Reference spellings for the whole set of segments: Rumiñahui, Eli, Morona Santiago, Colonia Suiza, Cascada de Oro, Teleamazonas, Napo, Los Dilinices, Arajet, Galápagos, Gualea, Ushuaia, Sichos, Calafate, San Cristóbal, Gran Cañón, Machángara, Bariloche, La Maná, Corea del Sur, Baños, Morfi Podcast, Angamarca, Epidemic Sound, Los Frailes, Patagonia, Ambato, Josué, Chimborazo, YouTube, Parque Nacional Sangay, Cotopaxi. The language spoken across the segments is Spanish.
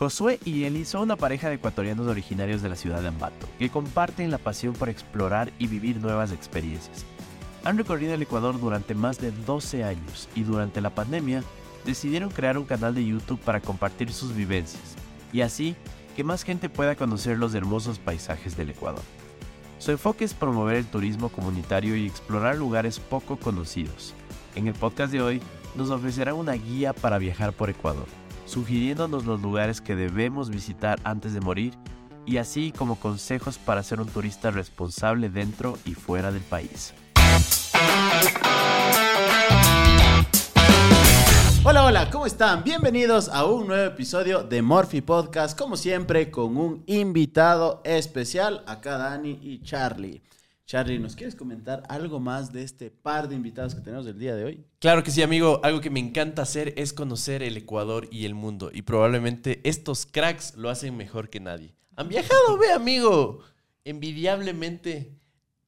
Josué y Eli son una pareja de ecuatorianos originarios de la ciudad de Ambato, que comparten la pasión por explorar y vivir nuevas experiencias. Han recorrido el Ecuador durante más de 12 años y durante la pandemia decidieron crear un canal de YouTube para compartir sus vivencias y así que más gente pueda conocer los hermosos paisajes del Ecuador. Su enfoque es promover el turismo comunitario y explorar lugares poco conocidos. En el podcast de hoy nos ofrecerán una guía para viajar por Ecuador, sugiriéndonos los lugares que debemos visitar antes de morir y así como consejos para ser un turista responsable dentro y fuera del país. Hola, hola, ¿cómo están? Bienvenidos a un nuevo episodio de Morfi Podcast, como siempre con un invitado especial, acá Dani y Charlie. Charlie, ¿nos quieres comentar algo más de este par de invitados que tenemos el día de hoy? Claro que sí, amigo. Algo que me encanta hacer es conocer el Ecuador y el mundo. Y probablemente estos cracks lo hacen mejor que nadie. Han viajado, ve, amigo, envidiablemente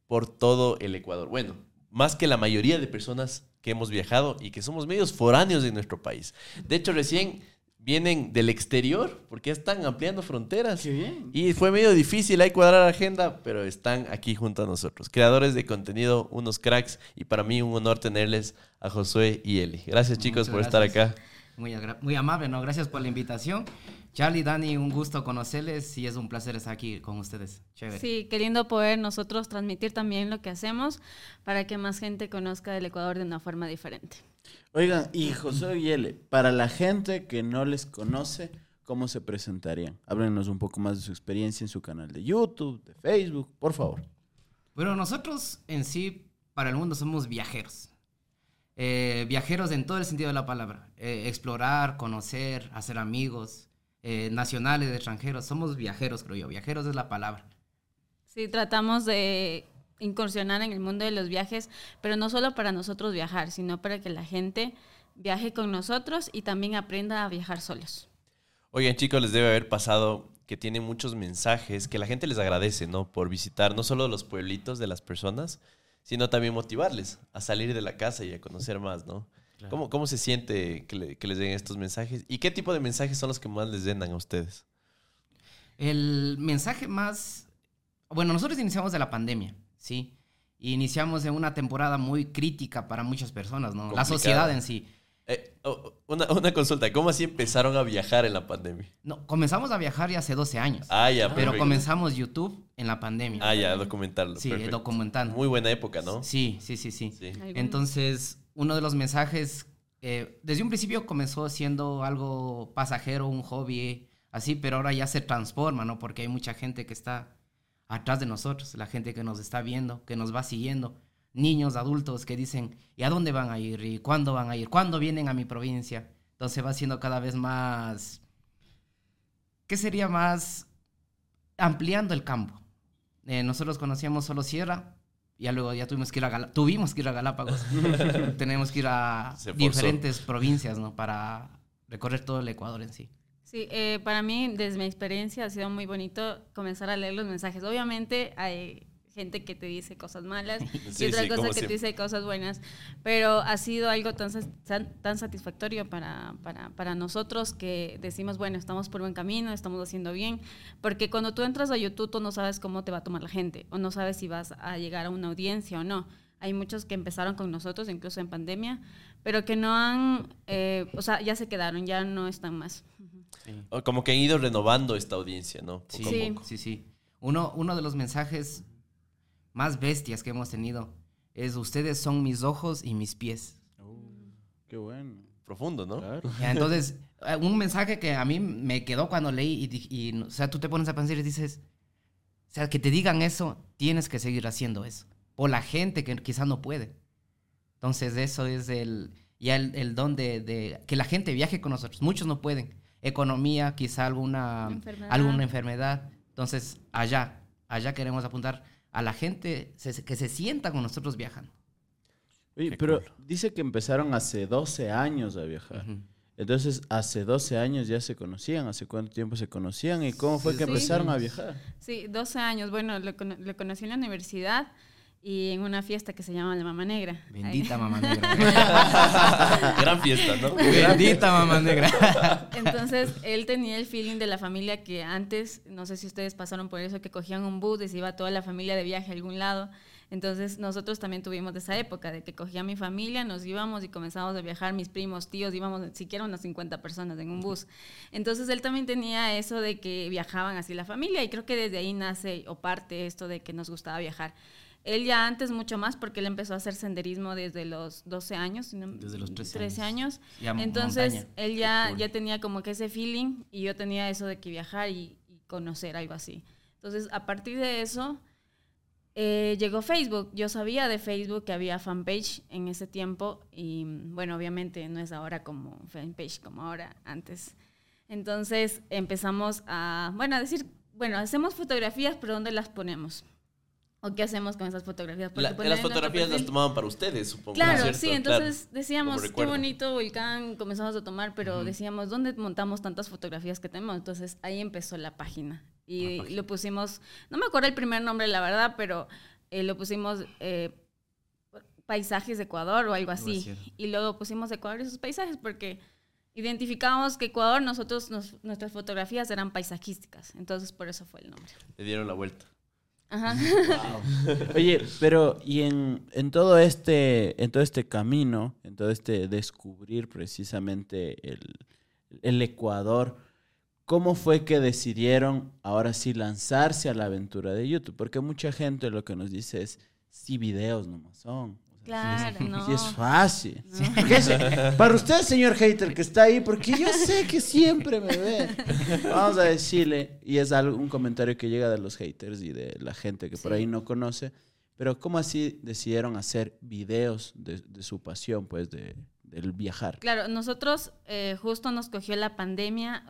por todo el Ecuador. Bueno, más que la mayoría de personas que hemos viajado y que somos medios foráneos de nuestro país. De hecho, recién vienen del exterior porque están ampliando fronteras. Qué bien. Y fue medio difícil ahí cuadrar la agenda, pero están aquí junto a nosotros. Creadores de contenido, unos cracks, y para mí un honor tenerles a Josué y Eli. Gracias, chicos, por estar acá. Muy amable, ¿no? Gracias por la invitación. Charlie, Dani, un gusto conocerles y es un placer estar aquí con ustedes. Chévere. Sí, qué lindo poder nosotros transmitir también lo que hacemos para que más gente conozca el Ecuador de una forma diferente. Oigan, y José y Ele, para la gente que no les conoce, ¿cómo se presentarían? Háblenos un poco más de su experiencia en su canal de YouTube, de Facebook, por favor. Bueno, nosotros en sí, para el mundo, somos viajeros. Viajeros en todo el sentido de la palabra. Explorar, conocer, hacer amigos, nacionales, extranjeros. Somos viajeros, creo yo. Viajeros es la palabra. Sí, tratamos de incursionar en el mundo de los viajes, pero no solo para nosotros viajar, sino para que la gente viaje con nosotros y también aprenda a viajar solos. Oigan, chicos, les debe haber pasado que tienen muchos mensajes que la gente les agradece, ¿no? Por visitar no solo los pueblitos de las personas, sino también motivarles a salir de la casa y a conocer más, ¿no? Claro. ¿Cómo se siente que les den estos mensajes? ¿Y qué tipo de mensajes son los que más les llenan a ustedes? El mensaje más... Bueno, nosotros iniciamos de la pandemia. Sí, iniciamos en una temporada muy crítica para muchas personas, ¿no? Complicado. La sociedad en sí. Una consulta, ¿cómo así empezaron a viajar en la pandemia? No, comenzamos a viajar ya hace 12 años. Ah, ya, perfecto. Pero comenzamos YouTube en la pandemia. Ah, ya, documentarlo. Sí, perfecto. Documentando. Muy buena época, ¿no? Sí. Entonces, uno de los mensajes, desde un principio comenzó siendo algo pasajero, un hobby, así, pero ahora ya se transforma, ¿no? Porque hay mucha gente que está atrás de nosotros, la gente que nos está viendo, que nos va siguiendo, niños, adultos que dicen, ¿y a dónde van a ir? ¿Y cuándo van a ir? ¿Cuándo vienen a mi provincia? Entonces va siendo cada vez más, ¿qué sería más? Ampliando el campo. Nosotros conocíamos solo sierra, ya luego ya tuvimos que ir a Galápagos. Tenemos que ir a diferentes provincias, ¿no? Para recorrer todo el Ecuador en sí. Sí, para mí, desde mi experiencia, ha sido muy bonito comenzar a leer los mensajes. Obviamente hay gente que te dice cosas malas y otra cosa que te dice cosas buenas, pero ha sido algo tan satisfactorio para nosotros que decimos, bueno, estamos por buen camino, estamos haciendo bien, porque cuando tú entras a YouTube tú no sabes cómo te va a tomar la gente o no sabes si vas a llegar a una audiencia o no. Hay muchos que empezaron con nosotros, incluso en pandemia, pero que no han, ya se quedaron, ya no están más. Sí. Como que han ido renovando esta audiencia, ¿no? Poco a poco. Uno de los mensajes más bestias que hemos tenido es ustedes son mis ojos y mis pies. Qué bueno. Profundo, ¿no? Claro. Entonces, un mensaje que a mí me quedó cuando leí y o sea, tú te pones a pensar y dices, o sea, que te digan eso, tienes que seguir haciendo eso. O la gente que quizás no puede. Entonces, eso es el don de que la gente viaje con nosotros. Muchos no pueden. Economía, quizá alguna enfermedad. Entonces, allá queremos apuntar a la gente que se sienta con nosotros viajando. Oye, pero dice que empezaron hace 12 años a viajar. Uh-huh. Entonces, hace 12 años ya se conocían. ¿Hace cuánto tiempo se conocían? ¿Y cómo fue que empezaron a viajar? Sí, 12 años. Bueno, lo conocí en la universidad. y en una fiesta que se llama La Mamá Negra. Bendita Mamá Negra. Gran fiesta, ¿no? Bendita Mamá Negra. Entonces, él tenía el feeling de la familia que antes, no sé si ustedes pasaron por eso, que cogían un bus y se iba toda la familia de viaje a algún lado. Entonces, nosotros también tuvimos esa época de que cogía a mi familia, nos íbamos y comenzábamos a viajar, mis primos, tíos, íbamos siquiera unas 50 personas en un bus. Entonces, él también tenía eso de que viajaban así la familia y creo que desde ahí nace o parte esto de que nos gustaba viajar. Él ya antes mucho más, porque él empezó a hacer senderismo desde los 12 años. Desde los 13 años. Entonces, montaña. Él ya tenía como que ese feeling y yo tenía eso de que viajar y conocer algo así. Entonces, a partir de eso, llegó Facebook. Yo sabía de Facebook, que había fanpage en ese tiempo. Y bueno, obviamente no es ahora como fanpage, como ahora, antes. Entonces, empezamos a decir, hacemos fotografías, pero ¿dónde las ponemos? ¿O qué hacemos con esas fotografías? Las fotografías las tomaban para ustedes, supongo. Claro, ¿no? Sí, entonces decíamos, qué bonito volcán, comenzamos a tomar, pero decíamos, ¿dónde montamos tantas fotografías que tenemos? Entonces, ahí empezó la página. Y lo pusimos, no me acuerdo el primer nombre, la verdad, pero lo pusimos Paisajes de Ecuador o algo así. Y luego pusimos Ecuador y sus paisajes, porque identificábamos que Ecuador, nuestras fotografías eran paisajísticas. Entonces, por eso fue el nombre. Le dieron la vuelta. Ajá. Wow. Oye, pero y en todo este camino, en todo este descubrir precisamente el Ecuador, ¿cómo fue que decidieron ahora sí lanzarse a la aventura de YouTube? Porque mucha gente lo que nos dice es, sí, videos nomás son. Claro, no. Sí, es fácil. No. Para usted, señor hater, que está ahí, porque yo sé que siempre me ve. Vamos a decirle, y es un comentario que llega de los haters y de la gente que por ahí no conoce, pero ¿cómo así decidieron hacer videos de su pasión, pues, del viajar? Claro, nosotros justo nos cogió la pandemia.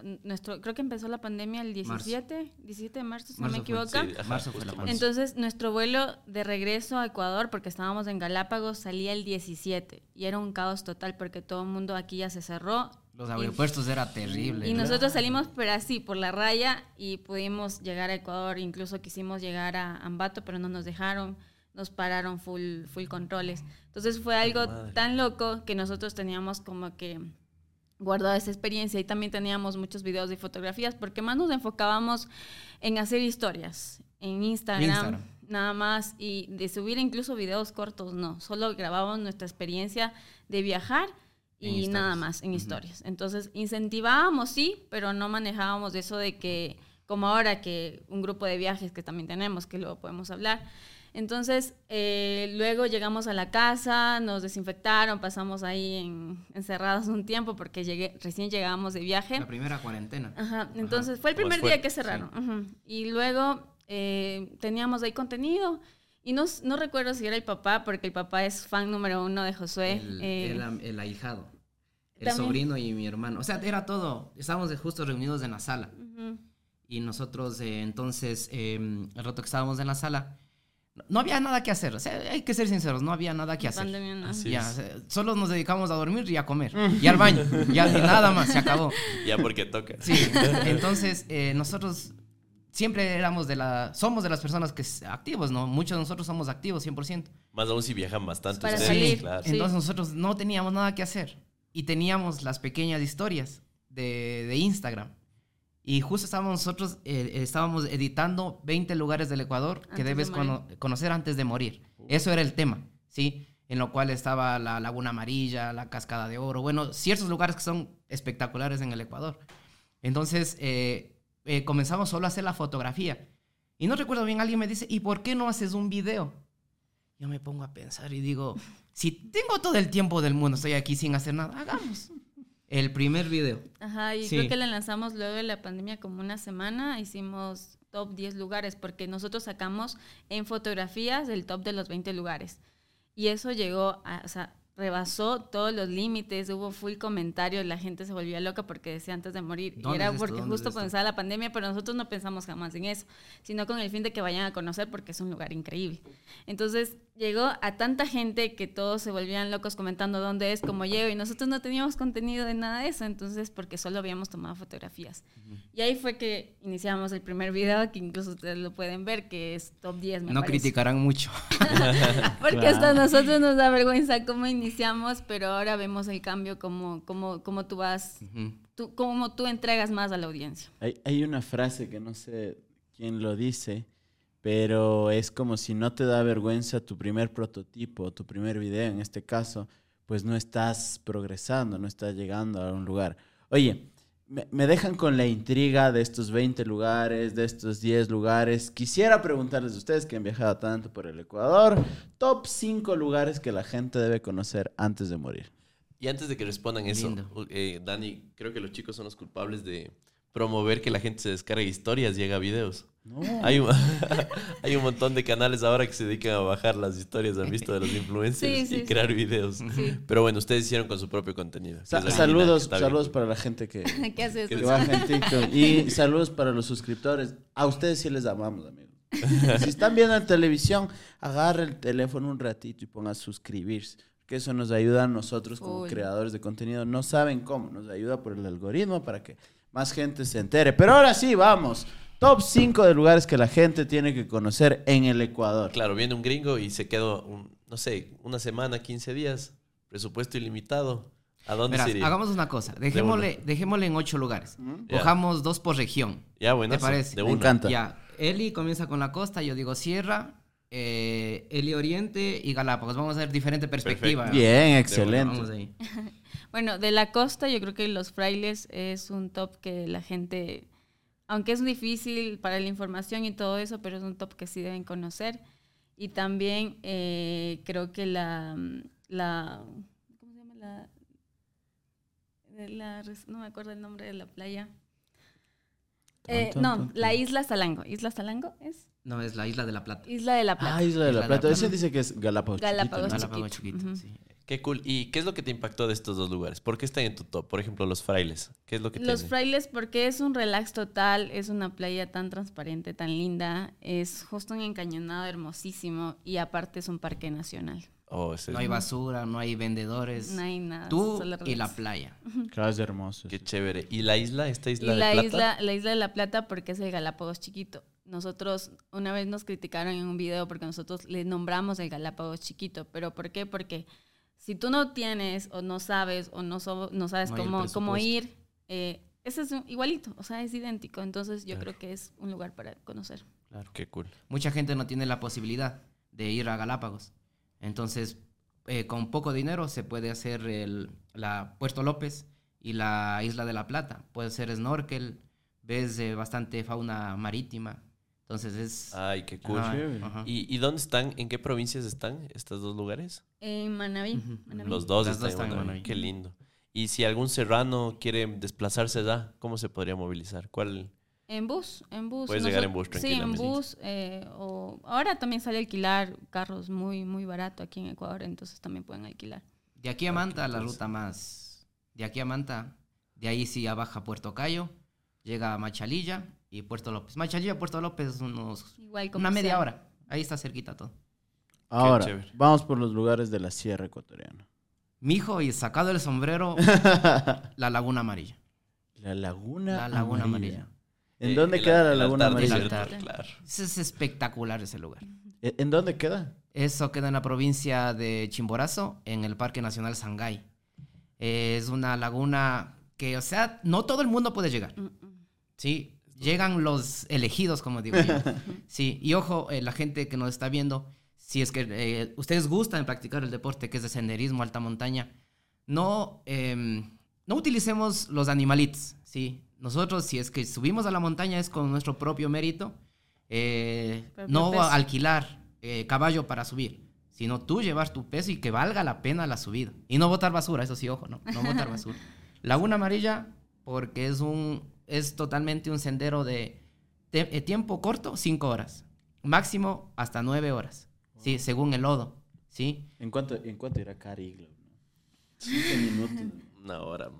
Creo que empezó la pandemia el 17 de marzo, si no me equivoco. Marzo fue la pandemia. Entonces, nuestro vuelo de regreso a Ecuador, porque estábamos en Galápagos, salía el 17 y era un caos total porque todo el mundo aquí ya se cerró. Los aeropuertos era terrible. Y nosotros salimos, pero así, por la raya, y pudimos llegar a Ecuador. Incluso quisimos llegar a Ambato, pero no nos dejaron. Nos pararon full controles. Entonces fue algo tan loco que nosotros teníamos como que guardado esa experiencia, y también teníamos muchos videos y fotografías, porque más nos enfocábamos en hacer historias en Instagram. Nada más, y de subir incluso videos cortos, no, solo grabábamos nuestra experiencia de viajar y nada más en historias. Entonces incentivábamos, sí, pero no manejábamos eso de que, como ahora que un grupo de viajes que también tenemos, que luego podemos hablar. Entonces, luego llegamos a la casa, nos desinfectaron, pasamos ahí encerrados un tiempo, porque recién llegábamos de viaje. La primera cuarentena. Ajá, entonces fue el primer día que cerraron. Sí. Ajá. Y luego teníamos ahí contenido, y no recuerdo si era el papá, porque el papá es fan número uno de Josué. El ahijado, el también. Sobrino y mi hermano. O sea, era todo, estábamos justo reunidos en la sala. Uh-huh. Y nosotros entonces, el rato que estábamos en la sala, no había nada que hacer, o sea, hay que ser sinceros, no había nada que hacer. Pandemia, no. Solo nos dedicamos a dormir y a comer, y al baño, y nada más, se acabó. Ya porque toca. Sí, entonces nosotros siempre somos de las personas que activos, ¿no? Muchos de nosotros somos activos, 100%. Más aún si viajan bastante. Para salir, claro. Entonces nosotros no teníamos nada que hacer, y teníamos las pequeñas historias de Instagram. Y justo estábamos editando 20 lugares del Ecuador que debes conocer antes de morir. Eso era el tema, ¿sí? En lo cual estaba la Laguna Amarilla, la Cascada de Oro, bueno, ciertos lugares que son espectaculares en el Ecuador. Entonces, comenzamos solo a hacer la fotografía. Y no recuerdo bien, alguien me dice, ¿y por qué no haces un video? Yo me pongo a pensar y digo, si tengo todo el tiempo del mundo, estoy aquí sin hacer nada, hagamos. El primer video. Ajá, y creo que la lanzamos luego de la pandemia, como una semana. Hicimos top 10 lugares, porque nosotros sacamos en fotografías el top de los 20 lugares. Y eso llegó, rebasó todos los límites, hubo full comentario, la gente se volvía loca porque decía antes de morir. Y era porque justo comenzaba la pandemia, pero nosotros no pensamos jamás en eso, sino con el fin de que vayan a conocer, porque es un lugar increíble. Entonces, llegó a tanta gente que todos se volvían locos comentando dónde es, cómo llego, y nosotros no teníamos contenido de nada de eso, entonces, porque solo habíamos tomado fotografías. Uh-huh. Y ahí fue que iniciamos el primer video, que incluso ustedes lo pueden ver, que es top 10, me parece. Criticarán mucho. Porque claro, hasta nosotros nos da vergüenza cómo iniciamos, pero ahora vemos el cambio, cómo tú vas, uh-huh, cómo tú entregas más a la audiencia. Hay una frase que no sé quién lo dice, pero es como si no te da vergüenza tu primer prototipo, tu primer video en este caso, pues no estás progresando, no estás llegando a un lugar. Oye, me dejan con la intriga de estos 20 lugares, de estos 10 lugares. Quisiera preguntarles a ustedes que han viajado tanto por el Ecuador, top 5 lugares que la gente debe conocer antes de morir. Y antes de que respondan eso, Dani, creo que los chicos son los culpables de promover que la gente se descargue historias y haga videos. No. Hay un montón de canales ahora que se dedican a bajar las historias, han visto, de los influencers, y crear videos. Sí. Pero bueno, ustedes hicieron con su propio contenido. Saludos para la gente que baja en TikTok. Y saludos para los suscriptores. A ustedes sí les amamos, amigos. Si están viendo en televisión, agarra el teléfono un ratito y ponga suscribirse. Que eso nos ayuda a nosotros como creadores de contenido. No saben cómo. Nos ayuda por el algoritmo para que más gente se entere. Pero ahora sí, vamos. Top 5 de lugares que la gente tiene que conocer en el Ecuador. Claro, viene un gringo y se quedó, una semana, 15 días, presupuesto ilimitado. ¿A dónde se iría? Hagamos una cosa, dejémosle en 8 lugares. Cojamos 2 por región. Ya, bueno, ¿te parece? Me encanta. Ya, Eli comienza con la costa, yo digo sierra, Eli oriente y Galápagos. Vamos a ver diferente perspectiva. Perfecto. Bien, excelente. Vamos ahí. Bueno, de la costa yo creo que Los Frailes es un top que la gente... Aunque es difícil para la información y todo eso, pero es un top que sí deben conocer. Y también creo que ¿cómo se llama? No me acuerdo el nombre de la playa. La Isla Salango. ¿Isla Salango es? No, es la Isla de la Plata. Isla de la Plata. Ah, Isla de la Plata. Ese dice que es Galápagos Chiquito. Uh-huh. Sí. Qué cool. ¿Y qué es lo que te impactó de estos 2 lugares? ¿Por qué están en tu top? Por ejemplo, Los Frailes. ¿Qué es lo que te... Los Frailes porque es un relax total, es una playa tan transparente, tan linda, es justo un encañonado hermosísimo y aparte es un parque nacional. No hay basura, no hay vendedores. No hay nada. Tú y la playa. Claro, es hermoso. Qué chévere. ¿Y la isla? ¿Esta Isla de la Plata? La Isla de la Plata porque es el Galápagos Chiquito. Nosotros, una vez nos criticaron en un video porque nosotros le nombramos el Galápagos Chiquito. ¿Pero por qué? Porque... Si tú no tienes o no sabes cómo ir, ese es igualito, o sea, es idéntico. Entonces yo creo que es un lugar para conocer. Claro, qué cool. Mucha gente no tiene la posibilidad de ir a Galápagos. Entonces, con poco dinero se puede hacer la Puerto López y la Isla de la Plata. Puedes hacer snorkel, ves bastante fauna marítima. Entonces es... ¡Ay, qué cool! Ah, ¿Y dónde están? ¿En qué provincias están estos 2 lugares? En Manabí. Uh-huh. Manabí. Los 2 están en Manabí. ¡Qué lindo! Y si algún serrano quiere desplazarse allá, ¿cómo se podría movilizar? ¿Cuál? En bus. Puedes llegar en bus tranquilamente. Sí, en bus. Ahora también sale alquilar carros muy, muy barato aquí en Ecuador, entonces también pueden alquilar. De aquí a Manta, la ruta más... De aquí a Manta, de ahí sí abaja Puerto Cayo, llega a Machalilla... Y Puerto López. Machalilla, Puerto López, una media hora. Ahí está cerquita todo. Ahora, vamos por los lugares de la sierra ecuatoriana. Mijo, y sacado el sombrero, la Laguna Amarilla. La Laguna Amarilla. ¿En dónde queda la Laguna Amarilla? Claro. Es espectacular ese lugar. ¿En dónde queda? Eso queda en la provincia de Chimborazo, en el Parque Nacional Sangay. Es una laguna que, o sea, no todo el mundo puede llegar. Sí. Llegan los elegidos, como digo yo. Sí, y ojo, la gente que nos está viendo, si es que ustedes gustan practicar el deporte, que es de senderismo, alta montaña, no utilicemos los animalitos, ¿sí? Nosotros, si es que subimos a la montaña, es con nuestro propio mérito, no alquilar caballo para subir, sino tú llevar tu peso y que valga la pena la subida. Y no botar basura, eso sí, ojo, no botar basura. Laguna Amarilla, porque es totalmente un sendero de tiempo corto, 5 horas. Máximo hasta 9 horas. Wow. Sí, según el lodo. ¿Sí? ¿En cuánto irá Cariglo? 5 minutos. una hora.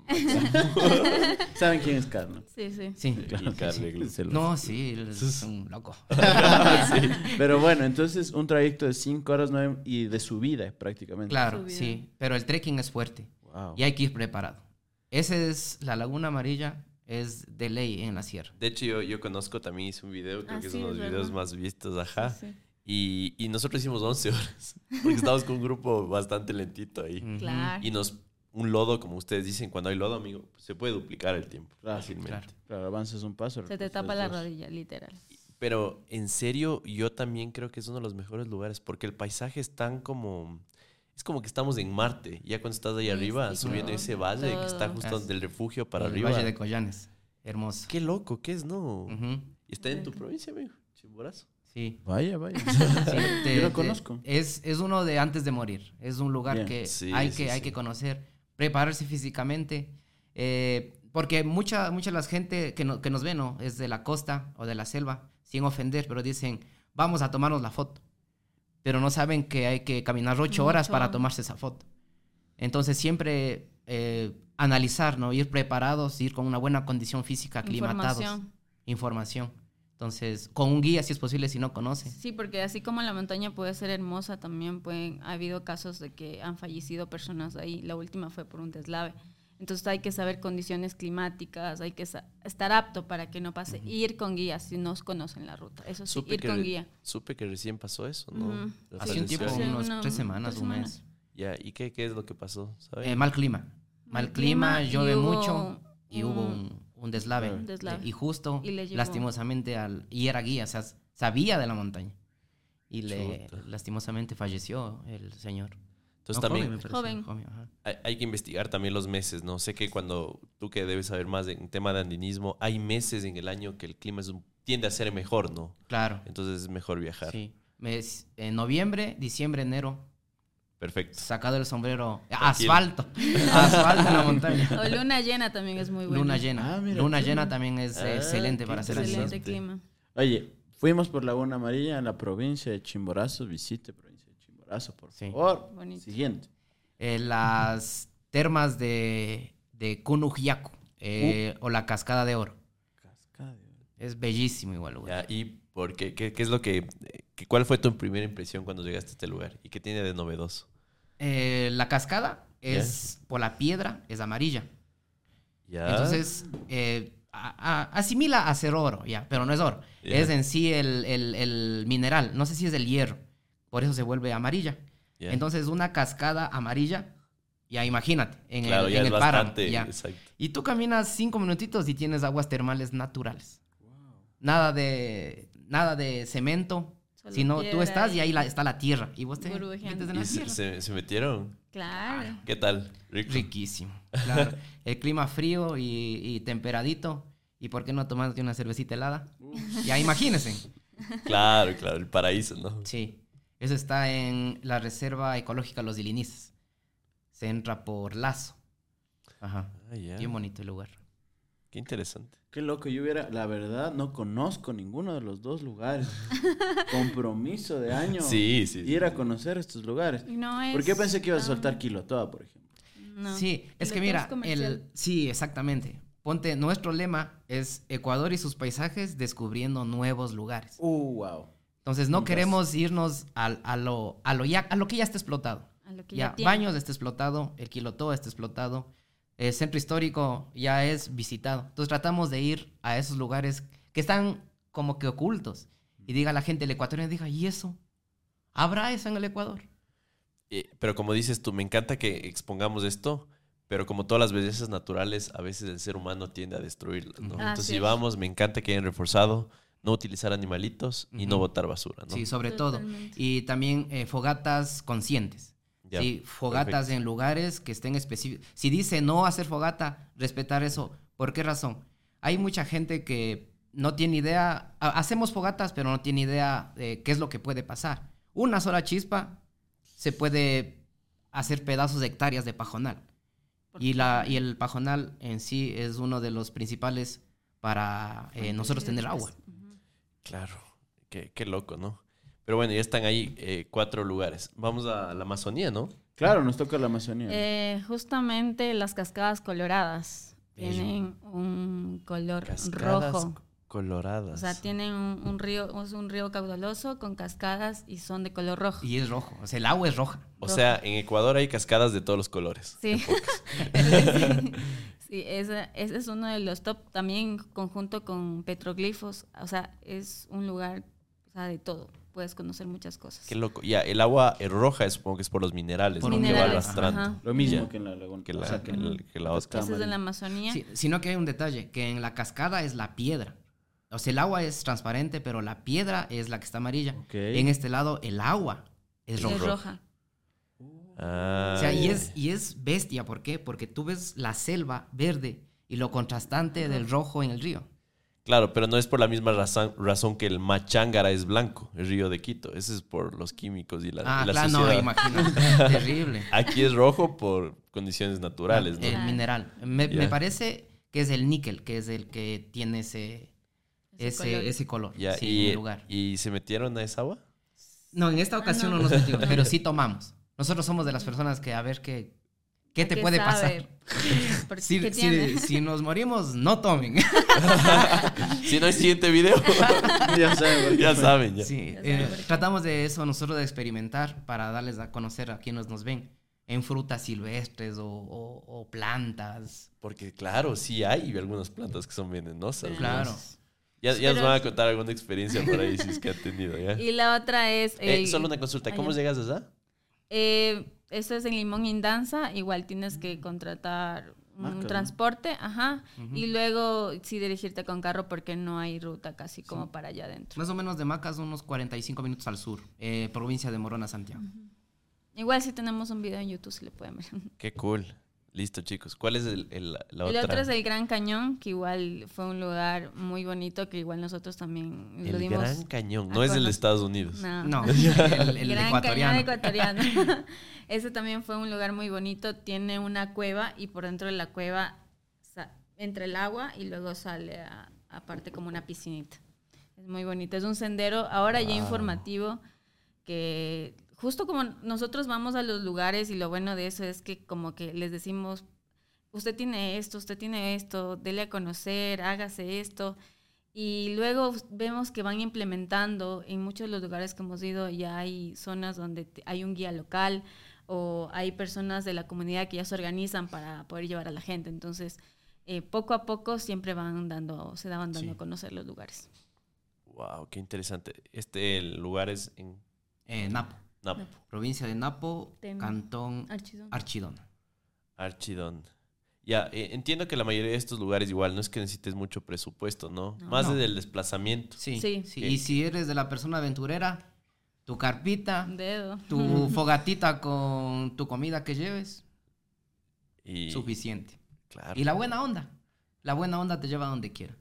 ¿Saben quién es Carlos? Sí, sí. Sí, claro. Carlos, sí. No, sí, es un loco. Sí. Pero bueno, entonces un trayecto de 5 horas y de subida prácticamente. Claro, subida. Sí. Pero el trekking es fuerte. Wow. Y hay que ir preparado. Esa es la Laguna Amarilla. Es de ley en la sierra. De hecho, yo conozco, también hice un video, creo que es uno de los videos más vistos, ajá. Sí, sí. Y nosotros hicimos 11 horas, porque estábamos con un grupo bastante lentito ahí. Claro. Y un lodo, como ustedes dicen, cuando hay lodo, amigo, se puede duplicar el tiempo. Claro, fácilmente. Claro, avanzas un paso. Se te tapa la rodilla, literal. Pero, en serio, yo también creo que es uno de los mejores lugares, porque el paisaje es tan como... Es como que estamos en Marte, ya cuando estás ahí arriba, subiendo ese valle que está justo del refugio para arriba. El valle de Collanes, hermoso. Qué loco, ¿qué es, no? Uh-huh. Está en tu provincia, amigo, Chimborazo. Sí. Vaya, vaya. Sí, yo lo conozco. Es uno de antes de morir, es un lugar que, sí, hay que conocer, prepararse físicamente, porque mucha la gente que nos ve, ¿no? Es de la costa o de la selva, sin ofender, pero dicen, vamos a tomarnos la foto. Pero no saben que hay que caminar 8 horas para tomarse esa foto. Entonces, siempre analizar, ¿no? Ir preparados, ir con una buena condición física, aclimatados. Información. Entonces, con un guía, si es posible, si no conoce. Sí, porque así como la montaña puede ser hermosa, también ha habido casos de que han fallecido personas ahí. La última fue por un deslave. Entonces, hay que saber condiciones climáticas, hay que estar apto para que no pase. Uh-huh. Ir con guía si no conocen la ruta. Eso sí, ir con guía. Supe que recién pasó eso, ¿no? Uh-huh. Hace un tiempo, unas 3 semanas, un mes. Ya, ¿y qué es lo que pasó? Mal clima, llueve mucho y hubo un deslave. Y justo, y lastimosamente, y era guía, o sea, sabía de la montaña. Y lastimosamente falleció el señor. Entonces también joven. Hay que investigar también los meses, ¿no? Sé que cuando tú que debes saber más en tema de andinismo, hay meses en el año que el clima tiende a ser mejor, ¿no? Claro. Entonces es mejor viajar. Sí. En noviembre, diciembre, enero. Perfecto. Sacado el sombrero. Asfalto en la montaña. O luna llena también es muy buena. Luna llena también es excelente para hacer así. Excelente clima. Oye, fuimos por Laguna Amarilla en la provincia de Chimborazo. Visite provincia. Por favor. Sí. Siguiente. Las termas de Kunuyaku o la Cascada de Oro. Es bellísimo igual, güey. Ya, ¿y por qué? ¿Qué es lo que cuál fue tu primera impresión cuando llegaste a este lugar? ¿Y qué tiene de novedoso? La cascada es por la piedra, es amarilla. Ya. Entonces, asimila a ser oro, ya, pero no es oro. Ya. Es en sí el mineral. No sé si es el hierro. Por eso se vuelve amarilla. Yeah. Entonces, una cascada amarilla, ya imagínate, en el páramo. Y tú caminas 5 minutitos y tienes aguas termales naturales. Wow. Nada de cemento, solo sino tú estás y ahí está la tierra. Y vos te metes en la tierra. ¿Se metieron? Claro. ¿Qué tal? Riquísimo. Claro. El clima frío y temperadito. ¿Y por qué no tomándote una cervecita helada? Ya imagínense. Claro, el paraíso, ¿no? Sí. Eso está en la Reserva Ecológica Los Dilinices. Se entra por Lazo. Ajá. Bien bonito el lugar. Qué interesante. Qué loco. Yo la verdad, no conozco ninguno de los dos lugares. Compromiso de año. Sí. Ir a conocer estos lugares. No es... ¿Por qué pensé que ibas a soltar Quilotoa, por ejemplo? No. Sí, es que mira, sí, exactamente. Ponte, nuestro lema es Ecuador y sus paisajes descubriendo nuevos lugares. Wow. Entonces, no queremos irnos a lo que ya está explotado. A lo que ya tiene. Baños está explotado, el Quilotoa está explotado, el centro histórico ya es visitado. Entonces, tratamos de ir a esos lugares que están como que ocultos. Y diga la gente, el ecuatoriano diga, ¿y eso? ¿Habrá eso en el Ecuador? Pero como dices tú, me encanta que expongamos esto, pero como todas las bellezas naturales, a veces el ser humano tiende a destruirlas, ¿no? Entonces, si vamos, me encanta que hayan reforzado... No utilizar animalitos y no botar basura, ¿no? Sí, sobre todo. Y también fogatas conscientes. Ya, sí, fogatas en lugares que estén específicos. Si dice no hacer fogata, respetar eso. ¿Por qué razón? Hay mucha gente que no tiene idea. Hacemos fogatas, pero no tiene idea de qué es lo que puede pasar. Una sola chispa se puede hacer pedazos de hectáreas de pajonal. Y el pajonal en sí es uno de los principales para nosotros tener agua. Claro, qué loco, ¿no? Pero bueno, ya están ahí 4 lugares. Vamos a la Amazonía, ¿no? Claro, nos toca la Amazonía. Justamente las Cascadas Coloradas tienen un color cascadas rojo. Coloradas. O sea, tienen un río, es un río caudaloso con cascadas y son de color rojo. Y es rojo, o sea, el agua es roja. O roja. Sea, en Ecuador hay cascadas de todos los colores. Sí. Sí, ese es uno de los top, también conjunto con petroglifos. O sea, es un lugar, o sea, de todo. Puedes conocer muchas cosas. Qué loco. Ya, el agua roja supongo que es por los minerales, ¿no? Que va arrastrando. Lo mismo que en la laguna. Que la, o sea, que la otra. Eso es de la Amazonía. Sí, sino que hay un detalle, que en la cascada es la piedra. O sea, el agua es transparente, pero la piedra es la que está amarilla. Okay. En este lado, el agua es roja. Es roja. Ah. O sea, y es bestia. ¿Por qué? Porque tú ves la selva verde y lo contrastante del rojo en el río. Claro, pero no es por la misma razón que el Machángara es blanco, el río de Quito. Ese es por los químicos y la claro, sociedad. Ah, claro, no, imagino. Terrible. Aquí es rojo por condiciones naturales, ¿no? El mineral. Me parece que es el níquel, que es el que tiene ese color, yeah, sí, y, en el lugar. ¿Y se metieron a esa agua? No, en esta ocasión no nos metimos, pero sí tomamos. Nosotros somos de las personas que a ver qué te puede saber? Pasar. Si nos morimos, no tomen. Si no hay siguiente video, ya saben. Sí, tratamos de eso nosotros, de experimentar para darles a conocer a quienes nos ven. En frutas silvestres o plantas. Porque claro, sí hay algunas plantas que son venenosas. Claro. ¿No? Ya nos van a contar alguna experiencia por ahí si es que han tenido, ¿ya? Y la otra es... solo una consulta, ¿cómo llegas allá? Eso es en Limón Indanza, igual tienes que contratar un transporte, ajá, uh-huh. Y luego sí dirigirte con carro porque no hay ruta casi como para allá adentro. Más o menos de Macas unos 45 minutos al sur, provincia de Morona, Santiago. Uh-huh. Igual sí tenemos un video en YouTube, si le pueden ver. ¡Qué cool! Listo, chicos. ¿Cuál es la otra? El otro es el Gran Cañón, que igual fue un lugar muy bonito, que igual nosotros también lo dimos. El Gran Cañón, no es el de Estados Unidos. No. el Gran ecuatoriano. Cañón ecuatoriano. Ese también fue un lugar muy bonito, tiene una cueva y por dentro de la cueva entra el agua y luego sale aparte como una piscinita. Es muy bonito, es un sendero, ahora ya informativo, que... Justo como nosotros vamos a los lugares y lo bueno de eso es que como que les decimos, usted tiene esto, dele a conocer, hágase esto. Y luego vemos que van implementando en muchos de los lugares que hemos ido, ya hay zonas donde hay un guía local o hay personas de la comunidad que ya se organizan para poder llevar a la gente. Entonces, poco a poco siempre se van dando a conocer los lugares. Wow, qué interesante. El lugar es en... Napo. Napo. Provincia de Napo, Cantón Archidona. Ya, entiendo que la mayoría de estos lugares igual no es que necesites mucho presupuesto, ¿no? Más del desplazamiento. Sí. Y si eres de la persona aventurera, tu carpita, tu fogatita con tu comida que lleves, suficiente. Claro. Y la buena onda. La buena onda te lleva a donde quiera.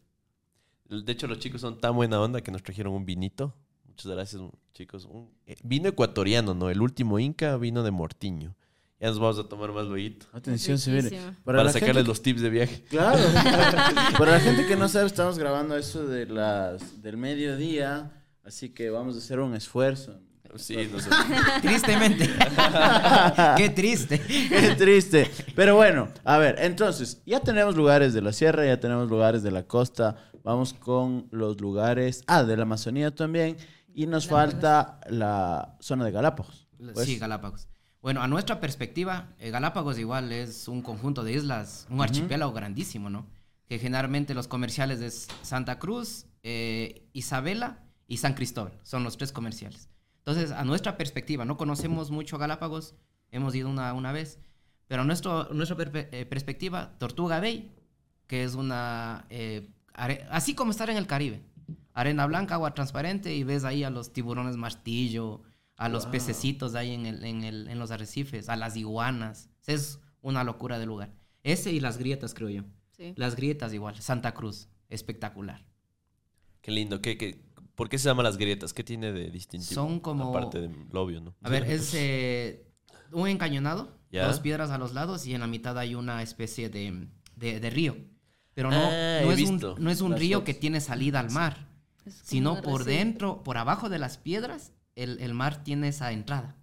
De hecho, los chicos son tan buena onda que nos trajeron un vinito. Muchas gracias, chicos. Vino ecuatoriano, ¿no? El último Inca, vino de Mortiño. Ya nos vamos a tomar más lueguito. Atención, se viene. Para sacarles los tips de viaje. Claro. Para la gente que no sabe, estamos grabando eso de del mediodía, así que vamos a hacer un esfuerzo. Sí, no sé. Tristemente. Qué triste. Pero bueno, a ver, entonces, ya tenemos lugares de la sierra, ya tenemos lugares de la costa, vamos con los lugares, de la Amazonía también. Y nos falta la zona de Galápagos. Pues. Sí, Galápagos. Bueno, a nuestra perspectiva, Galápagos igual es un conjunto de islas, un archipiélago grandísimo, ¿no? Que generalmente los comerciales es Santa Cruz, Isabela y San Cristóbal. Son los tres comerciales. Entonces, a nuestra perspectiva, no conocemos mucho Galápagos. Hemos ido una vez. Pero a nuestra perspectiva, Tortuga Bay, que es una... así como estar en el Caribe. Arena blanca, agua transparente, y ves ahí a los tiburones martillo, a los pececitos ahí en los arrecifes, a las iguanas. Es una locura de lugar. Ese y las grietas, creo yo. Sí. Las grietas igual. Santa Cruz, espectacular. Qué lindo. ¿Por qué se llaman las grietas? ¿Qué tiene de distintivo? Son como... Aparte del obvio, ¿no? A ver, es un encañonado, dos piedras a los lados, y en la mitad hay una especie de río. Pero no es un río que tiene salida al mar. Sino por dentro, por abajo de las piedras, el mar tiene esa entrada.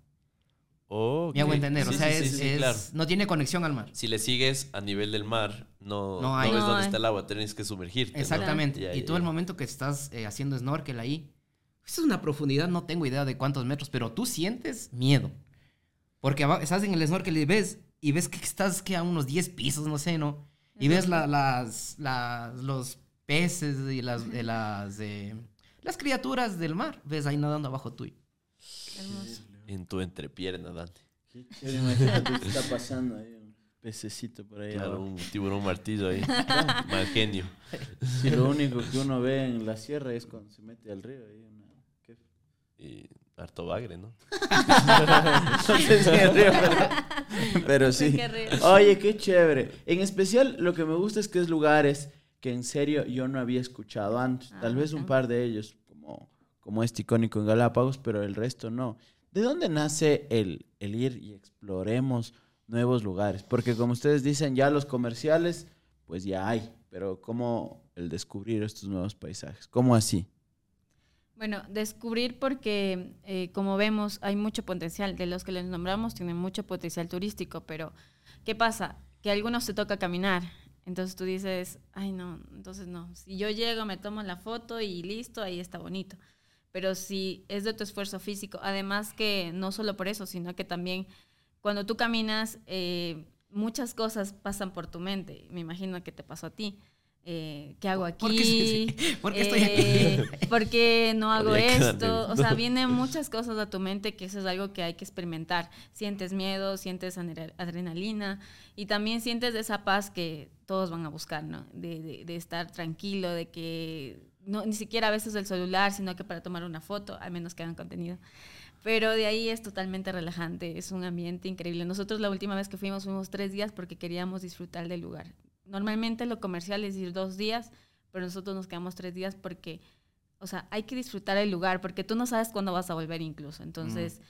Okay. Me hago entender, sí, o sea, sí, es, claro, no tiene conexión al mar. Si le sigues a nivel del mar, no ves dónde está el agua, tienes que sumergirte. Exactamente, ¿no? Y todo el momento que estás haciendo snorkel ahí, es una profundidad, no tengo idea de cuántos metros, pero tú sientes miedo. Porque estás en el snorkel y ves que estás que a unos 10 pisos, no sé, ¿no? Y ves los peces y las criaturas del mar, ves ahí nadando abajo tuyo. Qué hermoso. En tu entrepierna, Dante. ¿Qué está pasando ahí? Un pececito por ahí. Claro, un tiburón martillo ahí. Mal genio. Sí, lo único que uno ve en la sierra es cuando se mete al río. Ahí, ¿no? ¿Qué? Y harto bagre, ¿no? No sé si el río, pero sí. Oye, qué chévere. En especial, lo que me gusta es que es lugares que en serio yo no había escuchado antes. Tal vez un par de ellos, como este icónico en Galápagos, pero el resto no. ¿De dónde nace el ir y exploremos nuevos lugares? Porque como ustedes dicen, ya los comerciales, pues ya hay. Pero ¿cómo el descubrir estos nuevos paisajes? ¿Cómo así? Bueno, descubrir porque, como vemos, hay mucho potencial. De los que les nombramos, tienen mucho potencial turístico. Pero, ¿qué pasa? Que a algunos te toca caminar. Entonces tú dices, ay, no, entonces no. Si yo llego, me tomo la foto y listo, ahí está bonito. Pero sí, es de tu esfuerzo físico. Además que no solo por eso, sino que también cuando tú caminas, muchas cosas pasan por tu mente. Me imagino que te pasó a ti. ¿Qué hago aquí? ¿Por qué estoy aquí? ¿Por qué no hago esto? O sea, vienen muchas cosas a tu mente, que eso es algo que hay que experimentar. Sientes miedo, sientes adrenalina y también sientes esa paz que todos van a buscar, ¿no? De estar tranquilo, de que... No, ni siquiera a veces el celular, sino que para tomar una foto, al menos que hagan contenido. Pero de ahí es totalmente relajante, es un ambiente increíble. Nosotros la última vez que fuimos 3 días porque queríamos disfrutar del lugar. Normalmente lo comercial es ir 2 días, pero nosotros nos quedamos 3 días porque, o sea, hay que disfrutar el lugar, porque tú no sabes cuándo vas a volver incluso. Entonces,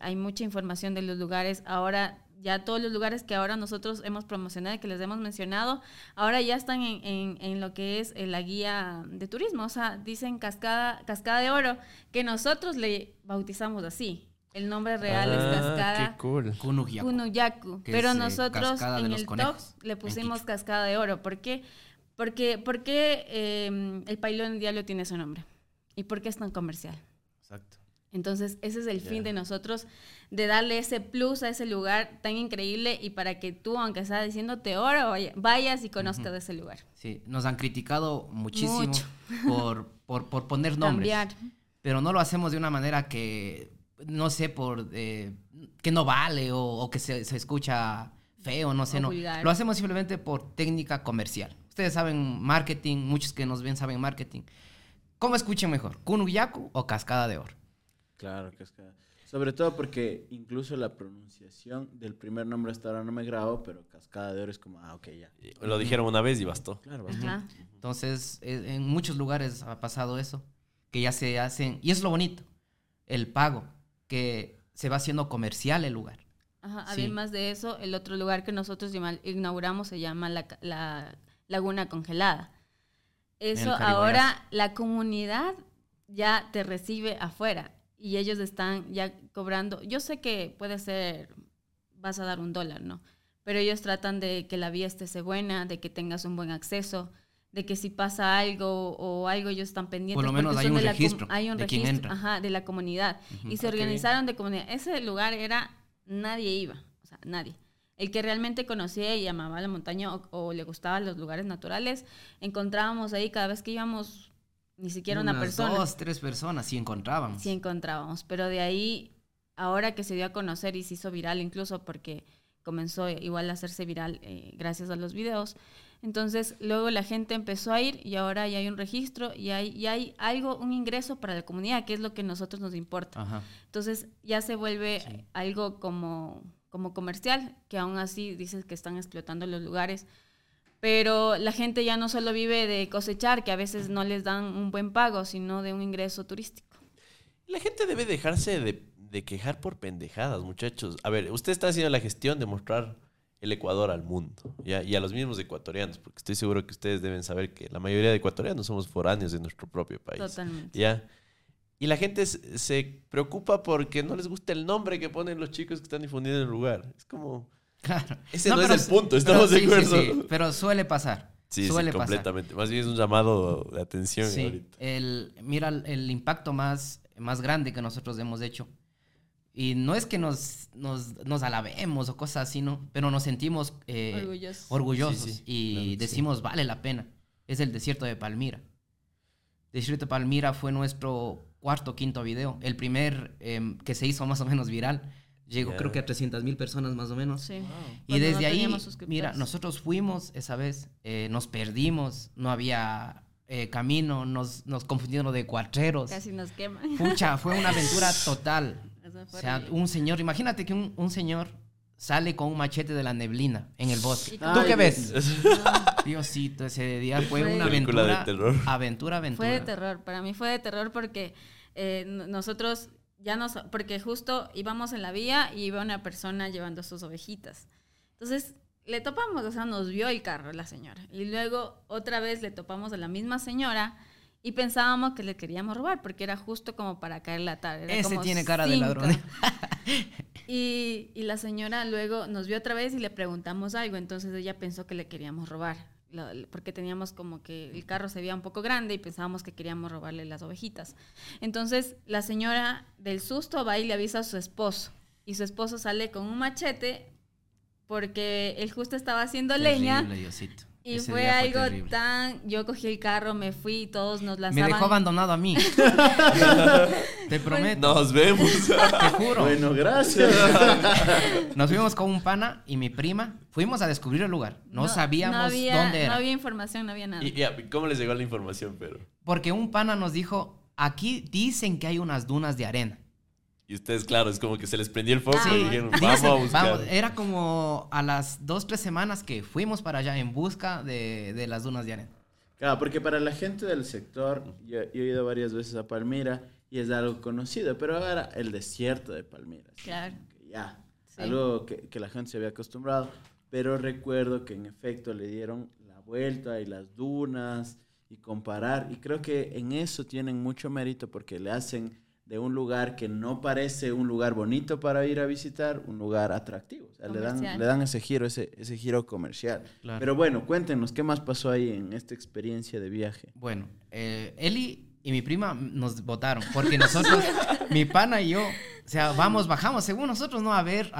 hay mucha información de los lugares. Ahora... Ya todos los lugares que ahora nosotros hemos promocionado, que les hemos mencionado, ahora ya están en lo que es la guía de turismo. O sea, dicen Cascada de Oro, que nosotros le bautizamos así. El nombre real es Cascada. Qué cool. Kunuyaku. Pero nosotros en el top le pusimos Cascada de Oro. ¿Por qué? Porque el pailón del diablo tiene su nombre. ¿Y por qué es tan comercial? Exacto. Entonces, ese es el fin de nosotros, de darle ese plus a ese lugar tan increíble y para que tú, aunque sea diciéndote oro, vayas y conozcas de ese lugar. Sí, nos han criticado muchísimo por poner nombres. Cambiar. Pero no lo hacemos de una manera que, no sé, que no vale o que se escucha feo, no sé. No. Lo hacemos simplemente por técnica comercial. Ustedes saben marketing, muchos que nos ven saben marketing. ¿Cómo escuchan mejor? ¿Kunuyaku o Cascada de Oro? Claro, Cascada. Sobre todo porque incluso la pronunciación del primer nombre hasta ahora no me grabo, pero Cascada de Oro es como, ok, ya. Lo dijeron una vez y bastó. Claro, bastó. Ajá. Entonces, en muchos lugares ha pasado eso, que ya se hacen, y es lo bonito, el pago, que se va haciendo comercial el lugar. Ajá, además de eso, el otro lugar que nosotros inauguramos se llama la Laguna Congelada. Eso ahora la comunidad ya te recibe afuera. Y ellos están ya cobrando. Yo sé que puede ser, vas a dar $1, ¿no? Pero ellos tratan de que la vía esté buena, de que tengas un buen acceso, de que si pasa algo o algo ellos están pendientes. Por lo menos hay un registro. Hay un registro, ajá, de la comunidad. Uh-huh. Y se organizaron de comunidad. Ese lugar era, nadie iba, o sea, nadie. El que realmente conocía y amaba la montaña o le gustaban los lugares naturales, encontrábamos ahí cada vez que íbamos... Ni siquiera una persona. 2, 3 personas, sí encontrábamos. Pero de ahí, ahora que se dio a conocer y se hizo viral incluso porque comenzó igual a hacerse viral gracias a los videos. Entonces, luego la gente empezó a ir y ahora ya hay un registro y hay algo, un ingreso para la comunidad, que es lo que a nosotros nos importa. Ajá. Entonces, ya se vuelve algo como comercial, que aún así dices que están explotando los lugares. Pero la gente ya no solo vive de cosechar, que a veces no les dan un buen pago, sino de un ingreso turístico. La gente debe dejarse de quejar por pendejadas, muchachos. A ver, usted está haciendo la gestión de mostrar el Ecuador al mundo y a los mismos ecuatorianos, porque estoy seguro que ustedes deben saber que la mayoría de ecuatorianos somos foráneos de nuestro propio país. Totalmente. ¿Ya? Y la gente se preocupa porque no les gusta el nombre que ponen los chicos que están difundiendo el lugar. Es como... Claro. Ese no, no es el punto, estamos de acuerdo. Sí, sí. Pero suele pasar. Sí, suele sí, completamente. Pasar. Más bien es un llamado de atención. Sí, ahorita. Mira, el impacto más grande que nosotros hemos hecho. Y no es que nos alabemos o cosas así, ¿no? Pero nos sentimos orgullosos sí, sí, y claro, decimos, sí, vale la pena. Es el Desierto de Palmira. Desierto de Palmira fue nuestro 4º, 5º video. El primer que se hizo más o menos viral. Llegó creo que a 300,000 personas más o menos. Sí. Wow. Y desde no ahí, mira, nosotros fuimos esa vez, nos perdimos, no había camino, nos confundieron de cuatreros. Casi nos queman. Pucha, fue una aventura total. O sea, un señor, imagínate que un señor sale con un machete de la neblina en el bosque. ¿Tú qué ves? No. Diosito, ese día fue una aventura. De terror. Aventura. Fue de terror, para mí fue de terror porque nosotros ya nos... Porque justo íbamos en la vía y iba una persona llevando sus ovejitas. Entonces, le topamos, o sea, nos vio el carro la señora. Y luego otra vez le topamos a la misma señora... Y pensábamos que le queríamos robar porque era justo como para caer la tarde. Ese como tiene cara 5. De ladrón. Y la señora luego nos vio otra vez y le preguntamos algo. Entonces ella pensó que le queríamos robar porque teníamos como que el carro se veía un poco grande y pensábamos que queríamos robarle las ovejitas. Entonces la señora del susto va y le avisa a su esposo. Y su esposo sale con un machete porque él justo estaba haciendo leña. Diosito. Y fue algo terrible. Yo cogí el carro, me fui y todos nos lanzaban. Me dejó abandonado a mí. Te prometo. Nos vemos. Te juro. Bueno, gracias. Nos fuimos con un pana y mi prima. Fuimos a descubrir el lugar. No sabíamos dónde era. No había información, no había nada. ¿Y cómo les llegó la información, Pedro? Porque un pana nos dijo, aquí dicen que hay unas dunas de arena. Y ustedes, claro, es como que se les prendió el foco y dijeron, vamos a buscar. Era como a las 2-3 semanas que fuimos para allá en busca de las dunas de arena. Claro, porque para la gente del sector, yo he ido varias veces a Palmira y es algo conocido, pero ahora el desierto de Palmira. Claro. Ya, sí. Algo que la gente se había acostumbrado, pero recuerdo que en efecto le dieron la vuelta y las dunas y comparar. Y creo que en eso tienen mucho mérito porque le hacen... de un lugar que no parece un lugar bonito para ir a visitar, un lugar atractivo. O sea, le dan ese giro comercial. Claro. Pero bueno, cuéntenos, ¿qué más pasó ahí en esta experiencia de viaje? Bueno, Eli y mi prima nos votaron, porque nosotros, mi pana y yo, o sea, bajamos, según nosotros, ¿no? A ver,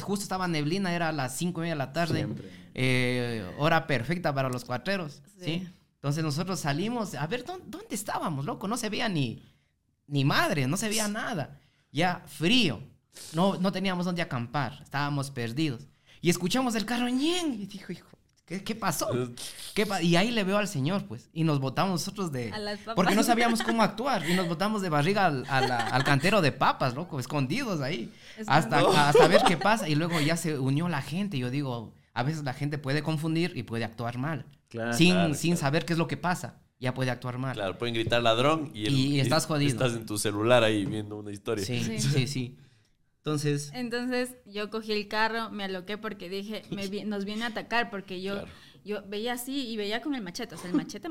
justo estaba neblina, era a las 5:30 de la tarde. Hora perfecta para los cuatreros, ¿sí? Entonces nosotros salimos, a ver, ¿dónde estábamos, loco? No se veía ni madre, no se veía nada. Ya frío. No teníamos dónde acampar. Estábamos perdidos. Y escuchamos el carro ñen. Y dijo, hijo, ¿qué pasó? Y ahí le veo al señor, pues. Y nos botamos nosotros porque no sabíamos cómo actuar. Y nos botamos de barriga al cantero de papas, loco, escondidos ahí. Hasta ver qué pasa. Y luego ya se unió la gente. Y yo digo, a veces la gente puede confundir y puede actuar mal. Claro, sin saber qué es lo que pasa. Ya puede actuar mal. Claro, pueden gritar ladrón y estás jodido. Estás en tu celular ahí viendo una historia. Sí. Entonces yo cogí el carro, me aloqué porque dije, nos viene a atacar porque yo veía así y veía con el machete, o sea, el machete.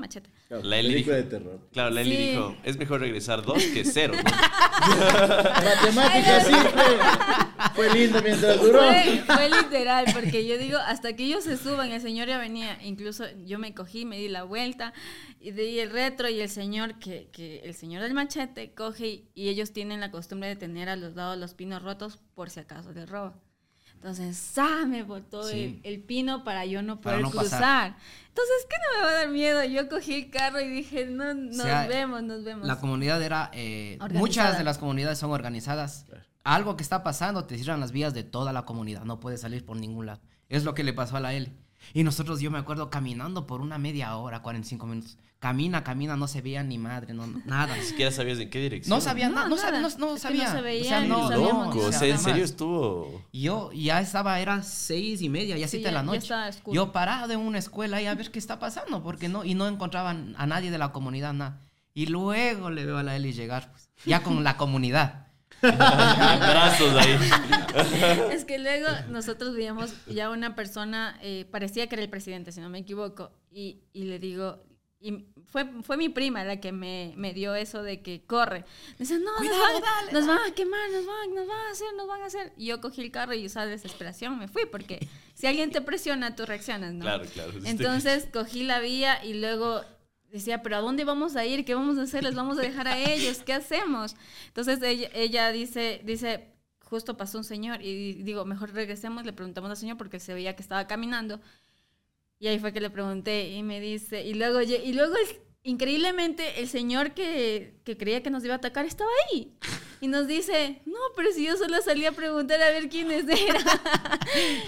Claro, la Eli dijo, de terror. Claro, la Eli dijo, es mejor regresar 2 que 0. ¿No? Matemática simple. Fue lindo mientras duró. Fue literal, porque yo digo, hasta que ellos se suban, el señor ya venía. Incluso yo me cogí, me di la vuelta, y di el retro, y el señor, que el señor del machete coge, y ellos tienen la costumbre de tener a los lados los pinos rotos, por si acaso les roba. Entonces, me botó el pino para yo no poder cruzar. Pasar. Entonces, ¿qué no me va a dar miedo? Yo cogí el carro y dije, no, nos vemos. La comunidad era... muchas de las comunidades son organizadas. Claro. Algo que está pasando, te cierran las vías de toda la comunidad. No puedes salir por ningún lado. Es lo que le pasó a la Eli. Y nosotros, yo me acuerdo, caminando por una media hora, 45 minutos. Camina, no se veía ni madre, nada. Ni siquiera sabías en qué dirección. No sabía nada, no sabía. No se veía, o sea, no loco, o sea, en serio estuvo... Yo ya estaba, era 6:30, ya 7 de la noche. Yo parado en una escuela y a ver qué está pasando, porque no encontraban a nadie de la comunidad, nada. Y luego le veo a la Eli llegar, pues, ya con la comunidad. Brazos ahí. Es que luego nosotros veíamos ya una persona, parecía que era el presidente, si no me equivoco, y le digo... Y fue mi prima la que me dio eso de que corre. Me dice, no, nos van a quemar, nos van a hacer. Y yo cogí el carro y usaba desesperación, me fui, porque si alguien te presiona, tú reaccionas, ¿no? Claro. Entonces cogí la vía y luego decía, pero ¿a dónde vamos a ir? ¿Qué vamos a hacer? ¿Les vamos a dejar a ellos? ¿Qué hacemos? Entonces ella dice, justo pasó un señor y digo, mejor regresemos, le preguntamos al señor porque se veía que estaba caminando. Y ahí fue que le pregunté y me dice... Y luego increíblemente, el señor que creía que nos iba a atacar estaba ahí. Y nos dice, no, pero si yo solo salí a preguntar a ver quiénes eran.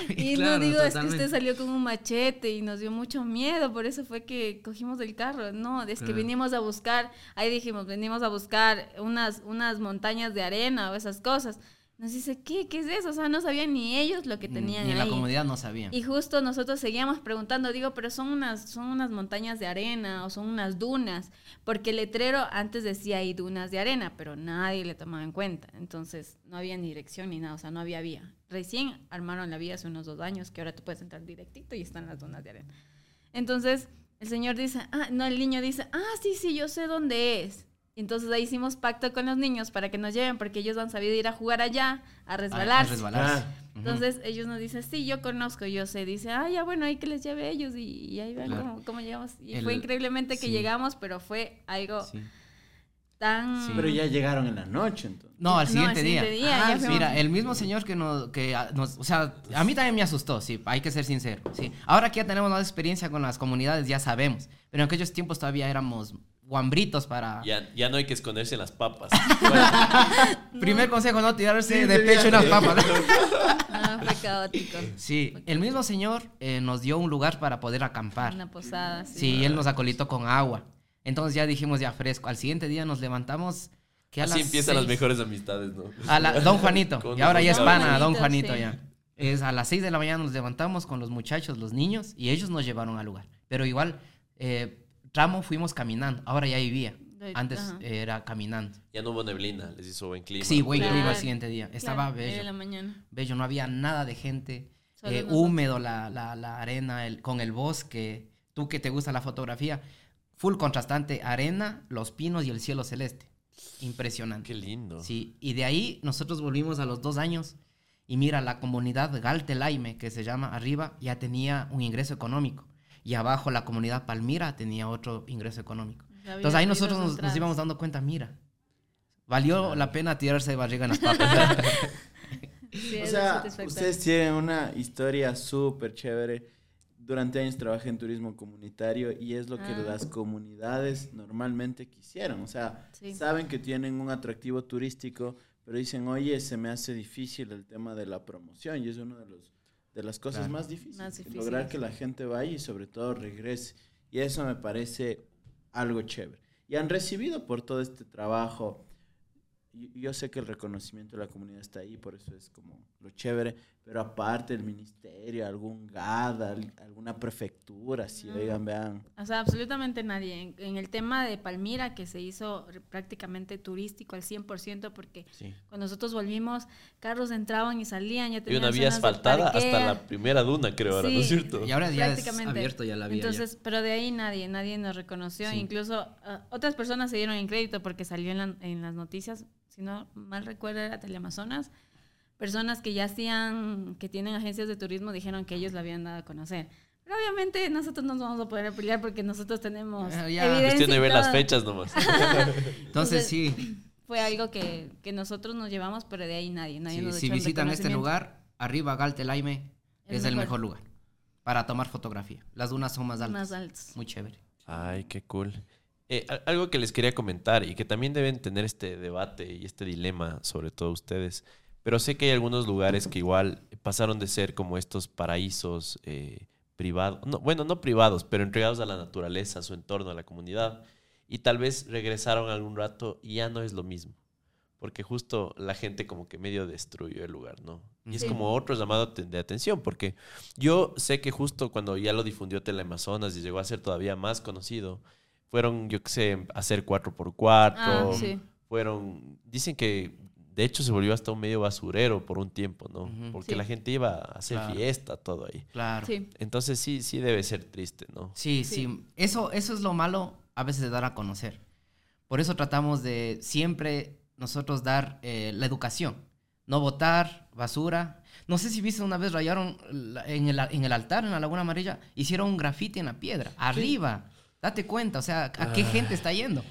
Y claro, no digo, totalmente. Es que usted salió con un machete y nos dio mucho miedo. Por eso fue que cogimos el carro. No, es que vinimos a buscar... Ahí dijimos, venimos a buscar unas montañas de arena o esas cosas. Nos dice, ¿qué es eso? O sea, no sabían ni ellos lo que tenían ahí. Ni la comunidad no sabían. Y justo nosotros seguíamos preguntando, digo, pero son unas montañas de arena o son unas dunas, porque el letrero antes decía hay dunas de arena, pero nadie le tomaba en cuenta. Entonces, no había ni dirección ni nada, o sea, no había vía. Recién armaron la vía hace unos 2 años, que ahora tú puedes entrar directito y están las dunas de arena. Entonces, el señor dice, el niño dice, sí, yo sé dónde es. Entonces ahí hicimos pacto con los niños para que nos lleven, porque ellos han sabido ir a jugar allá, a resbalarse. Entonces ellos nos dicen, sí, yo conozco, yo sé. Dice, ya bueno, hay que les lleve a ellos y ahí van cómo llegamos. Y fue increíblemente que llegamos, pero fue algo tan... Sí. Pero ya llegaron en la noche, entonces. No, al siguiente día. Mira, el mismo señor que nos... O sea, a mí también me asustó, sí, hay que ser sincero. Sí. Ahora que ya tenemos más experiencia con las comunidades, ya sabemos. Pero en aquellos tiempos todavía éramos... guambritos para... Ya no hay que esconderse en las papas. Bueno. No. Primer consejo, no tirarse de pecho en las papas. No, fue caótico. Sí, el mismo señor nos dio un lugar para poder acampar. Una posada, sí. Sí, él nos acolitó con agua. Entonces ya dijimos, ya fresco. Al siguiente día nos levantamos... Que así empiezan 6, las mejores amistades, ¿no? Don Juanito. Y ahora ya es pana, Don Juanito, sí. Ya. Es a las 6 de la mañana nos levantamos con los muchachos, los niños, y ellos nos llevaron al lugar. Pero igual... Tramo fuimos caminando, ahora ya vivía. Antes era caminando. Ya no hubo neblina, les hizo buen clima. Sí, buen clima el siguiente día. Estaba bello. En la mañana. Bello, no había nada de gente. Húmedo la arena con el bosque. Tú que te gusta la fotografía, full contrastante, arena, los pinos y el cielo celeste. Impresionante. Qué lindo. Sí, y de ahí nosotros volvimos a los 2 años y mira, la comunidad Galte Laime, que se llama arriba, ya tenía un ingreso económico. Y abajo la comunidad Palmira tenía otro ingreso económico. Entonces ahí nosotros nos íbamos dando cuenta, mira, valió la pena tirarse de barriga en las papas. Sí, o sea, ustedes tienen una historia súper chévere. Durante años trabajé en turismo comunitario y es lo que las comunidades normalmente quisieron. O sea, saben que tienen un atractivo turístico, pero dicen, oye, se me hace difícil el tema de la promoción y es uno de los... de las cosas más difíciles, lograr que la gente vaya y sobre todo regrese. Y eso me parece algo chévere. Y han recibido por todo este trabajo, yo sé que el reconocimiento de la comunidad está ahí, por eso es como lo chévere, pero aparte el ministerio, algún GAD, alguna prefectura, si oigan, vean. O sea, absolutamente nadie. En el tema de Palmira, que se hizo prácticamente turístico al 100%, porque cuando nosotros volvimos, carros entraban y salían. Ya tenían y una vía asfaltada hasta la primera duna, creo, ahora, ¿no es cierto? Y ahora ya es abierto ya la vía. Entonces, pero de ahí nadie nos reconoció. Sí. Incluso otras personas se dieron en crédito porque salió en las noticias, si no mal recuerdo era Teleamazonas. Personas que ya hacían, que tienen agencias de turismo, dijeron que ellos la habían dado a conocer. Pero obviamente nosotros no nos vamos a poder apoyar porque nosotros tenemos evidencia. Cuestión de ver las fechas nomás. Entonces sí. Fue algo que nosotros nos llevamos, pero de ahí nadie nos echó el reconocimiento. Si visitan este lugar, arriba Galte Laime es el mejor lugar para tomar fotografía. Las dunas son más altas. Más altas. Muy chévere. Ay, qué cool. Algo que les quería comentar y que también deben tener este debate y este dilema, sobre todo ustedes. Pero sé que hay algunos lugares que igual pasaron de ser como estos paraísos privados. No, bueno, no privados, pero entregados a la naturaleza, a su entorno, a la comunidad. Y tal vez regresaron algún rato y ya no es lo mismo. Porque justo la gente como que medio destruyó el lugar, ¿no? Y es como otro llamado de atención. Porque yo sé que justo cuando ya lo difundió Teleamazonas y llegó a ser todavía más conocido, fueron, yo qué sé, a hacer 4x4. Fueron, dicen que... de hecho se volvió hasta un medio basurero por un tiempo, ¿no? Uh-huh. Porque sí, la gente iba a hacer, claro, fiesta, todo ahí. Claro. Sí. Entonces sí debe ser triste, ¿no? Sí, sí, sí. Eso es lo malo a veces de dar a conocer. Por eso tratamos de siempre nosotros dar la educación. No botar basura. No sé si viste, una vez rayaron en el altar, en la Laguna Amarilla, hicieron un grafiti en la piedra. Arriba. Sí. Date cuenta, o sea, ¿a qué gente está yendo?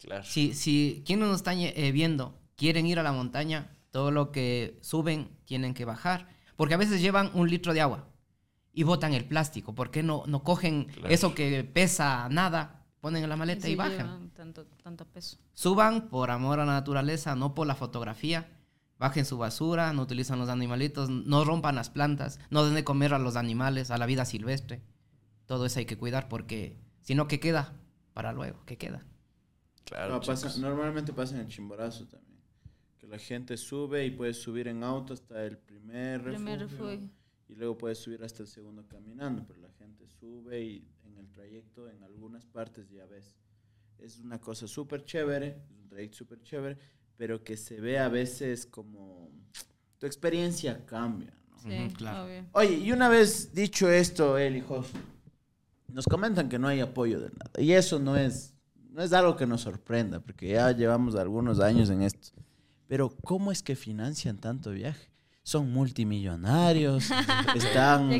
Claro. Si quienes nos están viendo quieren ir a la montaña, todo lo que suben tienen que bajar. Porque a veces llevan 1 litro de agua y botan el plástico. ¿Por qué no cogen, claro, eso que pesa nada? Ponen en la maleta y bajan. Tanto peso. Suban por amor a la naturaleza, no por la fotografía. Bajen su basura, no utilizan los animalitos, no rompan las plantas, no den de comer a los animales, a la vida silvestre. Todo eso hay que cuidar porque, si no, ¿qué queda? Para luego, ¿qué queda? Claro, no, normalmente pasa en el Chimborazo también. Que la gente sube y puede subir en auto hasta el primer refugio. Y luego puede subir hasta el segundo caminando, pero la gente sube y en el trayecto, en algunas partes ya ves. Es una cosa súper chévere, es un trayecto súper chévere, pero que se ve a veces como tu experiencia cambia, ¿no? Sí, uh-huh, claro. Obvio. Oye, y una vez dicho esto, Eli, Josué, nos comentan que no hay apoyo de nada. Y eso no es algo que nos sorprenda, porque ya llevamos algunos años en esto. Pero ¿cómo es que financian tanto viaje? Son multimillonarios, están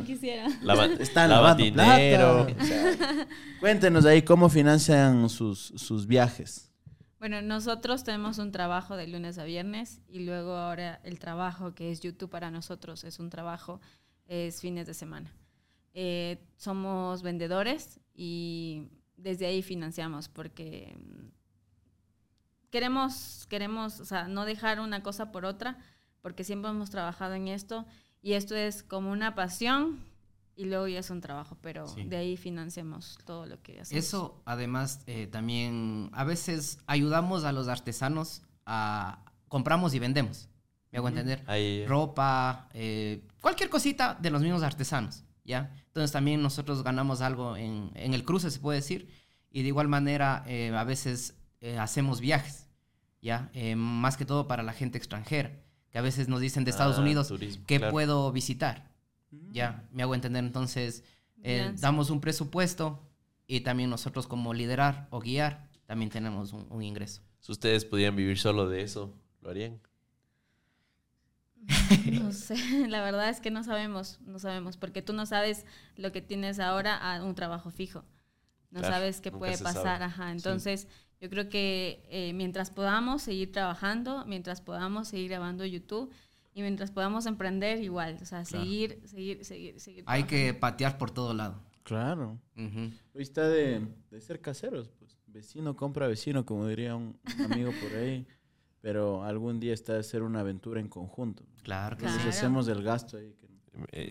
lavando dinero. Plata. O sea, cuéntenos ahí cómo financian sus viajes. Bueno, nosotros tenemos un trabajo de lunes a viernes y luego ahora el trabajo que es YouTube para nosotros es un trabajo, es fines de semana. Somos vendedores y desde ahí financiamos porque queremos, o sea, no dejar una cosa por otra porque siempre hemos trabajado en esto y esto es como una pasión y luego ya es un trabajo, pero sí, de ahí financiamos todo lo que hacemos. Eso, además, también a veces ayudamos a los artesanos compramos y vendemos, me hago entender, ahí, ropa, cualquier cosita de los mismos artesanos. ¿Ya? Entonces también nosotros ganamos algo en el cruce, se puede decir, y de igual manera a veces hacemos viajes, ¿ya? Más que todo para la gente extranjera, que a veces nos dicen de Estados Unidos, turismo, ¿qué, claro, puedo visitar? ¿Ya? Me hago entender, entonces damos un presupuesto y también nosotros como liderar o guiar también tenemos un ingreso. Si ustedes pudieran vivir solo de eso, ¿lo harían? No sé, la verdad es que no sabemos, porque tú no sabes lo que tienes ahora a un trabajo fijo, no, claro, sabes qué puede pasar, ajá, entonces sí, yo creo que mientras podamos seguir trabajando, mientras podamos seguir grabando YouTube y mientras podamos emprender igual, o sea, claro, seguir hay trabajando, que patear por todo lado. Claro, uh-huh. Hoy está de ser caseros, pues, vecino compra vecino, como diría un amigo por ahí. Pero algún día está de ser una aventura en conjunto. Claro, claro. Entonces hacemos el gasto ahí.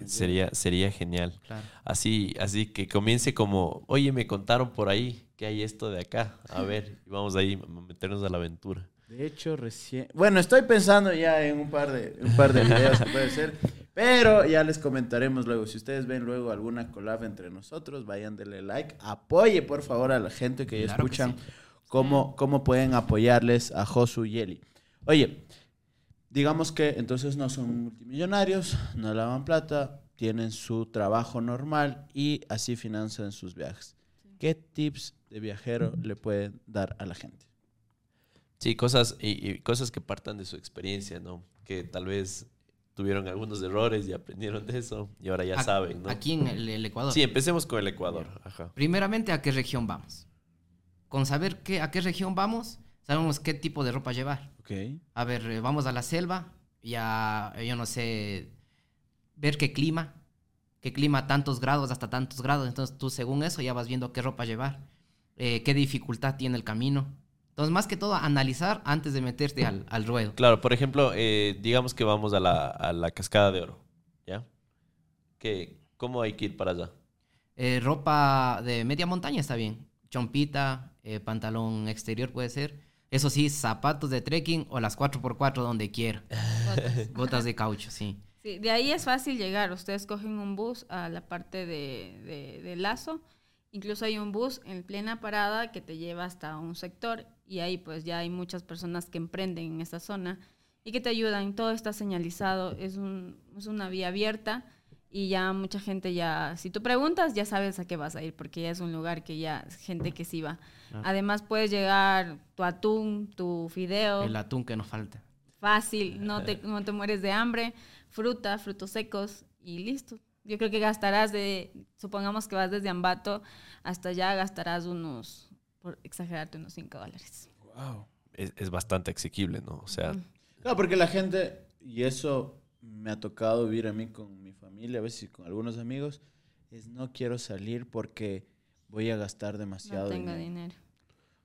Sería genial. Claro. Así que comience como, oye, me contaron por ahí que hay esto de acá. A ver, vamos ahí a meternos a la aventura. De hecho, recién... Bueno, estoy pensando ya en un par de videos que puede ser. Pero ya les comentaremos luego. Si ustedes ven luego alguna collab entre nosotros, vayan, denle like. Apoye, por favor, a la gente que ya, claro, escuchan. Que sí. ¿Cómo pueden apoyarles a Josu y Eli? Oye, digamos que entonces no son multimillonarios, no lavan plata, tienen su trabajo normal y así financian sus viajes. Sí. ¿Qué tips de viajero le pueden dar a la gente? Sí, cosas, y cosas que partan de su experiencia, ¿no? Que tal vez tuvieron algunos errores y aprendieron de eso y ahora ya saben, ¿no? Aquí en el Ecuador. Sí, empecemos con el Ecuador. Ajá. Primeramente, ¿a qué región vamos? Con saber a qué región vamos, sabemos qué tipo de ropa llevar. Okay. A ver, vamos a la selva y yo no sé, ver qué clima, tantos grados hasta tantos grados. Entonces tú según eso ya vas viendo qué ropa llevar, qué dificultad tiene el camino. Entonces más que todo analizar antes de meterte al ruedo. Claro, por ejemplo, digamos que vamos a la Cascada de Oro, ¿ya? ¿Cómo hay que ir para allá? Ropa de media montaña está bien. Chompita, pantalón exterior puede ser. Eso sí, zapatos de trekking o las 4x4 donde quiera. Botas de caucho, sí. Sí. De ahí es fácil llegar. Ustedes cogen un bus a la parte de Lazo. Incluso hay un bus en plena parada que te lleva hasta un sector y ahí pues ya hay muchas personas que emprenden en esta zona y que te ayudan. Todo está señalizado, es una vía abierta y ya mucha gente ya, si tú preguntas, ya sabes a qué vas a ir porque ya es un lugar que ya gente que sí va. Ah. Además puedes llegar tu atún, tu fideo. El atún que nos falta. Fácil, no te mueres de hambre, fruta, frutos secos y listo. Yo creo que gastarás supongamos que vas desde Ambato hasta allá, gastarás unos, por exagerarte, unos $5. Wow. Es bastante asequible, ¿no? O sea... Claro, porque la gente, y eso me ha tocado vivir a mí con mi familia, a veces con algunos amigos, es no quiero salir porque voy a gastar demasiado dinero. No tengo dinero.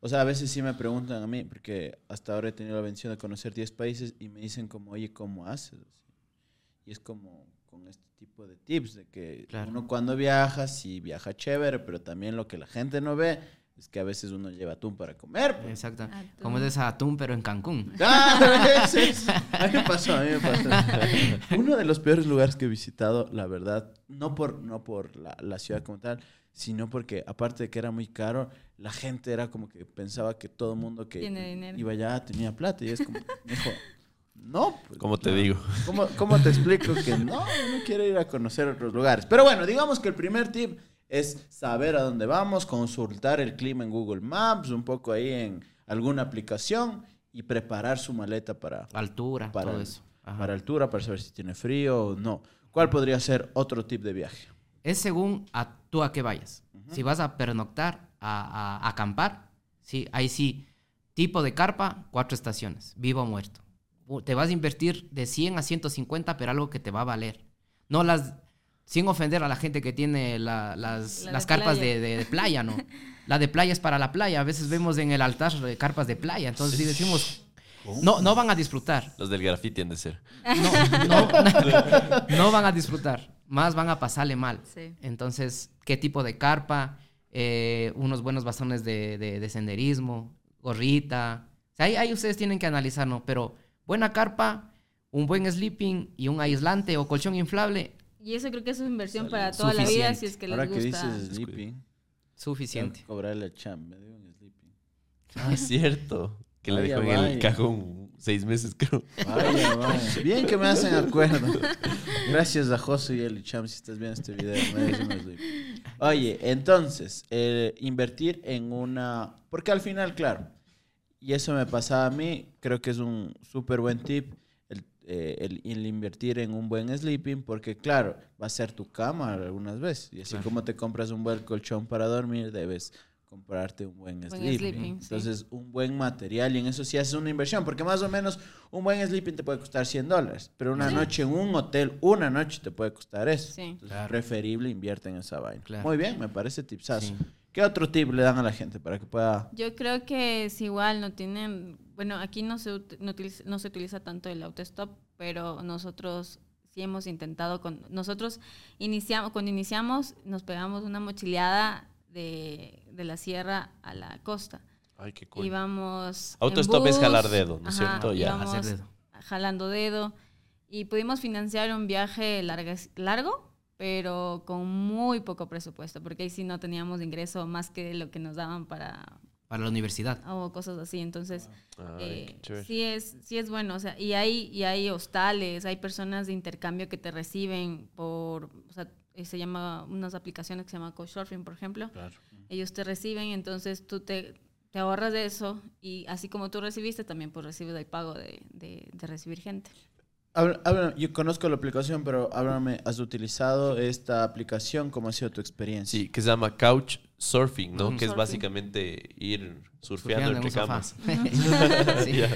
O sea, a veces sí me preguntan a mí, porque hasta ahora he tenido la bendición de conocer 10 países y me dicen como, oye, ¿cómo haces? Y es como con este tipo de tips, de que claro, uno cuando viaja, sí viaja chévere, pero también lo que la gente no ve es que a veces uno lleva atún para comer. Pues. Exacto. Atún. Como es esa atún, pero en Cancún. ¡Ah! A mí me pasó. Uno de los peores lugares que he visitado, la verdad, no por la ciudad como tal, sino porque, aparte de que era muy caro, la gente era como que pensaba que todo mundo que iba allá tenía plata. Y es como, dijo, no. Pues, ¿cómo te digo? ¿Cómo te explico que no quiero ir a conocer otros lugares? Pero bueno, digamos que el primer tip es saber a dónde vamos, consultar el clima en Google Maps, un poco ahí en alguna aplicación y preparar su maleta para... altura, para todo eso. Ajá. Para altura, para saber si tiene frío o no. ¿Cuál podría ser otro tip de viaje? Es según tú a qué vayas. Uh-huh. Si vas a pernoctar, a acampar, sí, ahí sí, tipo de carpa, 4 estaciones, vivo o muerto. Te vas a invertir de 100 a 150, pero algo que te va a valer. No las... Sin ofender a la gente que tiene las carpas de playa, ¿no? La de playa es para la playa. A veces vemos en el altar carpas de playa. Entonces sí decimos, no van a disfrutar. Los del graffiti han de ser. No van a disfrutar. Más van a pasarle mal. Sí. Entonces, ¿qué tipo de carpa? Unos buenos bastones de senderismo, gorrita. O sea, ahí ustedes tienen que analizar, ¿no? Pero buena carpa, un buen sleeping y un aislante o colchón inflable... Y eso creo que es una inversión para toda suficiente. La vida, si es que les ahora gusta. Ahora que dices sleeping. Suficiente. Cobrarle a Cham, me dio un sleeping. Ah, es cierto. Que la dejó en el cajón 6 meses, creo. Vaya. Bien que me hacen acuerdo. Gracias a Josué y Eli Cham, si estás viendo este video. Oye, entonces, invertir en una... Porque al final, claro, y eso me pasaba a mí, creo que es un súper buen tip. El invertir en un buen sleeping, porque claro, va a ser tu cama algunas veces, y así claro, como te compras un buen colchón para dormir, debes comprarte un buen sleeping. Entonces, sí, un buen material, y en eso sí haces una inversión, porque más o menos un buen sleeping te puede costar $100, pero una noche en un hotel, una noche te puede costar eso. Sí. Entonces, claro, preferible invierte en esa vaina. Claro. Muy bien, me parece tipsazo. Sí. ¿Qué otro tip le dan a la gente para que pueda...? Yo creo que es igual, no tienen... Bueno, aquí no se utiliza tanto el autostop, pero nosotros sí hemos intentado... Cuando iniciamos nos pegamos una mochileada de la sierra a la costa. Ay, qué cool. Íbamos autostop en bus, es jalar dedo, ¿no es cierto? Ya, hacer dedo. Jalando dedo. Y pudimos financiar un viaje largo pero con muy poco presupuesto, porque ahí sí no teníamos ingreso más que lo que nos daban para la universidad. O cosas así, entonces sí es bueno. O sea, y hay hostales, hay personas de intercambio que te reciben unas aplicaciones que se llama Couchsurfing, por ejemplo. Claro. Ellos te reciben, entonces tú te ahorras de eso, y así como tú recibiste, también pues recibes el pago de recibir gente. Yo conozco la aplicación, pero háblame, ¿has utilizado esta aplicación? ¿Cómo ha sido tu experiencia? Sí, que se llama Couchsurfing, ¿no? Que es básicamente ir surfeando entre camas. Sí. Yeah.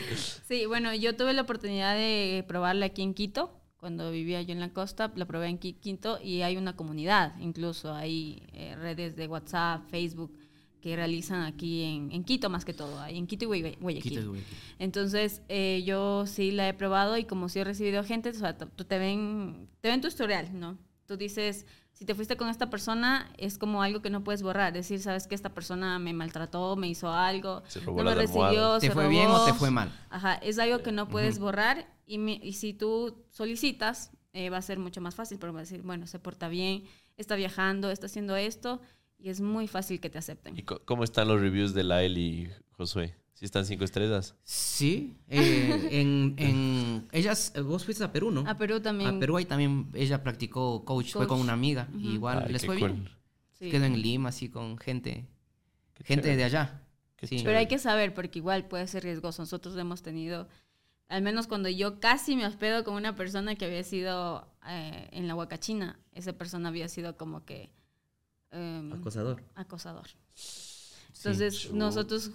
Sí, bueno, yo tuve la oportunidad de probarla aquí en Quito, cuando vivía yo en la costa, la probé en Quito, y hay una comunidad, incluso hay redes de WhatsApp, Facebook, que realizan aquí en Quito, más que todo, en Quito y Guayaquil. Entonces, yo sí la he probado, y como sí he recibido gente, o sea, te ven tu historial, ¿no? Tú dices, si te fuiste con esta persona, es como algo que no puedes borrar. Decir, sabes que esta persona me maltrató, me hizo algo, no me recibió, se robó. ¿Te fue bien o te fue mal? Ajá, es algo que no puedes borrar, y si tú solicitas, va a ser mucho más fácil, pero va a decir, bueno, se porta bien, está viajando, está haciendo esto, y es muy fácil que te acepten. ¿Y cómo están los reviews de la Eli y Josué? ¿Sí están 5 estrellas? Sí. Ellas, vos fuiste a Perú, ¿no? A Perú también. A Perú ahí también ella practicó coach. Fue con una amiga. Uh-huh. Igual les fue bien. Sí. Quedó en Lima, así con gente de allá. Sí. Pero hay que saber, porque igual puede ser riesgoso. Nosotros hemos tenido, al menos cuando yo casi me hospedo con una persona que había sido en la Huacachina, esa persona había sido como que... acosador. Entonces sí, nosotros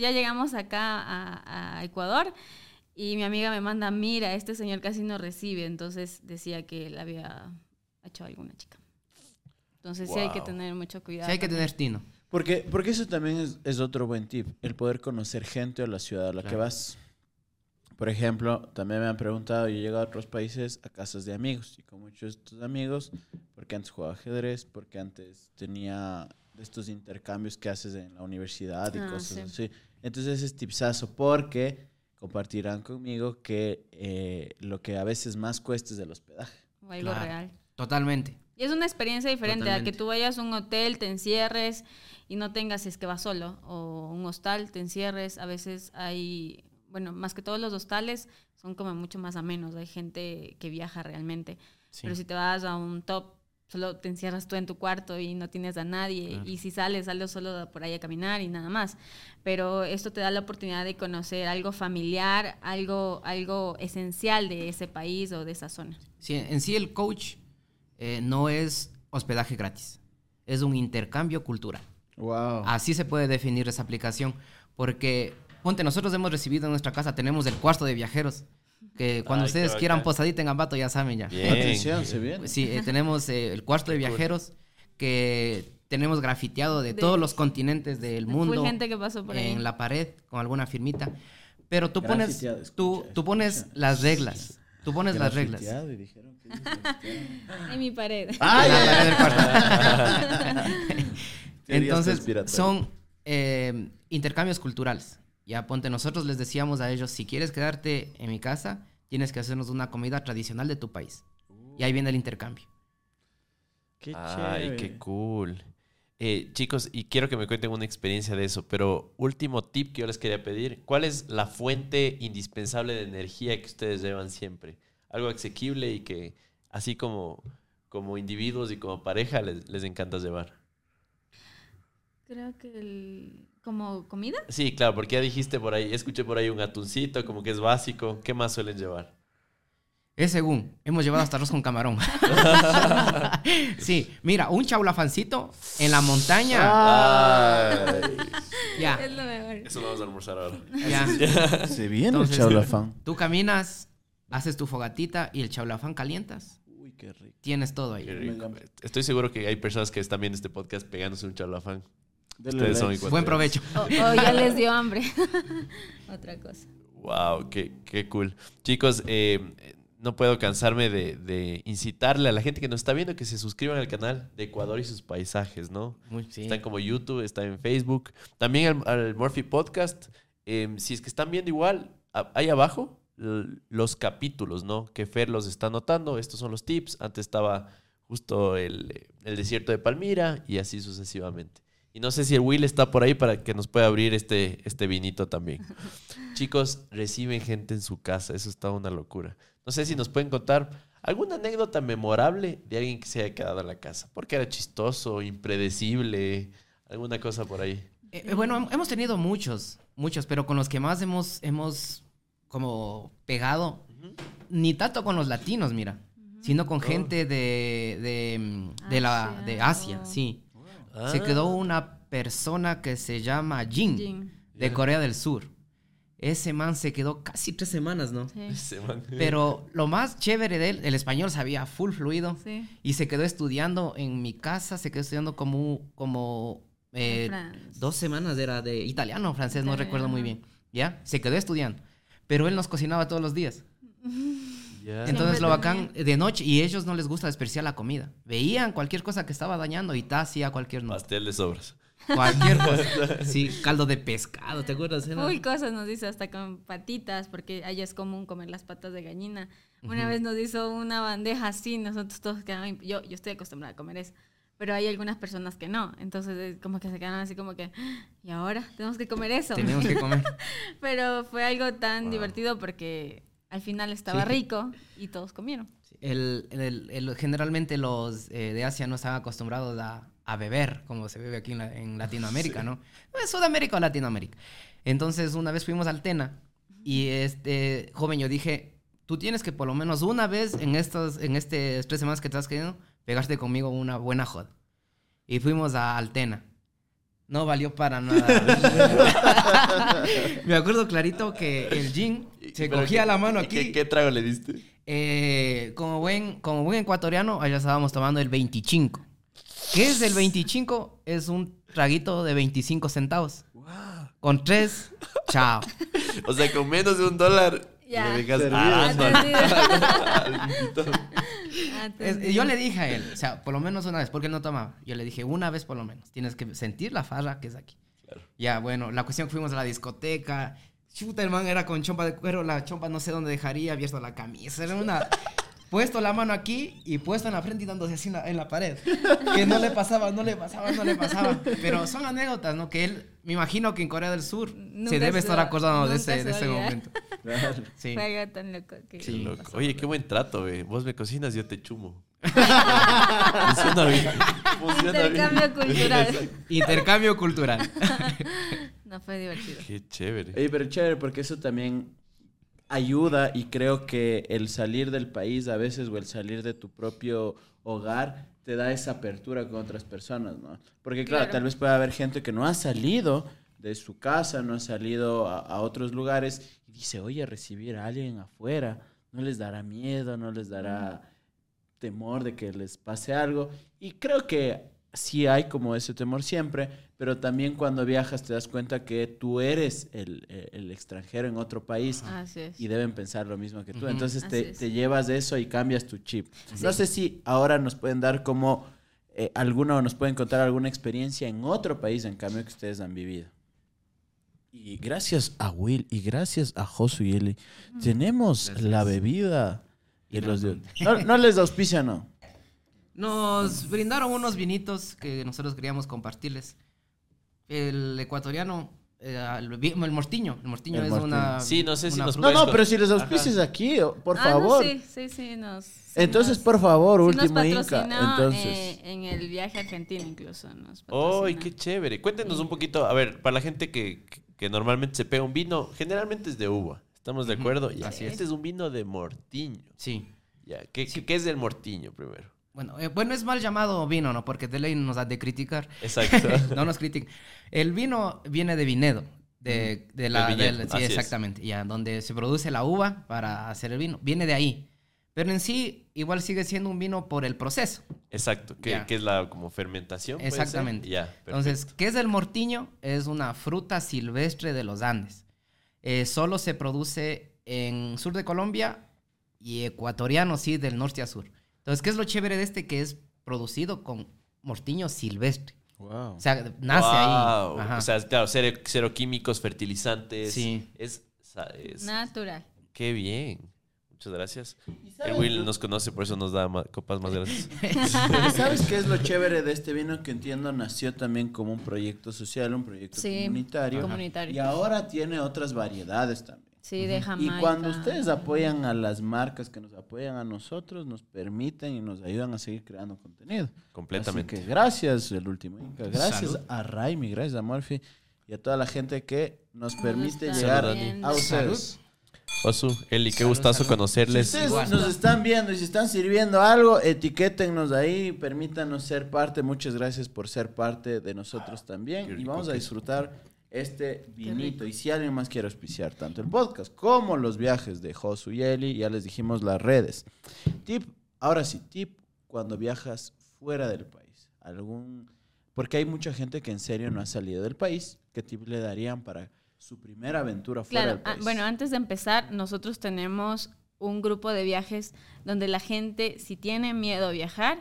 ya llegamos acá a Ecuador y mi amiga me manda, mira, este señor casi no recibe. Entonces decía que él había hecho a alguna chica. Entonces sí hay que tener mucho cuidado. Sí hay que tener tino. Porque eso también es otro buen tip, el poder conocer gente de la ciudad a la que vas. Por ejemplo, también me han preguntado, yo he llegado a otros países a casas de amigos, y con muchos de estos amigos, porque antes jugaba ajedrez, porque antes tenía estos intercambios que haces en la universidad y cosas así. Entonces ese es tipsazo, porque compartirán conmigo que lo que a veces más cuesta es el hospedaje. O algo real. Totalmente. Y es una experiencia diferente. Totalmente. A que tú vayas a un hotel, te encierres y no tengas, si es que vas solo, o un hostal, te encierres. A veces hay, bueno, más que todos los hostales son como mucho más amenos. Hay gente que viaja realmente. Sí. Pero si te vas a un top, solo te encierras tú en tu cuarto y no tienes a nadie. Claro. Y si sales solo por ahí a caminar y nada más. Pero esto te da la oportunidad de conocer algo familiar, algo esencial de ese país o de esa zona. Sí, en sí el coach... no es hospedaje gratis, es un intercambio cultural. Wow. Así se puede definir esa aplicación, porque ponte, nosotros hemos recibido en nuestra casa, tenemos el cuarto de viajeros, que cuando ustedes quieran posadita en Ambato ya saben ya. Bien. Atención, se viene. Sí, tenemos el cuarto de viajeros que tenemos grafiteado de todos los continentes del mundo. Gente que pasó por en ahí. La pared con alguna firmita, pero tú grafiteado, pones, tú pones las reglas. Tú pones las reglas. Y dijeron que en mi pared. Ah, la pared del cuarto. Entonces, son intercambios culturales. Ya ponte, nosotros les decíamos a ellos, si quieres quedarte en mi casa, tienes que hacernos una comida tradicional de tu país. Y ahí viene el intercambio. ¡Qué chévere! ¡Ay, qué cool! Chicos, y quiero que me cuenten una experiencia de eso, pero último tip que yo les quería pedir, ¿cuál es la fuente indispensable de energía que ustedes llevan siempre? Algo asequible y que así como individuos y como pareja les encanta llevar. Creo que ¿como comida? Sí, claro, porque ya dijiste por ahí, escuché por ahí un atuncito, como que es básico. ¿Qué más suelen llevar? Es según, hemos llevado hasta arroz con camarón. Sí, mira, un chaulafancito en la montaña. Ya. Es lo mejor. Eso lo vamos a almorzar ahora. Ya. Se viene. Entonces, el chaulafán. Tú caminas, haces tu fogatita y el chaulafán calientas. Uy, qué rico. Tienes todo ahí. Estoy seguro que hay personas que están viendo este podcast pegándose un chaulafán. Ustedes son iguales. Buen provecho. O ya les dio hambre. Otra cosa. Wow, qué cool. Chicos, no puedo cansarme de incitarle a la gente que nos está viendo que se suscriban al canal de Ecuador y sus paisajes, ¿no? Sí. Están como YouTube, están en Facebook. También al Morfi Podcast. Si es que están viendo igual, ahí abajo los capítulos, ¿no? Que Fer los está anotando. Estos son los tips. Antes estaba justo el desierto de Palmira y así sucesivamente. Y no sé si el Will está por ahí para que nos pueda abrir este vinito también. Chicos, reciben gente en su casa. Eso está una locura. No sé si nos pueden contar alguna anécdota memorable de alguien que se haya quedado en la casa. Porque era chistoso, impredecible, alguna cosa por ahí. Bueno, hemos tenido muchos, pero con los que más hemos como pegado. Uh-huh. Ni tanto con los latinos, mira, uh-huh, sino con gente de Asia, sí. Se quedó una persona que se llama Jin. De Corea del Sur. Ese man se quedó casi 3 semanas, ¿no? Sí. Pero lo más chévere de él, el español sabía full fluido. Sí. Y se quedó estudiando en mi casa, se quedó estudiando como 2 semanas, era de italiano o francés, no recuerdo muy bien. ¿Ya? Se quedó estudiando. Pero él nos cocinaba todos los días. Yeah. Entonces lo bacán de noche, y ellos no les gusta desperdiciar la comida. Veían cualquier cosa que estaba dañando y hacía cualquier nota. Pastel de sobras. Cualquier cosa. Sí, caldo de pescado, ¿te acuerdas? Uy, cosas nos hizo hasta con patitas, porque allá es común comer las patas de gallina. Una vez nos hizo una bandeja así, nosotros todos quedamos... Yo estoy acostumbrada a comer eso. pero hay algunas personas que no, entonces como que se quedan así como que, y ahora tenemos que comer eso. Tenemos que comer. Pero fue algo tan divertido porque al final estaba rico y todos comieron. Sí. Generalmente los de Asia no están acostumbrados a beber como se bebe aquí en Latinoamérica, ¿no? Sudamérica o Latinoamérica. Entonces una vez fuimos al Tena y este joven, yo dije, tú tienes que por lo menos una vez en estas 3 semanas que te has quedado pegarte conmigo una buena joda. Y fuimos a Altena. No valió para nada. Me acuerdo clarito que el Jin se cogía la mano aquí. ¿Qué trago le diste? Como buen ecuatoriano, allá estábamos tomando el 25. ¿Qué es el 25? Es un traguito de 25 centavos. Wow. Con 3, chao. O sea, con menos de $1. Ya. Le dejas yo le dije a él, o sea, por lo menos una vez, porque él no tomaba. Yo le dije, una vez por lo menos, tienes que sentir la farra que es aquí. Claro. Ya, bueno, la cuestión que fuimos a la discoteca, chuta, el man era con chompa de cuero, la chompa no sé dónde dejaría, abierto la camisa, era una... puesto la mano aquí y puesto en la frente y dándose así en la pared. Que no le pasaba. Pero son anécdotas, ¿no? Que él, me imagino que en Corea del Sur se debe estar acordando de ese momento. Claro. Sí. Fue algo tan loco. Loco. Oye, qué buen trato, güey. Vos me cocinas y yo te chumo. Funciona bien. Intercambio cultural. Intercambio cultural. No, fue divertido. Qué chévere. Oye, pero chévere porque eso también... ayuda, y creo que el salir del país a veces o el salir de tu propio hogar te da esa apertura con otras personas, ¿no? Porque claro, tal vez pueda haber gente que no ha salido de su casa, no ha salido a otros lugares y dice, oye, recibir a alguien afuera no les dará miedo, no les dará temor de que les pase algo. Y creo que sí hay como ese temor siempre, pero también cuando viajas te das cuenta que tú eres el extranjero en otro país. Así es. Y deben pensar lo mismo que tú. Entonces te llevas de eso y cambias tu chip. Así no sé es. Si ahora nos pueden dar como alguna o nos pueden contar alguna experiencia en otro país, en cambio, que ustedes han vivido. Y gracias a Will y gracias a Josu y Eli, tenemos la bebida. Y los no les auspicia, no. Nos brindaron unos vinitos que nosotros queríamos compartirles. El ecuatoriano, el mortiño. El mortiño es una... Sí, no sé si nos... No, pero si les auspicias aquí, por favor. No, sí, nos... Entonces, por favor, sí, Último Inca. Entonces en el viaje a Argentina incluso nos patrocinó. ¡Ay, qué chévere! Cuéntenos un poquito, a ver, para la gente que normalmente se pega un vino, generalmente es de uva, ¿estamos de acuerdo? Ya, así es. Este es un vino de mortiño. Sí. Ya, ¿Qué es el mortiño primero? Bueno, es mal llamado vino, ¿no? Porque de ley nos ha de criticar. Exacto. No nos critican. El vino viene de viñedo. Sí, exactamente. Ya, donde se produce la uva para hacer el vino. Viene de ahí. Pero en sí, igual sigue siendo un vino por el proceso. Exacto. Que es la como fermentación. Exactamente. Ya, entonces, ¿qué es el mortiño? Es una fruta silvestre de los Andes. Solo se produce en sur de Colombia y ecuatoriano, sí, del norte a sur. Entonces, ¿qué es lo chévere de este? Que es producido con mortiño silvestre. Wow. O sea, nace ahí. Ajá. O sea, claro, cero químicos, fertilizantes. Sí. Es natural. Qué bien. Muchas gracias. El Will nos conoce, por eso nos da copas más grandes. ¿Sabes qué es lo chévere de este vino? Que entiendo nació también como un proyecto social, un proyecto comunitario. Y ahora tiene otras variedades también. Sí, de Jamaica. Y cuando ustedes apoyan a las marcas que nos apoyan a nosotros, nos permiten y nos ayudan a seguir creando contenido. Completamente. Así que gracias, el Último Inca. Gracias a Raimi, gracias a Morfi y a toda la gente que nos permite llegar a ustedes. Josu, Eli, qué gustazo conocerles. Si ustedes nos están viendo y si están sirviendo algo, etiquétennos ahí, permítanos ser parte. Muchas gracias por ser parte de nosotros también. Y vamos a disfrutar este vinito. Y si alguien más quiere auspiciar tanto el podcast como los viajes de Josu y Eli, ya les dijimos las redes. Tip cuando viajas fuera del país. Porque hay mucha gente que en serio no ha salido del país. ¿Qué tip le darían para su primera aventura fuera del país? Bueno, antes de empezar, nosotros tenemos un grupo de viajes donde la gente, si tiene miedo a viajar,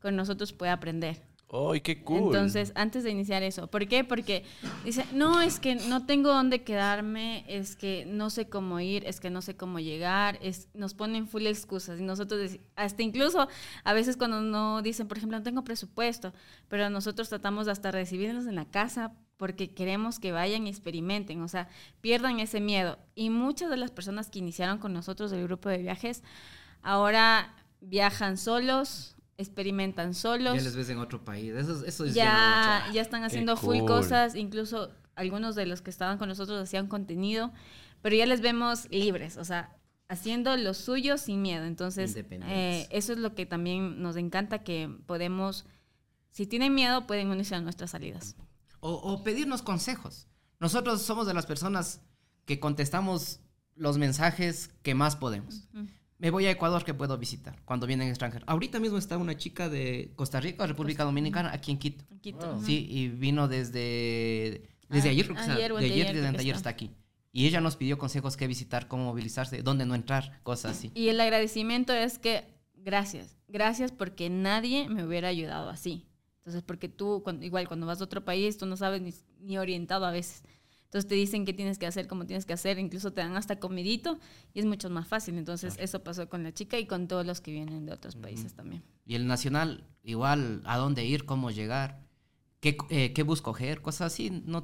con nosotros puede aprender. ¡Ay, qué cool! Entonces, antes de iniciar eso, ¿por qué? Porque dice, no, es que no tengo dónde quedarme, es que no sé cómo ir, es que no sé cómo llegar, nos ponen full excusas y nosotros, hasta incluso a veces cuando no dicen, por ejemplo, no tengo presupuesto, pero nosotros tratamos de hasta recibirnos en la casa porque queremos que vayan y experimenten, o sea, pierdan ese miedo. Y muchas de las personas que iniciaron con nosotros del grupo de viajes, ahora viajan solos, experimentan solos. Ya les ves en otro país. Eso ya están haciendo full cosas. Incluso algunos de los que estaban con nosotros hacían contenido, pero ya les vemos libres, o sea, haciendo lo suyo sin miedo. Entonces, eso es lo que también nos encanta, que podemos, si tienen miedo, pueden unirse a nuestras salidas. O pedirnos consejos. Nosotros somos de las personas que contestamos los mensajes que más podemos. Uh-huh. Me voy a Ecuador, que puedo visitar cuando vienen extranjeros. Ahorita mismo está una chica de Costa Rica, República Dominicana, aquí en Quito. Wow. Sí, y vino desde ayer, creo que desde anteayer está aquí. Y ella nos pidió consejos, qué visitar, cómo movilizarse, dónde no entrar, cosas así. Y el agradecimiento es que gracias porque nadie me hubiera ayudado así. Entonces, porque tú, cuando vas a otro país, tú no sabes ni orientado a veces. Entonces te dicen qué tienes que hacer, cómo tienes que hacer, incluso te dan hasta comidito y es mucho más fácil. Entonces, claro, eso pasó con la chica y con todos los que vienen de otros países también. Y el nacional, igual, a dónde ir, cómo llegar, qué bus coger, cosas así. No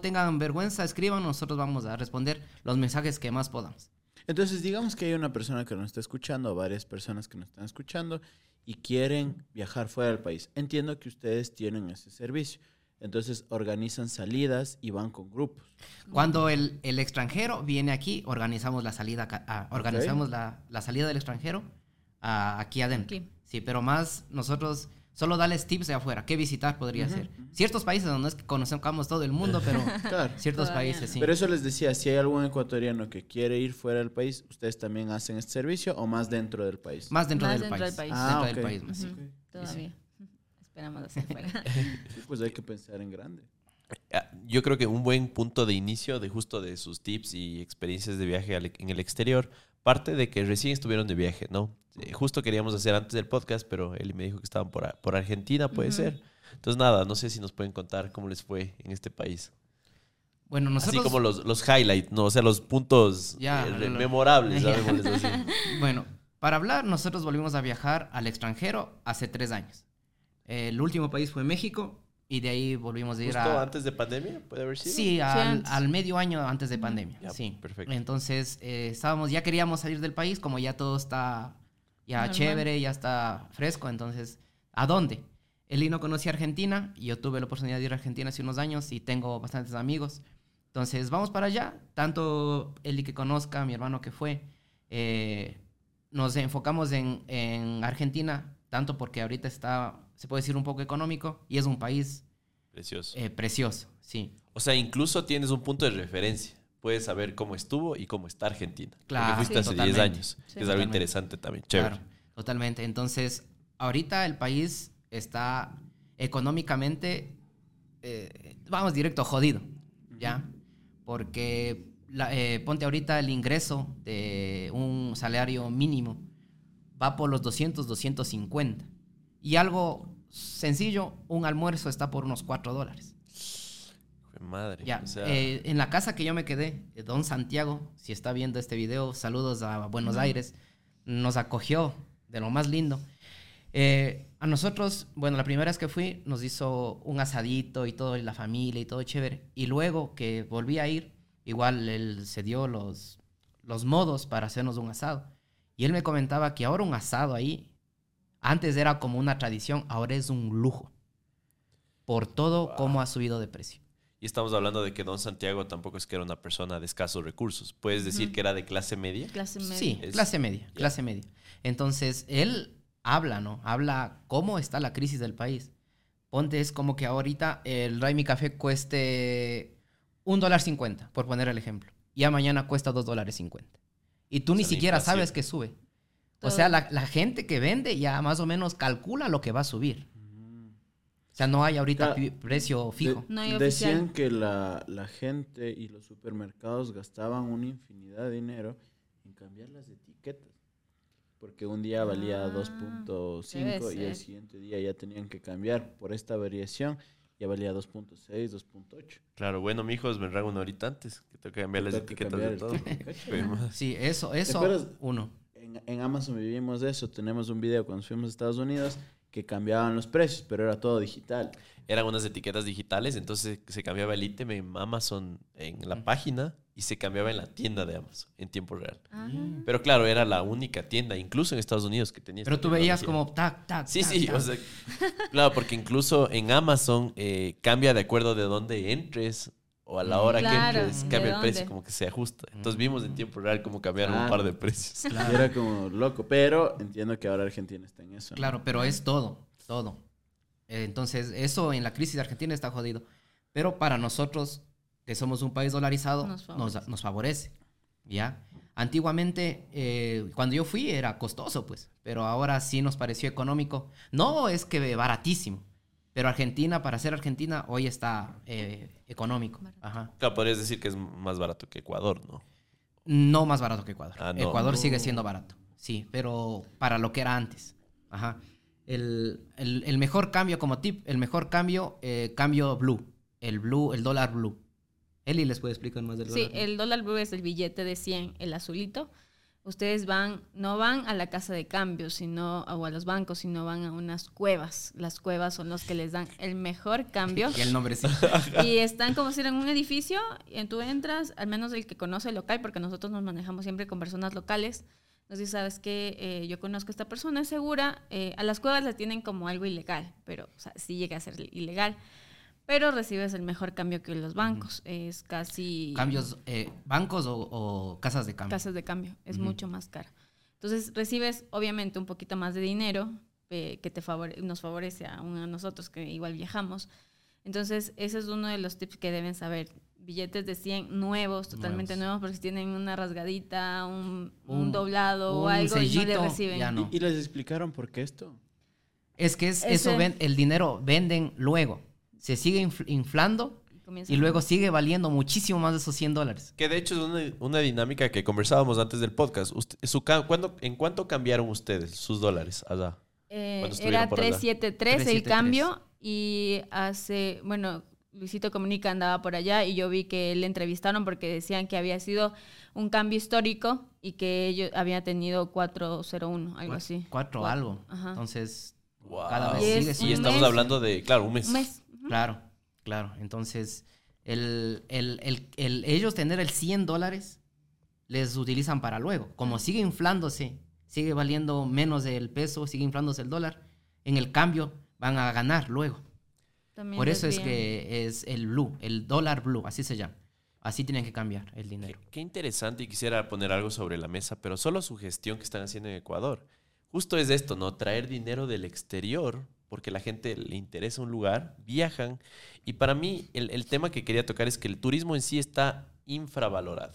tengan vergüenza, escriban, nosotros vamos a responder los mensajes que más podamos. Entonces, digamos que hay una persona que nos está escuchando, o varias personas que nos están escuchando y quieren viajar fuera del país. Entiendo que ustedes tienen ese servicio. Entonces organizan salidas y van con grupos. Cuando el extranjero viene aquí, organizamos la salida, la salida del extranjero aquí adentro. Aquí. Sí, pero más nosotros solo darles tips de afuera, qué visitar podría ser. Ciertos países donde no es que conozcamos todo el mundo, pero claro, ciertos países sí. Pero eso les decía, si hay algún ecuatoriano que quiere ir fuera del país, ¿ustedes también hacen este servicio o más dentro del país? Más dentro del país. Ah, dentro del país más. Okay. Todavía. Sí. Esperamos hacia afuera. Pues hay que pensar en grande. Yo creo que un buen punto de inicio de sus tips y experiencias de viaje en el exterior parte de que recién estuvieron de viaje, ¿no? Justo queríamos hacer antes del podcast, pero él me dijo que estaban por Argentina, puede ser. Entonces, nada, no sé si nos pueden contar cómo les fue en este país. Bueno, nosotros... Así como los highlights, ¿no? O sea, los puntos memorables. Yeah. Bueno, para hablar, nosotros volvimos a viajar al extranjero hace 3 años. El último país fue México y de ahí volvimos a ir a... ¿Justo antes de pandemia? ¿Puede haber sido? Sí, al medio año antes de pandemia. Yeah, sí, perfecto. Entonces, ya queríamos salir del país, como ya todo está ya chévere, ya está fresco. Entonces, ¿a dónde? Eli no conocía Argentina y yo tuve la oportunidad de ir a Argentina hace unos años y tengo bastantes amigos. Entonces, vamos para allá. Tanto Eli que conozca, mi hermano que fue, nos enfocamos en Argentina, tanto porque ahorita está... se puede decir un poco económico, y es un país precioso. Precioso, sí. O sea, incluso tienes un punto de referencia. Puedes saber cómo estuvo y cómo está Argentina. Claro. Porque fuiste hace 10 años. Sí, es algo interesante también, chévere. Claro, totalmente. Entonces, ahorita el país está económicamente, vamos directo, jodido, ¿ya? Porque ponte ahorita el ingreso de un salario mínimo va por los 200, 250. Y algo sencillo, un almuerzo está por unos $4. Madre. Ya, o sea... en la casa que yo me quedé, don Santiago, si está viendo este video, saludos a Buenos Aires, nos acogió de lo más lindo. A nosotros, bueno, la primera vez que fui, nos hizo un asadito y todo, y la familia y todo chévere. Y luego que volví a ir, igual él se dio los modos para hacernos un asado. Y él me comentaba que ahora un asado ahí... Antes era como una tradición, ahora es un lujo. Por todo, wow, cómo ha subido de precio. Y estamos hablando de que don Santiago tampoco es que era una persona de escasos recursos. ¿Puedes decir que era de clase media? Sí, clase media. Entonces, él habla, ¿no? Habla cómo está la crisis del país. Ponte, es como que ahorita el Raimi Café cueste $1.50, por poner el ejemplo. Y mañana cuesta $2.50. Y tú ni siquiera sabes que sube. O sea, la gente que vende ya más o menos calcula lo que va a subir. O sea, no hay ahorita precio fijo. No hay oficial. Decían que la gente y los supermercados gastaban una infinidad de dinero en cambiar las etiquetas. porque un día valía 2.5 y el siguiente día ya tenían que cambiar por esta variación. Ya valía 2.6, 2.8. Claro, bueno, mijos, me rago una horita antes, que tengo que cambiar las etiquetas de todo. Sí, eso uno. En Amazon vivimos eso. Tenemos un video cuando fuimos a Estados Unidos que cambiaban los precios, pero era todo digital. Eran unas etiquetas digitales, entonces se cambiaba el ítem en Amazon en la página y se cambiaba en la tienda de Amazon en tiempo real. Ajá. Pero claro, era la única tienda, incluso en Estados Unidos, que tenía... Pero tú veías como tac. Sí, tac. O sea, claro, porque incluso en Amazon cambia de acuerdo de dónde entres o a la hora que entres, cambia el precio, como que se ajusta. Entonces vimos en tiempo real cómo cambiaron un par de precios. Claro. Era como loco, pero entiendo que ahora Argentina está en eso. Claro, pero es todo. Entonces, eso en la crisis de Argentina está jodido. Pero para nosotros, que somos un país dolarizado, nos favorece, ¿ya? Antiguamente, cuando yo fui, era costoso, pues. Pero ahora sí nos pareció económico. No es que baratísimo, pero Argentina, para ser Argentina, hoy está económico. Ajá. Claro, podrías decir que es más barato que Ecuador, ¿no? No más barato que Ecuador. Ah, no. Ecuador sigue siendo barato, sí, pero para lo que era antes. Ajá. El mejor cambio, como tip, el mejor cambio, cambio blue, el dólar blue. Eli, ¿les puede explicar más del dólar? Sí, el dólar blue es el billete de 100, el azulito. Ustedes no van a la casa de cambio, sino o a los bancos, sino van a unas cuevas. Las cuevas son los que les dan el mejor cambio. Y el nombre sí. Y están como si eran un edificio, y tú entras, al menos el que conoce el local, porque nosotros nos manejamos siempre con personas locales. Entonces, sabes que yo conozco a esta persona, es segura. A las cuevas las tienen como algo ilegal, pero o sea, sí llega a ser ilegal. Pero recibes el mejor cambio que los bancos. Es casi... ¿Cambios, bancos o casas de cambio? Casas de cambio. Es mucho más caro. Entonces, recibes, obviamente, un poquito más de dinero que nos favorece a nosotros, que igual viajamos. Entonces, ese es uno de los tips que deben saber. Billetes de 100 nuevos, totalmente nuevos, porque si tienen una rasgadita, un doblado o algo, sellito, y no le reciben. Ya no. ¿Y les explicaron por qué esto? Es que el dinero venden luego. Se sigue inflando y luego sigue valiendo muchísimo más de esos $100. Que de hecho es una dinámica que conversábamos antes del podcast. ¿En cuánto cambiaron ustedes sus dólares allá? Era 373 el cambio y hace... Bueno, Luisito Comunica andaba por allá y yo vi que le entrevistaron porque decían que había sido un cambio histórico y que ellos habían tenido 401, algo así. 4 algo. Ajá. Entonces, cada vez sigue siendo. Y estamos hablando de, claro, un mes. Claro. Entonces, ellos tener el $100 les utilizan para luego. Como sigue inflándose, sigue valiendo menos del peso, sigue inflándose el dólar, en el cambio van a ganar luego. También por eso es que es el blue, el dólar blue, así se llama. Así tienen que cambiar el dinero. Qué interesante, y quisiera poner algo sobre la mesa, pero solo su gestión que están haciendo en Ecuador. Justo es esto, ¿no? Traer dinero del exterior, porque la gente le interesa un lugar, viajan. Y para mí, el tema que quería tocar es que el turismo en sí está infravalorado.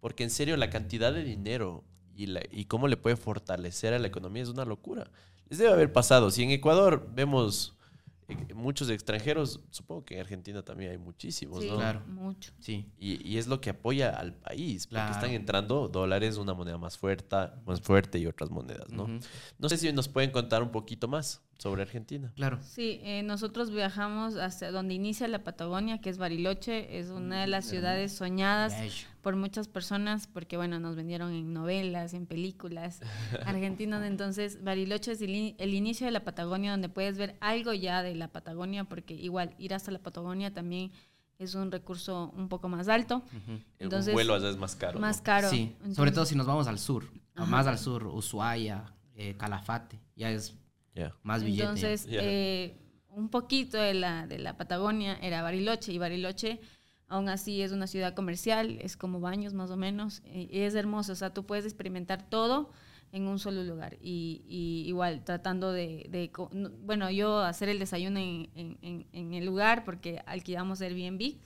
Porque en serio, la cantidad de dinero y cómo le puede fortalecer a la economía es una locura. Les debe haber pasado. Si en Ecuador vemos muchos extranjeros, supongo que en Argentina también hay muchísimos, sí, ¿no? Claro, mucho. Sí. Y es lo que apoya al país, porque están entrando dólares, una moneda más fuerte y otras monedas, ¿no? No sé si nos pueden contar un poquito más sobre Argentina. Claro. Sí, nosotros viajamos hacia donde inicia la Patagonia, que es Bariloche, es una de las ciudades soñadas por muchas personas, porque bueno, nos vendieron en novelas, en películas argentinas. Entonces Bariloche es el inicio de la Patagonia, donde puedes ver algo ya de la Patagonia, porque igual ir hasta la Patagonia también es un recurso un poco más alto. Entonces, un vuelo allá es más caro. Más caro. Sí, entonces, sobre todo si nos vamos al sur, más al sur, Ushuaia, Calafate, ya es... más billete. Entonces, un poquito de la Patagonia era Bariloche, y Bariloche aún así es una ciudad comercial, es como Baños más o menos, y es hermoso, o sea, tú puedes experimentar todo en un solo lugar, y igual tratando yo hacer el desayuno en el lugar, porque alquilamos Airbnb,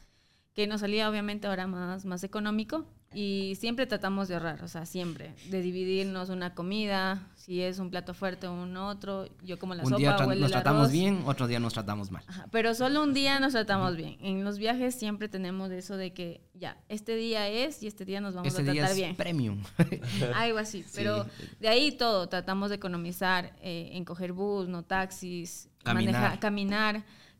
que nos salía obviamente ahora más económico. Y siempre tratamos de ahorrar, o sea, siempre. De dividirnos una comida, si es un plato fuerte, un otro. Yo como la sopa, huele el arroz. Un día nos tratamos bien, otro día nos tratamos mal. Ajá, pero solo un día nos tratamos bien. En los viajes siempre tenemos eso de que ya, este día es y este día nos vamos a tratar bien. Este día es premium. Algo así, pero de ahí todo. Tratamos de economizar en coger bus, no taxis, caminar.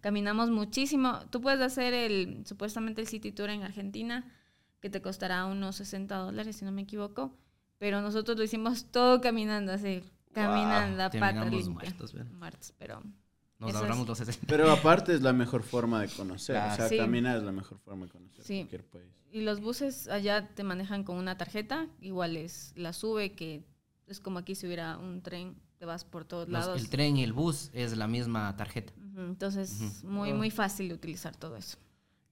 Caminamos muchísimo. Tú puedes hacer supuestamente el City Tour en Argentina, que te costará unos $60, si no me equivoco, pero nosotros lo hicimos todo caminando, así, caminando a pata limpia. Muertos, pero... Nos ahorramos los $60. Pero aparte es la mejor forma de conocer, claro. O sea, caminar es la mejor forma de conocer cualquier país. Y los buses allá te manejan con una tarjeta, igual es la SUBE, que es como aquí si hubiera un tren, te vas por todos lados. El tren y el bus es la misma tarjeta. Uh-huh. Entonces, muy fácil de utilizar todo eso.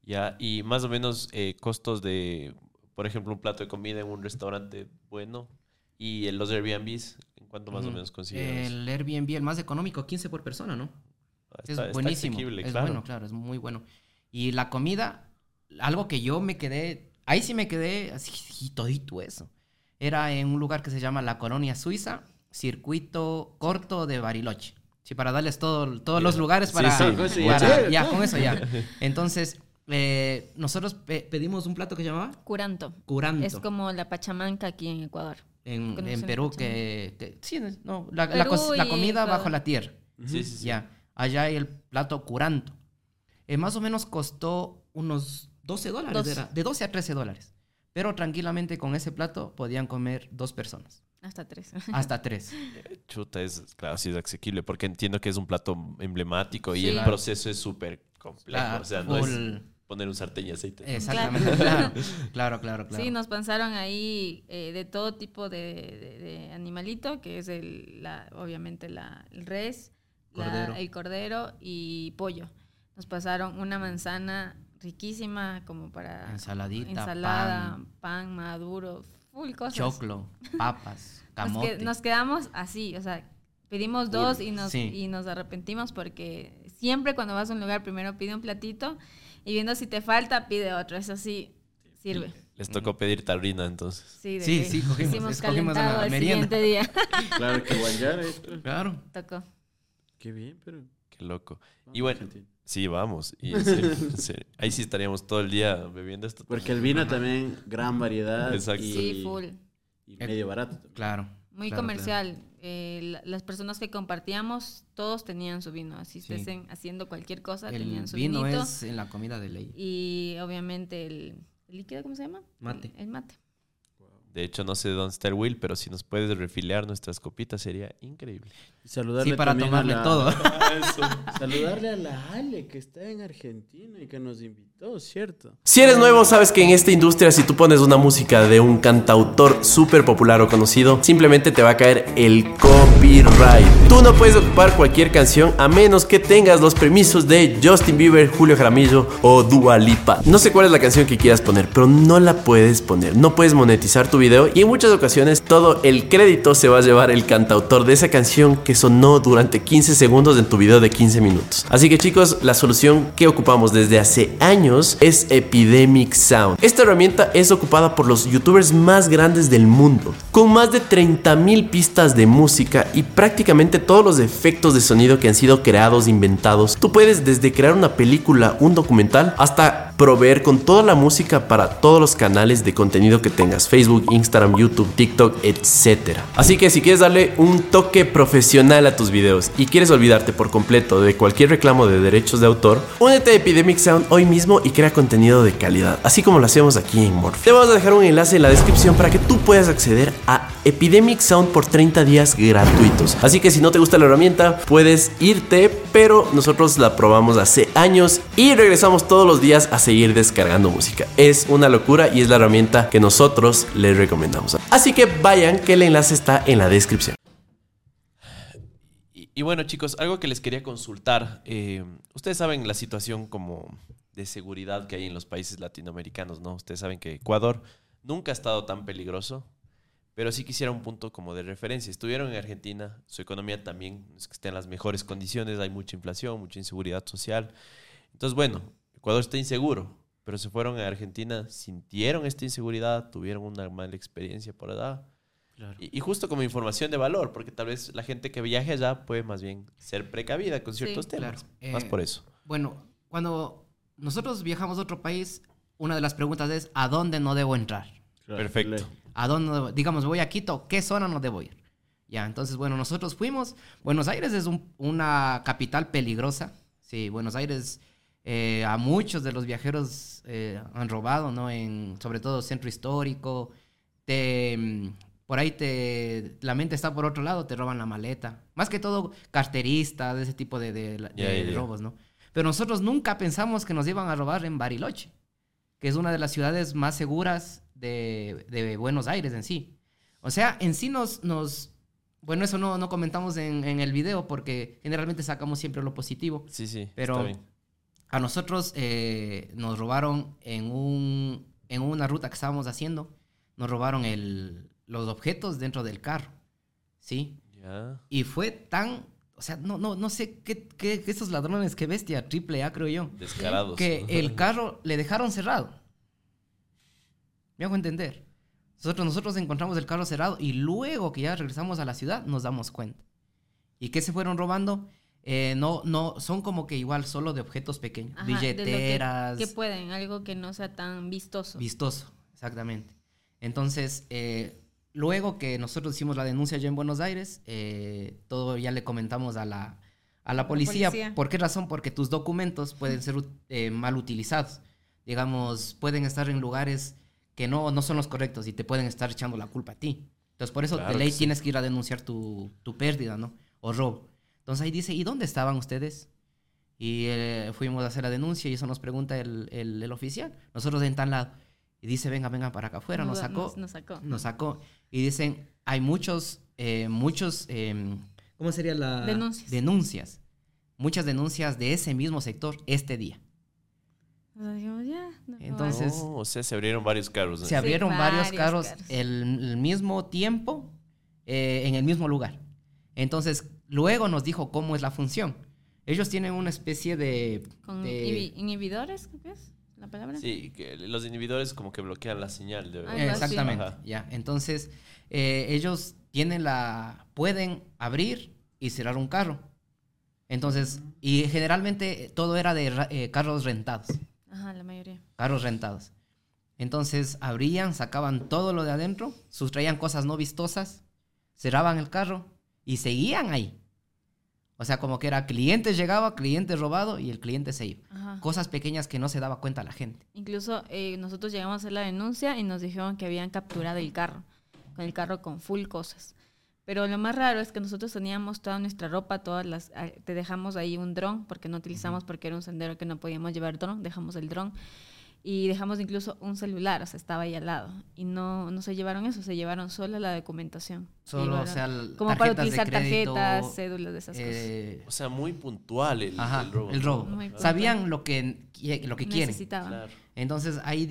Ya, y más o menos costos de, por ejemplo, un plato de comida en un restaurante bueno y los Airbnbs, ¿en cuánto más o menos consigues? El Airbnb, el más económico, $15 por persona, ¿no? Está buenísimo. Es claro. Bueno, claro, es muy bueno. Y la comida, algo que yo me quedé, ahí sí me quedé así todito eso. Era en un lugar que se llama La Colonia Suiza, circuito corto de Bariloche. Sí, para darles todos los lugares para, con eso ya. Entonces... nosotros pedimos un plato que llamaba Curanto. Es como la pachamanca aquí en Ecuador. En Perú, la comida Ecuador. Bajo la tierra. Sí. Ya. Allá hay el plato Curanto. Más o menos costó unos $12. Era, de $12 a $13. Pero tranquilamente con ese plato podían comer 2 personas. Hasta tres. Chuta, claro, sí es asequible, porque entiendo que es un plato emblemático y el proceso es súper complejo. O sea, no es poner un sartén y aceite. Exactamente. Claro. Sí, nos pensaron ahí de todo tipo de animalito, que es el res, cordero. El cordero y pollo. Nos pasaron una manzana riquísima como para... Ensalada, pan maduro... Full cosas. Choclo, papas, camote. Nos quedamos así, o sea, pedimos 2 y nos arrepentimos porque siempre cuando vas a un lugar primero pide un platito y viendo si te falta pide otro, eso sí sirve. Les tocó pedir taurina entonces. Sí, cogimos en la merienda. Día. Claro, que guayar esto. Claro. Tocó. Qué bien, pero... Qué loco. Y bueno... Sí, vamos. Y sí. Ahí sí estaríamos todo el día bebiendo esto. Porque el vino también, gran variedad. Exacto. Sí, full. Y medio barato también. Claro. Muy comercial. Claro. Las personas que compartíamos, todos tenían su vino. Así estén haciendo cualquier cosa, tenían su vinito. El vino es en la comida de ley. Y obviamente el líquido, ¿cómo se llama? Mate. El mate. De hecho, no sé dónde está el Will, pero si nos puedes refiliar nuestras copitas sería increíble. Y saludarle para tomarle todo. Saludarle a la Ale, que está en Argentina y que nos invitó, ¿cierto? Si eres nuevo, sabes que en esta industria, si tú pones una música de un cantautor súper popular o conocido, simplemente te va a caer el copyright. Tú no puedes ocupar cualquier canción a menos que tengas los permisos de Justin Bieber, Julio Jaramillo o Dua Lipa. No sé cuál es la canción que quieras poner, pero no la puedes poner. No puedes monetizar tu video y en muchas ocasiones todo el crédito se va a llevar el cantautor de esa canción que sonó durante 15 segundos en tu video de 15 minutos. Así que chicos, la solución que ocupamos desde hace años es Epidemic Sound. Esta herramienta es ocupada por los youtubers más grandes del mundo, con más de 30,000 pistas de música y prácticamente todos los efectos de sonido que han sido creados, inventados. Tú puedes desde crear una película, un documental, hasta proveer con toda la música para todos los canales de contenido que tengas: Facebook, Instagram, YouTube, TikTok, etc. Así que si quieres darle un toque profesional a tus videos y quieres olvidarte por completo de cualquier reclamo de derechos de autor, únete a Epidemic Sound hoy mismo y crea contenido de calidad, así como lo hacemos aquí en Morfi. Te vamos a dejar un enlace en la descripción para que tú puedas acceder a Epidemic Sound por 30 días gratuitos. Así que si no te gusta la herramienta, puedes irte, pero nosotros la probamos hace años y regresamos todos los días a seguir descargando música. Es una locura y es la herramienta que nosotros les recomendamos. Así que vayan, que el enlace está en la descripción. Y bueno, chicos, algo que les quería consultar. Ustedes saben la situación como de seguridad que hay en los países latinoamericanos, ¿no? Ustedes saben que Ecuador nunca ha estado tan peligroso, pero sí quisiera un punto como de referencia. Estuvieron en Argentina, su economía también es que está en las mejores condiciones, hay mucha inflación, mucha inseguridad social. Entonces, bueno, Ecuador está inseguro, pero se fueron a Argentina, sintieron esta inseguridad, tuvieron una mala experiencia por allá. Claro. Y justo como información de valor, porque tal vez la gente que viaje allá puede más bien ser precavida con ciertos temas. Claro. Más por eso. Bueno, cuando nosotros viajamos a otro país, una de las preguntas es, ¿a dónde no debo entrar? Claro. Perfecto. ¿A dónde no debo? Digamos, voy a Quito, ¿qué zona no debo ir? Ya, entonces, bueno, nosotros fuimos. Buenos Aires es una capital peligrosa. Sí, Buenos Aires, a muchos de los viajeros han robado, ¿no? Sobre todo centro histórico, por ahí la mente está por otro lado, te roban la maleta. Más que todo carteristas, ese tipo de robos, ¿no? Pero nosotros nunca pensamos que nos iban a robar en Bariloche, que es una de las ciudades más seguras de Buenos Aires en sí. O sea, en sí bueno, eso no comentamos en el video porque generalmente sacamos siempre lo positivo. Sí, sí, pero está bien. A nosotros nos robaron en una ruta que estábamos haciendo, nos robaron los objetos dentro del carro, ¿sí? Yeah. Y fue tan... O sea, no sé qué esos ladrones, qué bestia, triple A creo yo. Descarados. Que el carro le dejaron cerrado. Me hago entender. Nosotros encontramos el carro cerrado y luego que ya regresamos a la ciudad nos damos cuenta. ¿Y qué se fueron robando? No, son como que igual solo de objetos pequeños. Ajá, billeteras. Que pueden, algo que no sea tan vistoso. Vistoso, exactamente. Entonces, luego que nosotros hicimos la denuncia allá en Buenos Aires, todo ya le comentamos a la policía. ¿Por qué razón? Porque tus documentos pueden ser mal utilizados. Digamos, pueden estar en lugares que no son los correctos y te pueden estar echando la culpa a ti. Entonces, por eso, claro, de ley tienes que ir a denunciar tu pérdida, ¿no? O robo. Entonces, ahí dice, ¿y dónde estaban ustedes? Y fuimos a hacer la denuncia y eso nos pregunta el oficial. Nosotros en tal lado. Y dice, venga, para acá afuera. Nos sacó. Y dicen, hay muchos, ¿cómo sería la...? Denuncias. Muchas denuncias de ese mismo sector este día. Entonces, o sea, se abrieron varios carros, ¿eh? Se abrieron varios carros. El mismo tiempo, en el mismo lugar. Entonces, luego nos dijo cómo es la función. Ellos tienen una especie de... ¿Inhibidores? ¿Qué es la palabra? Sí, que los inhibidores como que bloquean la señal. Exactamente, sí. Ya. Entonces, ellos pueden abrir y cerrar un carro. Entonces, y generalmente todo era de carros rentados. Ajá, la mayoría. Carros rentados. Entonces, abrían, sacaban todo lo de adentro, sustraían cosas no vistosas, cerraban el carro y seguían ahí. O sea, como que era cliente llegaba, cliente robado y el cliente se iba. Ajá. Cosas pequeñas que no se daba cuenta la gente. Incluso nosotros llegamos a hacer la denuncia y nos dijeron que habían capturado el carro con full cosas. Pero lo más raro es que nosotros teníamos toda nuestra ropa, te dejamos ahí un dron, porque no utilizamos, porque era un sendero que no podíamos llevar dron, dejamos el dron y dejamos incluso un celular, o sea, estaba ahí al lado. Y no se llevaron eso, se llevaron solo la documentación. Solo, o sea, como para utilizar crédito, tarjetas, cédulas, de esas cosas. O sea, muy puntual el robo. Sabían lo que quieren. Claro. Entonces, ahí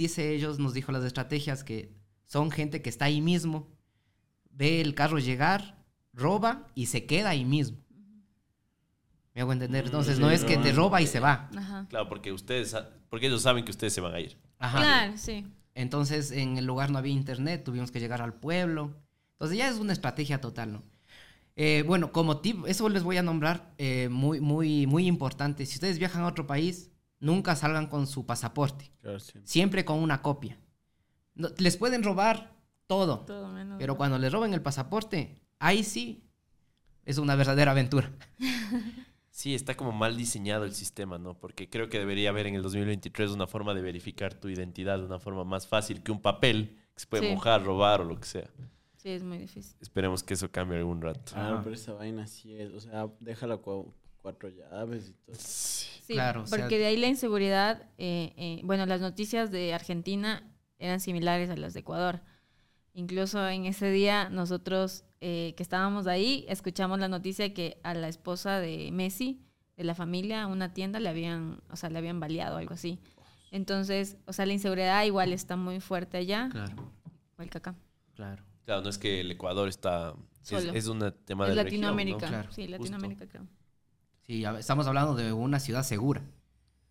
nos dijo las estrategias que son gente que está ahí mismo, ve el carro llegar, roba y se queda ahí mismo. ¿Me hago entender? Entonces, no es que te roba y se va. Ajá. Claro, porque ellos saben que ustedes se van a ir. Ajá. Claro, sí. Entonces, en el lugar no había internet, tuvimos que llegar al pueblo. Entonces, ya es una estrategia total, ¿no? Bueno, como tip, eso les voy a nombrar muy, muy, muy importante. Si ustedes viajan a otro país, nunca salgan con su pasaporte. Claro, sí. Siempre con una copia. No, les pueden robar todo menos, pero cuando les roben el pasaporte, ahí sí es una verdadera aventura. Sí, está como mal diseñado el sistema, ¿no? Porque creo que debería haber en el 2023 una forma de verificar tu identidad de una forma más fácil que un papel que se puede mojar, robar o lo que sea. Sí, es muy difícil. Esperemos que eso cambie algún rato. Ah, pero esa vaina sí es, o sea, déjala cuatro llaves y todo. Sí, claro, porque de ahí la inseguridad, bueno, las noticias de Argentina eran similares a las de Ecuador. Incluso en ese día nosotros que estábamos ahí escuchamos la noticia que a la esposa de Messi, de la familia, una tienda le habían baleado, algo así. Entonces, o sea, la inseguridad igual está muy fuerte allá. Claro. Igual que acá. Claro. Claro, no es que el Ecuador está... Es un tema de Latinoamérica, región, ¿no? Claro, sí, Latinoamérica, justo. Creo. Sí, estamos hablando de una ciudad segura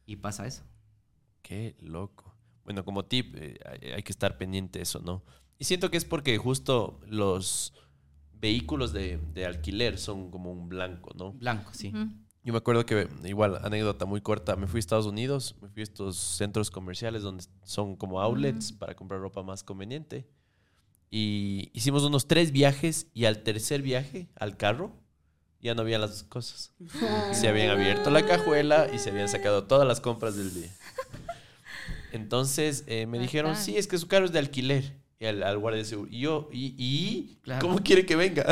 y pasa eso. Qué loco. bueno, como tip, hay que estar pendiente de eso, ¿no? Y siento que es porque justo los vehículos de alquiler son como un blanco, ¿no? Blanco, sí. Mm. Yo me acuerdo que, igual, anécdota muy corta, me fui a Estados Unidos, me fui a estos centros comerciales donde son como outlets para comprar ropa más conveniente. Y hicimos unos 3 viajes y al tercer viaje, al carro, ya no había las 2 cosas. Se habían abierto la cajuela y se habían sacado todas las compras del día. Entonces me dijeron, sí, es que su carro es de alquiler. Y al guardia de seguro. Y yo, claro. ¿Cómo quiere que venga?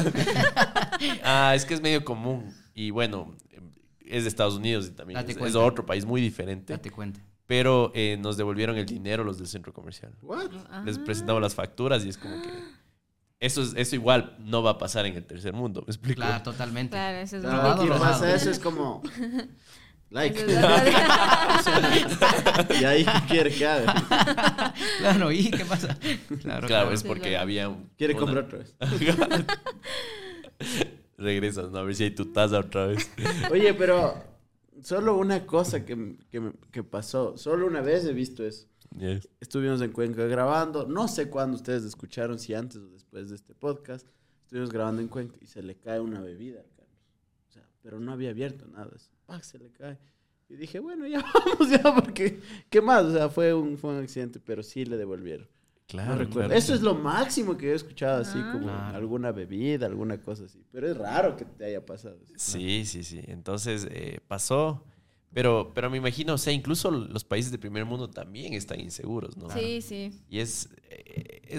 Es que es medio común. Y bueno, es de Estados Unidos y también es otro país muy diferente. Date cuenta. Pero nos devolvieron el dinero los del centro comercial. What? Les presentamos las facturas y es como que... Eso igual no va a pasar en el tercer mundo, ¿me explico? Claro, totalmente. Claro, eso es muy raro. Eso es como... Like. Y ahí quiere que haga. Claro, ¿y qué pasa? Claro, es porque había... Quiere comprar otra vez. Regresas, ¿no? A ver si hay tu taza otra vez. Oye, pero... Solo una cosa que pasó. Solo una vez he visto eso. Yes. Estuvimos en Cuenca grabando. No sé cuándo ustedes escucharon, si antes o después de este podcast. Estuvimos grabando en Cuenca y se le cae una bebida al Carlos. O sea, pero no había abierto nada. Se le cae. Y dije, bueno, ya vamos, ya, porque... ¿Qué más? O sea, fue un accidente, pero sí le devolvieron. Claro, no recuerdo. Claro. Eso es lo máximo que yo he escuchado, así como alguna bebida, alguna cosa así. Pero es raro que te haya pasado. Sí. Entonces pasó, pero me imagino, o sea, incluso los países del primer mundo también están inseguros, ¿no? Sí. Y es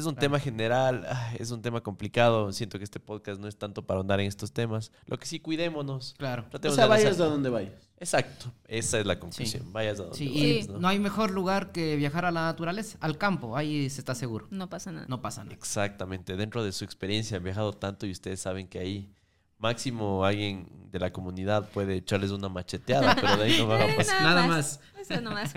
un tema general, es un tema complicado. Siento que este podcast no es tanto para ahondar en estos temas. Lo que sí, cuidémonos. Claro. Tratemos, o sea, vayas a donde vayas. Exacto. Esa es la conclusión. Sí. Vayas a donde vayas, ¿no? No hay mejor lugar que viajar a la naturaleza, al campo. Ahí se está seguro. No pasa nada. Exactamente. Dentro de su experiencia han viajado tanto y ustedes saben que ahí máximo alguien de la comunidad puede echarles una macheteada, pero de ahí no va a pasar. Nada más. Eso nomás.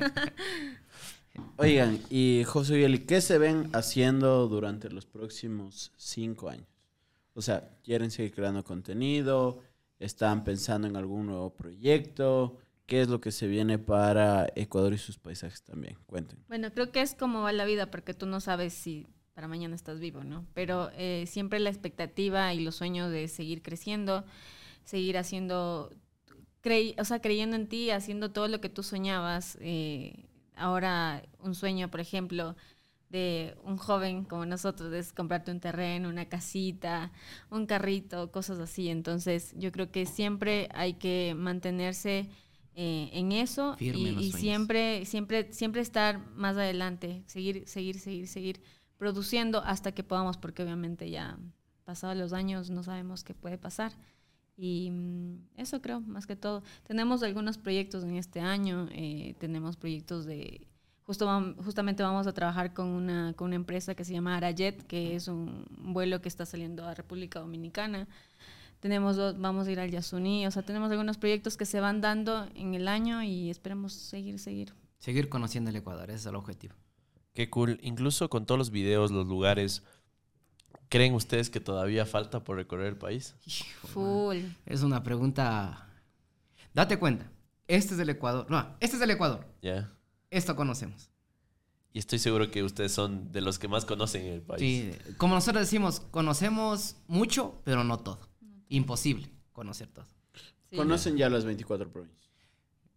Oigan, y Josué y Eli, ¿qué se ven haciendo durante los próximos 5 años? O sea, ¿quieren seguir creando contenido? ¿Están pensando en algún nuevo proyecto? ¿Qué es lo que se viene para Ecuador y sus paisajes también? Cuenten. Bueno, creo que es como va la vida, porque tú no sabes si para mañana estás vivo, ¿no? Pero siempre la expectativa y los sueños de seguir creciendo, seguir haciendo, creyendo en ti, haciendo todo lo que tú soñabas. Ahora un sueño, por ejemplo, de un joven como nosotros es comprarte un terreno, una casita, un carrito, cosas así. Entonces yo creo que siempre hay que mantenerse en eso y siempre estar más adelante, seguir produciendo hasta que podamos, porque obviamente ya pasados los años no sabemos qué puede pasar. Y eso creo, más que todo. Tenemos algunos proyectos en este año, tenemos proyectos de... Justamente vamos a trabajar con una empresa que se llama Arajet, que es un vuelo que está saliendo a República Dominicana. Vamos a ir al Yasuní, o sea, tenemos algunos proyectos que se van dando en el año y esperamos seguir. Seguir conociendo el Ecuador, ese es el objetivo. Qué cool. Incluso con todos los videos, los lugares... ¿Creen ustedes que todavía falta por recorrer el país? Full. Es una pregunta... Date cuenta. Este es el Ecuador. Ya. Yeah. Esto conocemos. Y estoy seguro que ustedes son de los que más conocen el país. Sí. Como nosotros decimos, conocemos mucho, pero no todo. Imposible conocer todo. Sí. ¿Conocen ya las 24 provincias?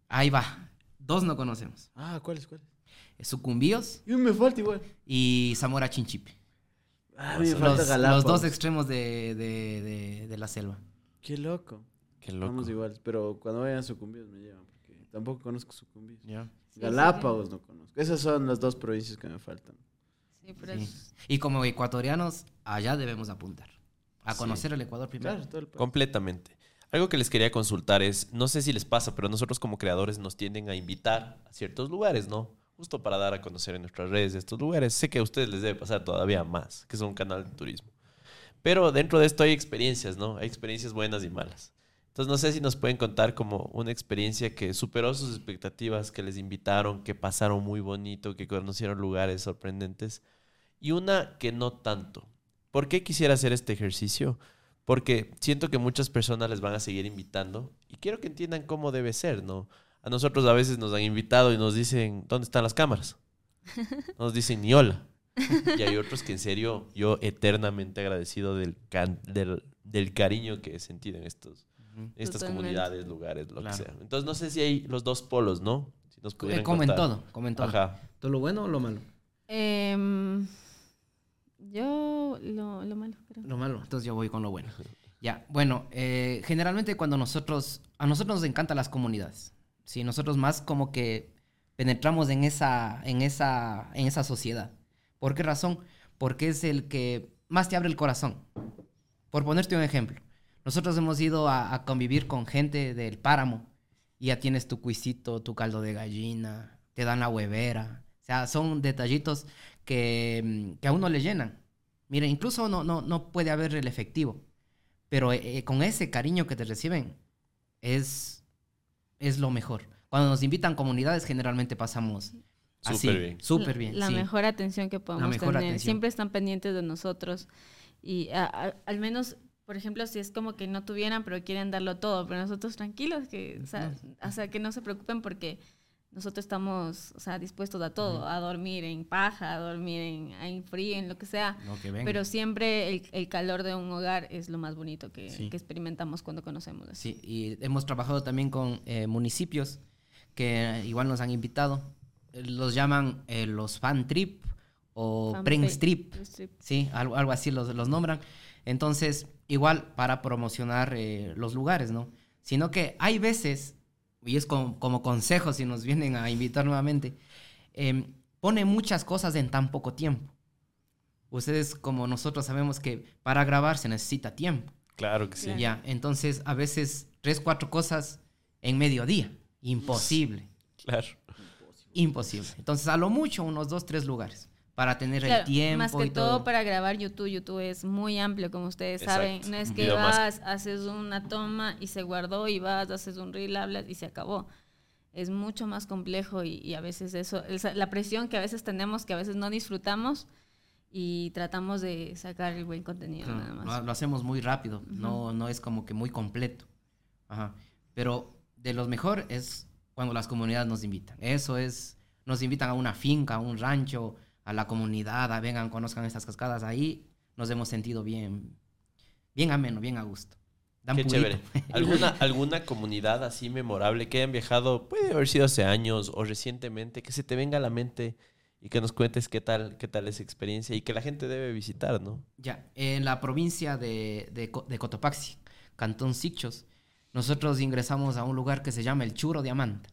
Ahí va. 2 no conocemos. ¿Cuáles? Sucumbíos. Y me falta igual. Y Zamora Chinchipe. Me falta Galápagos. Los 2 extremos de la selva. Qué loco. Vamos iguales, pero cuando vayan a Sucumbíos me llevan, porque tampoco conozco Sucumbíos. Yeah. Galápagos no conozco. Esas son las 2 provincias que me faltan. Sí, pero sí. Y como ecuatorianos, allá debemos apuntar. A conocer el Ecuador primero. Claro, todo el país. Completamente. Algo que les quería consultar es, no sé si les pasa, pero nosotros como creadores nos tienden a invitar a ciertos lugares, ¿no? Justo para dar a conocer en nuestras redes estos lugares. Sé que a ustedes les debe pasar todavía más, que es un canal de turismo. Pero dentro de esto hay experiencias, ¿no? Hay experiencias buenas y malas. Entonces, no sé si nos pueden contar como una experiencia que superó sus expectativas, que les invitaron, que pasaron muy bonito, que conocieron lugares sorprendentes. Y una que no tanto. ¿Por qué quisiera hacer este ejercicio? Porque siento que muchas personas les van a seguir invitando y quiero que entiendan cómo debe ser, ¿no? A nosotros a veces nos han invitado y nos dicen, ¿dónde están las cámaras? Nos dicen ni hola. Y hay otros que en serio, yo eternamente agradecido del cariño que he sentido en estas comunidades, lugares, lo que sea. Entonces no sé si hay los dos polos, ¿no? Si nos pudieran Comen todo. Ajá. ¿Todo lo bueno o lo malo? Yo lo malo, creo. Lo malo, entonces yo voy con lo bueno. Ya, bueno, generalmente cuando a nosotros nos encantan las comunidades. Sí, nosotros más como que penetramos en esa sociedad. ¿Por qué razón? Porque es el que más te abre el corazón. Por ponerte un ejemplo, nosotros hemos ido a convivir con gente del páramo y ya tienes tu cuisito, tu caldo de gallina, te dan la huevera. O sea, son detallitos que a uno le llenan. Miren, incluso no puede haber el efectivo, pero con ese cariño que te reciben es lo mejor. Cuando nos invitan comunidades generalmente pasamos súper bien. La mejor atención que podemos tener. Siempre están pendientes de nosotros y al menos, por ejemplo, si es como que no tuvieran pero quieren darlo todo, pero nosotros tranquilos, que, o sea, que no se preocupen porque nosotros estamos, o sea, dispuestos a todo, a dormir en paja, a dormir en frío, en lo que sea. Lo que venga. Pero siempre el calor de un hogar es lo más bonito que experimentamos cuando conocemos. Sí, y hemos trabajado también con municipios que igual nos han invitado. Los llaman los fan trip o Prince Trip. Sí, algo así los nombran. Entonces, igual para promocionar los lugares, ¿no? Sino que hay veces... y es como consejo si nos vienen a invitar nuevamente, pone muchas cosas en tan poco tiempo. Ustedes, como nosotros, sabemos que para grabar se necesita tiempo. Claro que sí. Ya, entonces, a veces, 3, 4 cosas en mediodía. Imposible. Claro. Imposible. Entonces, a lo mucho, unos 2, 3 lugares. Para tener el tiempo más que y todo para grabar YouTube. YouTube es muy amplio, como ustedes saben. No es que vas, haces una toma y se guardó y vas, haces un reel, hablas y se acabó. Es mucho más complejo y a veces eso, la presión que a veces tenemos, que a veces no disfrutamos y tratamos de sacar el buen contenido nada más. Lo hacemos muy rápido, no es como que muy completo. Ajá. Pero de los mejor es cuando las comunidades nos invitan. Eso es, nos invitan a una finca, a un rancho, a la comunidad, vengan, conozcan estas cascadas. Ahí nos hemos sentido bien ameno, bien a gusto. Qué chévere. ¿Alguna comunidad así memorable que hayan viajado, puede haber sido hace años o recientemente, que se te venga a la mente y que nos cuentes qué tal esa experiencia y que la gente debe visitar, ¿no? Ya, en la provincia de Cotopaxi, Cantón Sichos, nosotros ingresamos a un lugar que se llama el Churo Diamante.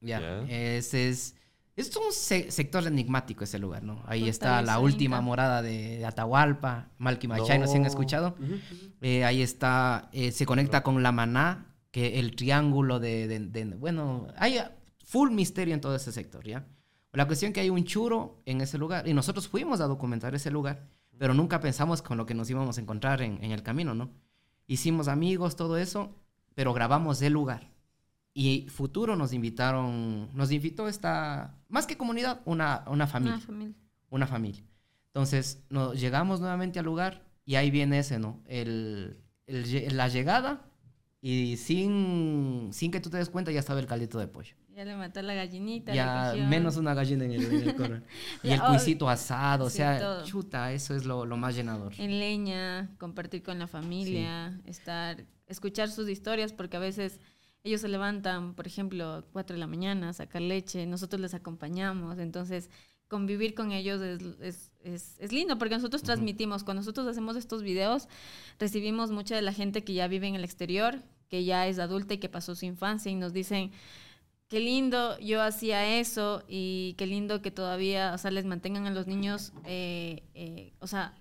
Ese es... Es un sector enigmático ese lugar, ¿no? Ahí está la última morada de Atahualpa, Malquimachay, ¿no se han escuchado? Ahí está, se conecta con La Maná, que el triángulo bueno, hay full misterio en todo ese sector, ¿ya? La cuestión es que hay un churo en ese lugar, y nosotros fuimos a documentar ese lugar, pero nunca pensamos con lo que nos íbamos a encontrar en el camino, ¿no? Hicimos amigos, todo eso, pero grabamos el lugar. Y futuro nos invitó esta, más que comunidad, una familia. Una familia. Entonces, llegamos nuevamente al lugar y ahí viene ese, ¿no? La llegada y sin que tú te des cuenta ya estaba el caldito de pollo. Ya le mató la gallinita. Ya menos una gallina en el corral. Y el cuisito asado, sí, o sea, todo. Chuta, eso es lo más llenador. En leña, compartir con la familia, escuchar sus historias porque a veces... Ellos se levantan, por ejemplo, 4 de la mañana a sacar leche, nosotros les acompañamos. Entonces, convivir con ellos es lindo porque nosotros transmitimos. Cuando nosotros hacemos estos videos, recibimos mucha de la gente que ya vive en el exterior, que ya es adulta y que pasó su infancia y nos dicen, qué lindo, yo hacía eso y qué lindo que todavía, o sea, les mantengan a los niños, o sea...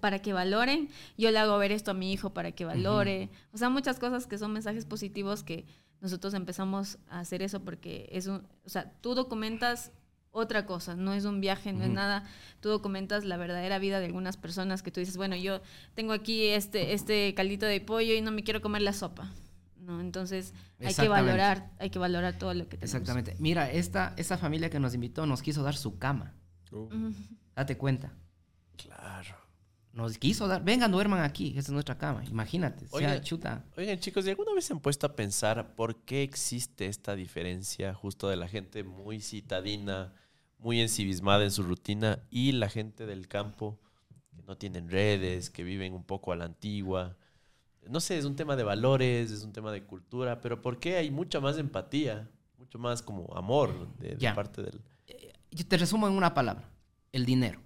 para que valoren, yo le hago ver esto a mi hijo para que valore, o sea, muchas cosas que son mensajes positivos que nosotros empezamos a hacer eso porque es o sea, tú documentas otra cosa, no es un viaje, no es nada, tú documentas la verdadera vida de algunas personas que tú dices, bueno, yo tengo aquí este caldito de pollo y no me quiero comer la sopa, ¿no? Entonces hay que valorar todo lo que tenemos. Exactamente, mira, esa familia que nos invitó nos quiso dar su cama, date cuenta. Claro. Nos quiso dar, vengan, duerman aquí, esta es nuestra cama, imagínate, oigan, chuta. Oigan, chicos, ¿y alguna vez se han puesto a pensar por qué existe esta diferencia justo de la gente muy citadina, muy ensimismada en su rutina, y la gente del campo que no tienen redes, que viven un poco a la antigua. No sé, es un tema de valores, es un tema de cultura, pero ¿por qué hay mucha más empatía, mucho más como amor de parte del...? Yo te resumo en una palabra, el dinero.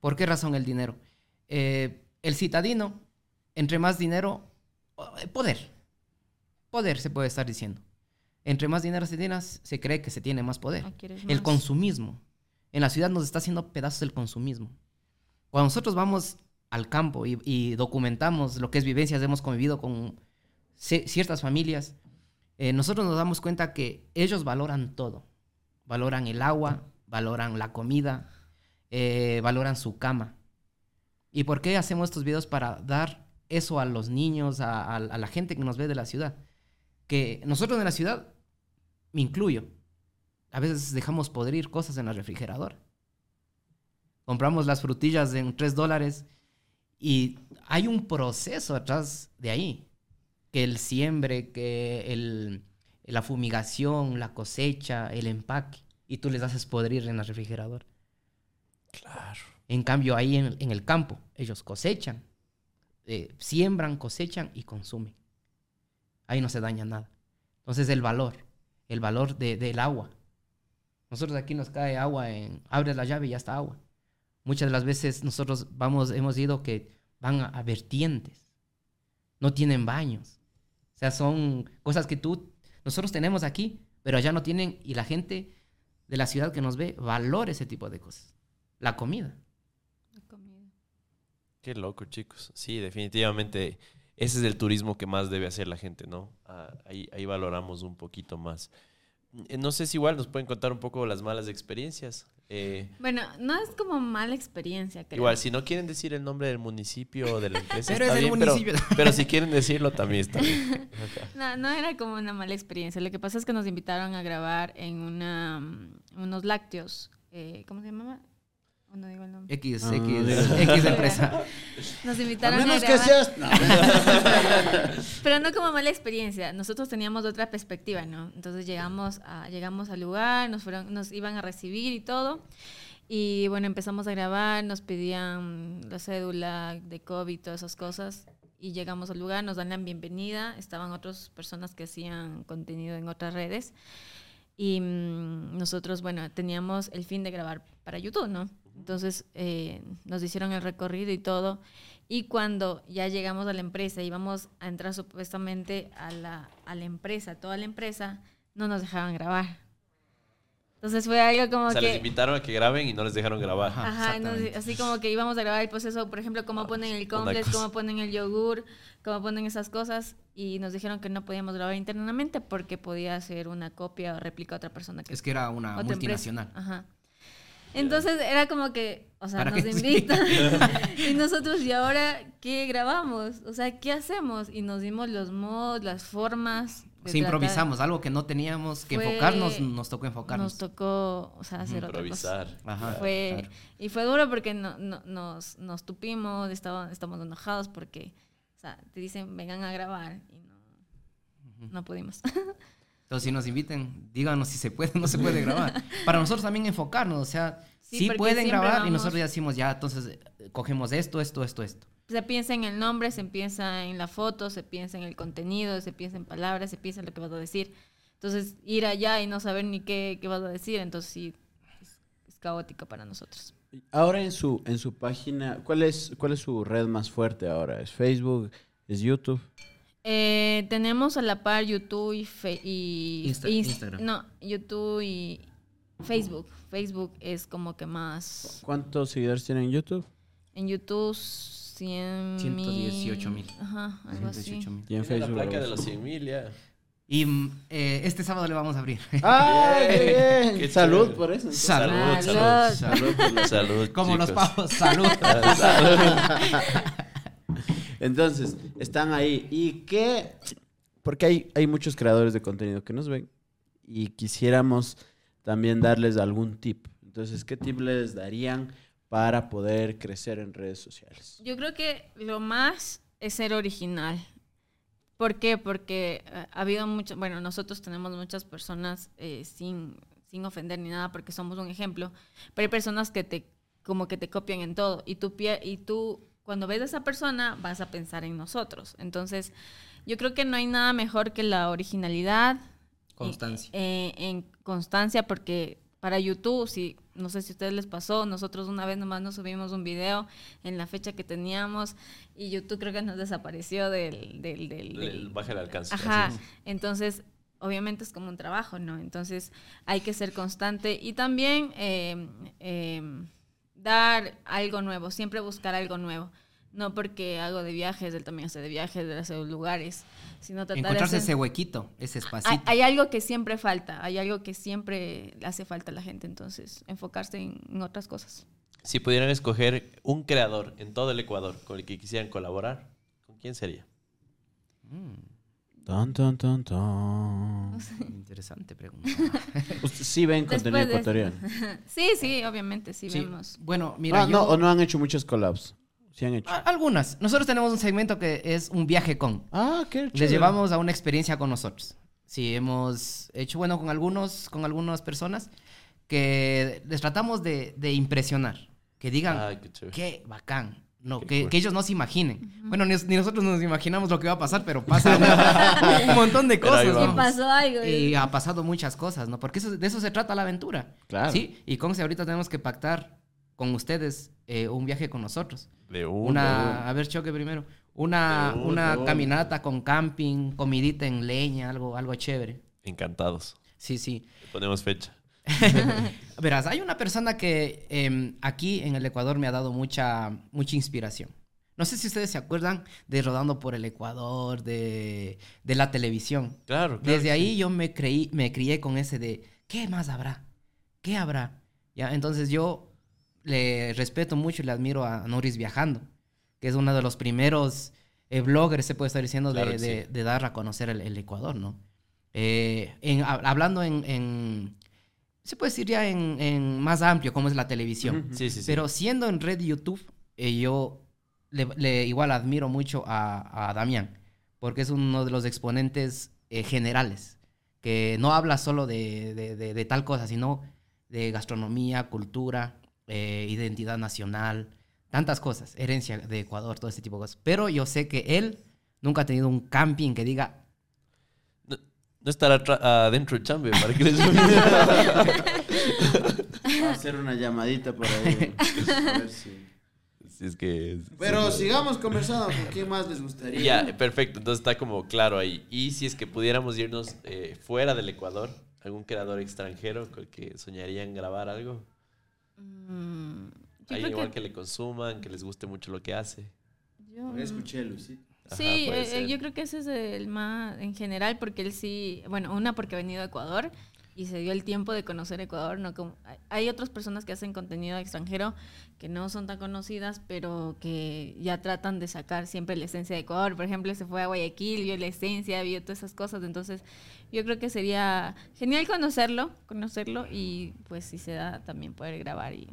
¿Por qué razón el dinero? El citadino, entre más dinero, poder se puede estar diciendo. Entre más dinero se tiene, se cree que se tiene más poder. Más. El consumismo. En la ciudad nos está haciendo pedazos el consumismo. Cuando nosotros vamos al campo y documentamos lo que es vivencias, hemos convivido con ciertas familias, nosotros nos damos cuenta que ellos valoran todo. Valoran el agua, valoran la comida, valoran su cama. ¿Y por qué hacemos estos videos? Para dar eso a los niños, a la gente que nos ve de la ciudad. Que nosotros en la ciudad, me incluyo, a veces dejamos podrir cosas en la refrigeradora. Compramos las frutillas en $3 y hay un proceso atrás de ahí. Que el siembre, que la fumigación, la cosecha, el empaque, y tú les haces podrir en la refrigeradora. Claro. En cambio ahí en el campo, ellos cosechan, siembran, cosechan y consumen. Ahí no se daña nada. Entonces el valor del agua. Nosotros aquí nos cae agua, abres la llave y ya está agua. Muchas de las veces nosotros hemos ido que van a vertientes, no tienen baños. O sea, son cosas que nosotros tenemos aquí, pero allá no tienen, y la gente de la ciudad que nos ve valora ese tipo de cosas. La comida. Qué loco, chicos. Sí, definitivamente ese es el turismo que más debe hacer la gente, ¿no? Ahí valoramos un poquito más. No sé si igual nos pueden contar un poco las malas experiencias. Bueno, no es como mala experiencia, creo. Igual, si no quieren decir el nombre del municipio o de la empresa, pero está bien, pero si quieren decirlo, también está bien. Okay. No era como una mala experiencia. Lo que pasa es que nos invitaron a grabar en unos lácteos. ¿Cómo se llamaba? No digo el nombre. X empresa. Nos invitaron a menos a grabar. Que seas... Pero no como mala experiencia. Nosotros teníamos otra perspectiva, ¿no? Entonces llegamos al lugar, nos iban a recibir y todo. Y bueno, empezamos a grabar, nos pedían la cédula de COVID, todas esas cosas. Y llegamos al lugar, nos dan la bienvenida. Estaban otras personas que hacían contenido en otras redes. Y nosotros, bueno, teníamos el fin de grabar para YouTube, ¿no? Entonces nos hicieron el recorrido y todo. Y cuando ya llegamos a la empresa, íbamos a entrar supuestamente a la empresa, toda la empresa, no nos dejaban grabar. Entonces fue algo como que... O sea, les invitaron a que graben y no les dejaron grabar. Ajá, así como que íbamos a grabar el proceso, por ejemplo, cómo ponen el complex, cómo ponen el yogur, cómo ponen esas cosas. Y nos dijeron que no podíamos grabar internamente porque podía hacer una copia o réplica a otra persona. Es que era una multinacional. Empresa. Ajá. Entonces era como que, o sea, nos invitan y nosotros, ¿y ahora qué grabamos? O sea, ¿qué hacemos? Y nos dimos los modos, las formas. Sí, improvisamos, algo que no teníamos que enfocarnos, nos tocó enfocarnos. Nos tocó, o sea, hacer improvisar. Otra cosa. Ajá, claro. Y fue duro porque nos tupimos, estamos enojados porque, o sea, te dicen, vengan a grabar y no pudimos. Entonces, si nos inviten, díganos si se puede o no se puede grabar. Para nosotros también enfocarnos, o sea, sí pueden grabar y nosotros ya decimos, ya, entonces cogemos esto. Se piensa en el nombre, se piensa en la foto, se piensa en el contenido, se piensa en palabras, se piensa en lo que vas a decir. Entonces, ir allá y no saber ni qué vas a decir, entonces sí, es caótico para nosotros. Ahora en su página, ¿cuál es su red más fuerte ahora? ¿Es Facebook? ¿Es YouTube? Tenemos a la par YouTube y Instagram. No, YouTube y Facebook. Facebook es como que más... ¿Cuántos seguidores tienen en YouTube? En YouTube... 118,000. Ajá, algo así. Y en Facebook, la placa de los 100,000, ya. Y este sábado le vamos a abrir. ¡Ay, qué bien! Salud por eso. Salud. Como los pavos, salud. Entonces, están ahí. ¿Y qué? Porque hay muchos creadores de contenido que nos ven y quisiéramos también darles algún tip. Entonces, ¿qué tip les darían para poder crecer en redes sociales? Yo creo que lo más es ser original. ¿Por qué? Porque ha habido muchas... Bueno, nosotros tenemos muchas personas sin sin ofender ni nada, porque somos un ejemplo, pero hay personas que te copian en todo, y tú cuando ves a esa persona vas a pensar en nosotros. Entonces yo creo que no hay nada mejor que la originalidad, constancia, en constancia, porque para YouTube, si no sé si a ustedes les pasó, nosotros una vez nomás nos subimos un video en la fecha que teníamos y YouTube creo que nos desapareció del baja el alcance. Ajá, entonces obviamente es como un trabajo, ¿no? Entonces hay que ser constante y también dar algo nuevo, siempre buscar algo nuevo. No porque hago de viajes, él también hace de viajes, de hacer lugares, sino tratar de encontrarse ese huequito, ese espacito. Hay algo que siempre falta, hay algo que siempre hace falta a la gente, entonces enfocarse en otras cosas. Si pudieran escoger un creador en todo el Ecuador con el que quisieran colaborar, ¿con quién sería? Tan. Interesante pregunta. ¿Sí ven contenido ecuatoriano? Sí, obviamente, sí vemos. Bueno, mira, no han hecho muchas collabs. Sí han hecho. Algunas. Nosotros tenemos un segmento que es un viaje con. Ah, qué chévere. Les llevamos a una experiencia con nosotros. Sí, hemos hecho, bueno, con algunas personas que les tratamos de impresionar. Que digan, qué bacán. No, que ellos no se imaginen. Uh-huh. Bueno, ni nosotros nos imaginamos lo que va a pasar, pero pasa un montón de cosas. Y pasó algo. Y ha pasado muchas cosas, ¿no? Porque de eso se trata la aventura. Claro. Sí, y con eso ahorita tenemos que pactar con ustedes un viaje con nosotros. A ver, choque primero. Una caminata con camping, comidita en leña, algo chévere. Encantados. Sí. Le ponemos fecha. Verás, hay una persona que aquí en el Ecuador me ha dado mucha inspiración. No sé si ustedes se acuerdan de Rodando por el Ecuador, de la televisión. Claro. Desde ahí yo me crié con ese de ¿qué más habrá? ¿Qué habrá? Ya, entonces yo le respeto mucho y le admiro a Noris Viajando, que es uno de los primeros bloggers, se puede estar diciendo, claro, de dar a conocer el Ecuador, ¿no? Hablando se puede decir ya en más amplio, como es la televisión. Uh-huh. Sí. Pero siendo en red YouTube, yo le igual admiro mucho a Damián, porque es uno de los exponentes generales, que no habla solo de tal cosa, sino de gastronomía, cultura, identidad nacional, tantas cosas, herencia de Ecuador, todo ese tipo de cosas. Pero yo sé que él nunca ha tenido un camping que diga... No estará adentro del chambe para que les... Va a hacer una llamadita por ahí. A ver si es que... Pero sigamos conversando, ¿con quién más les gustaría? Ya, perfecto, entonces está como claro ahí. Y si es que pudiéramos irnos fuera del Ecuador, algún creador extranjero con el que soñarían grabar algo... Hay igual que le consuman, que les guste mucho lo que hace. Yo escuché, Lucita. Sí, yo creo que ese es el más en general, porque él sí, bueno, porque ha venido a Ecuador y se dio el tiempo de conocer Ecuador. No, como, hay otras personas que hacen contenido extranjero que no son tan conocidas, pero que ya tratan de sacar siempre la esencia de Ecuador. Por ejemplo, se fue a Guayaquil, vio la esencia, vio todas esas cosas. Entonces, yo creo que sería genial conocerlo y pues si se da también poder grabar. Y...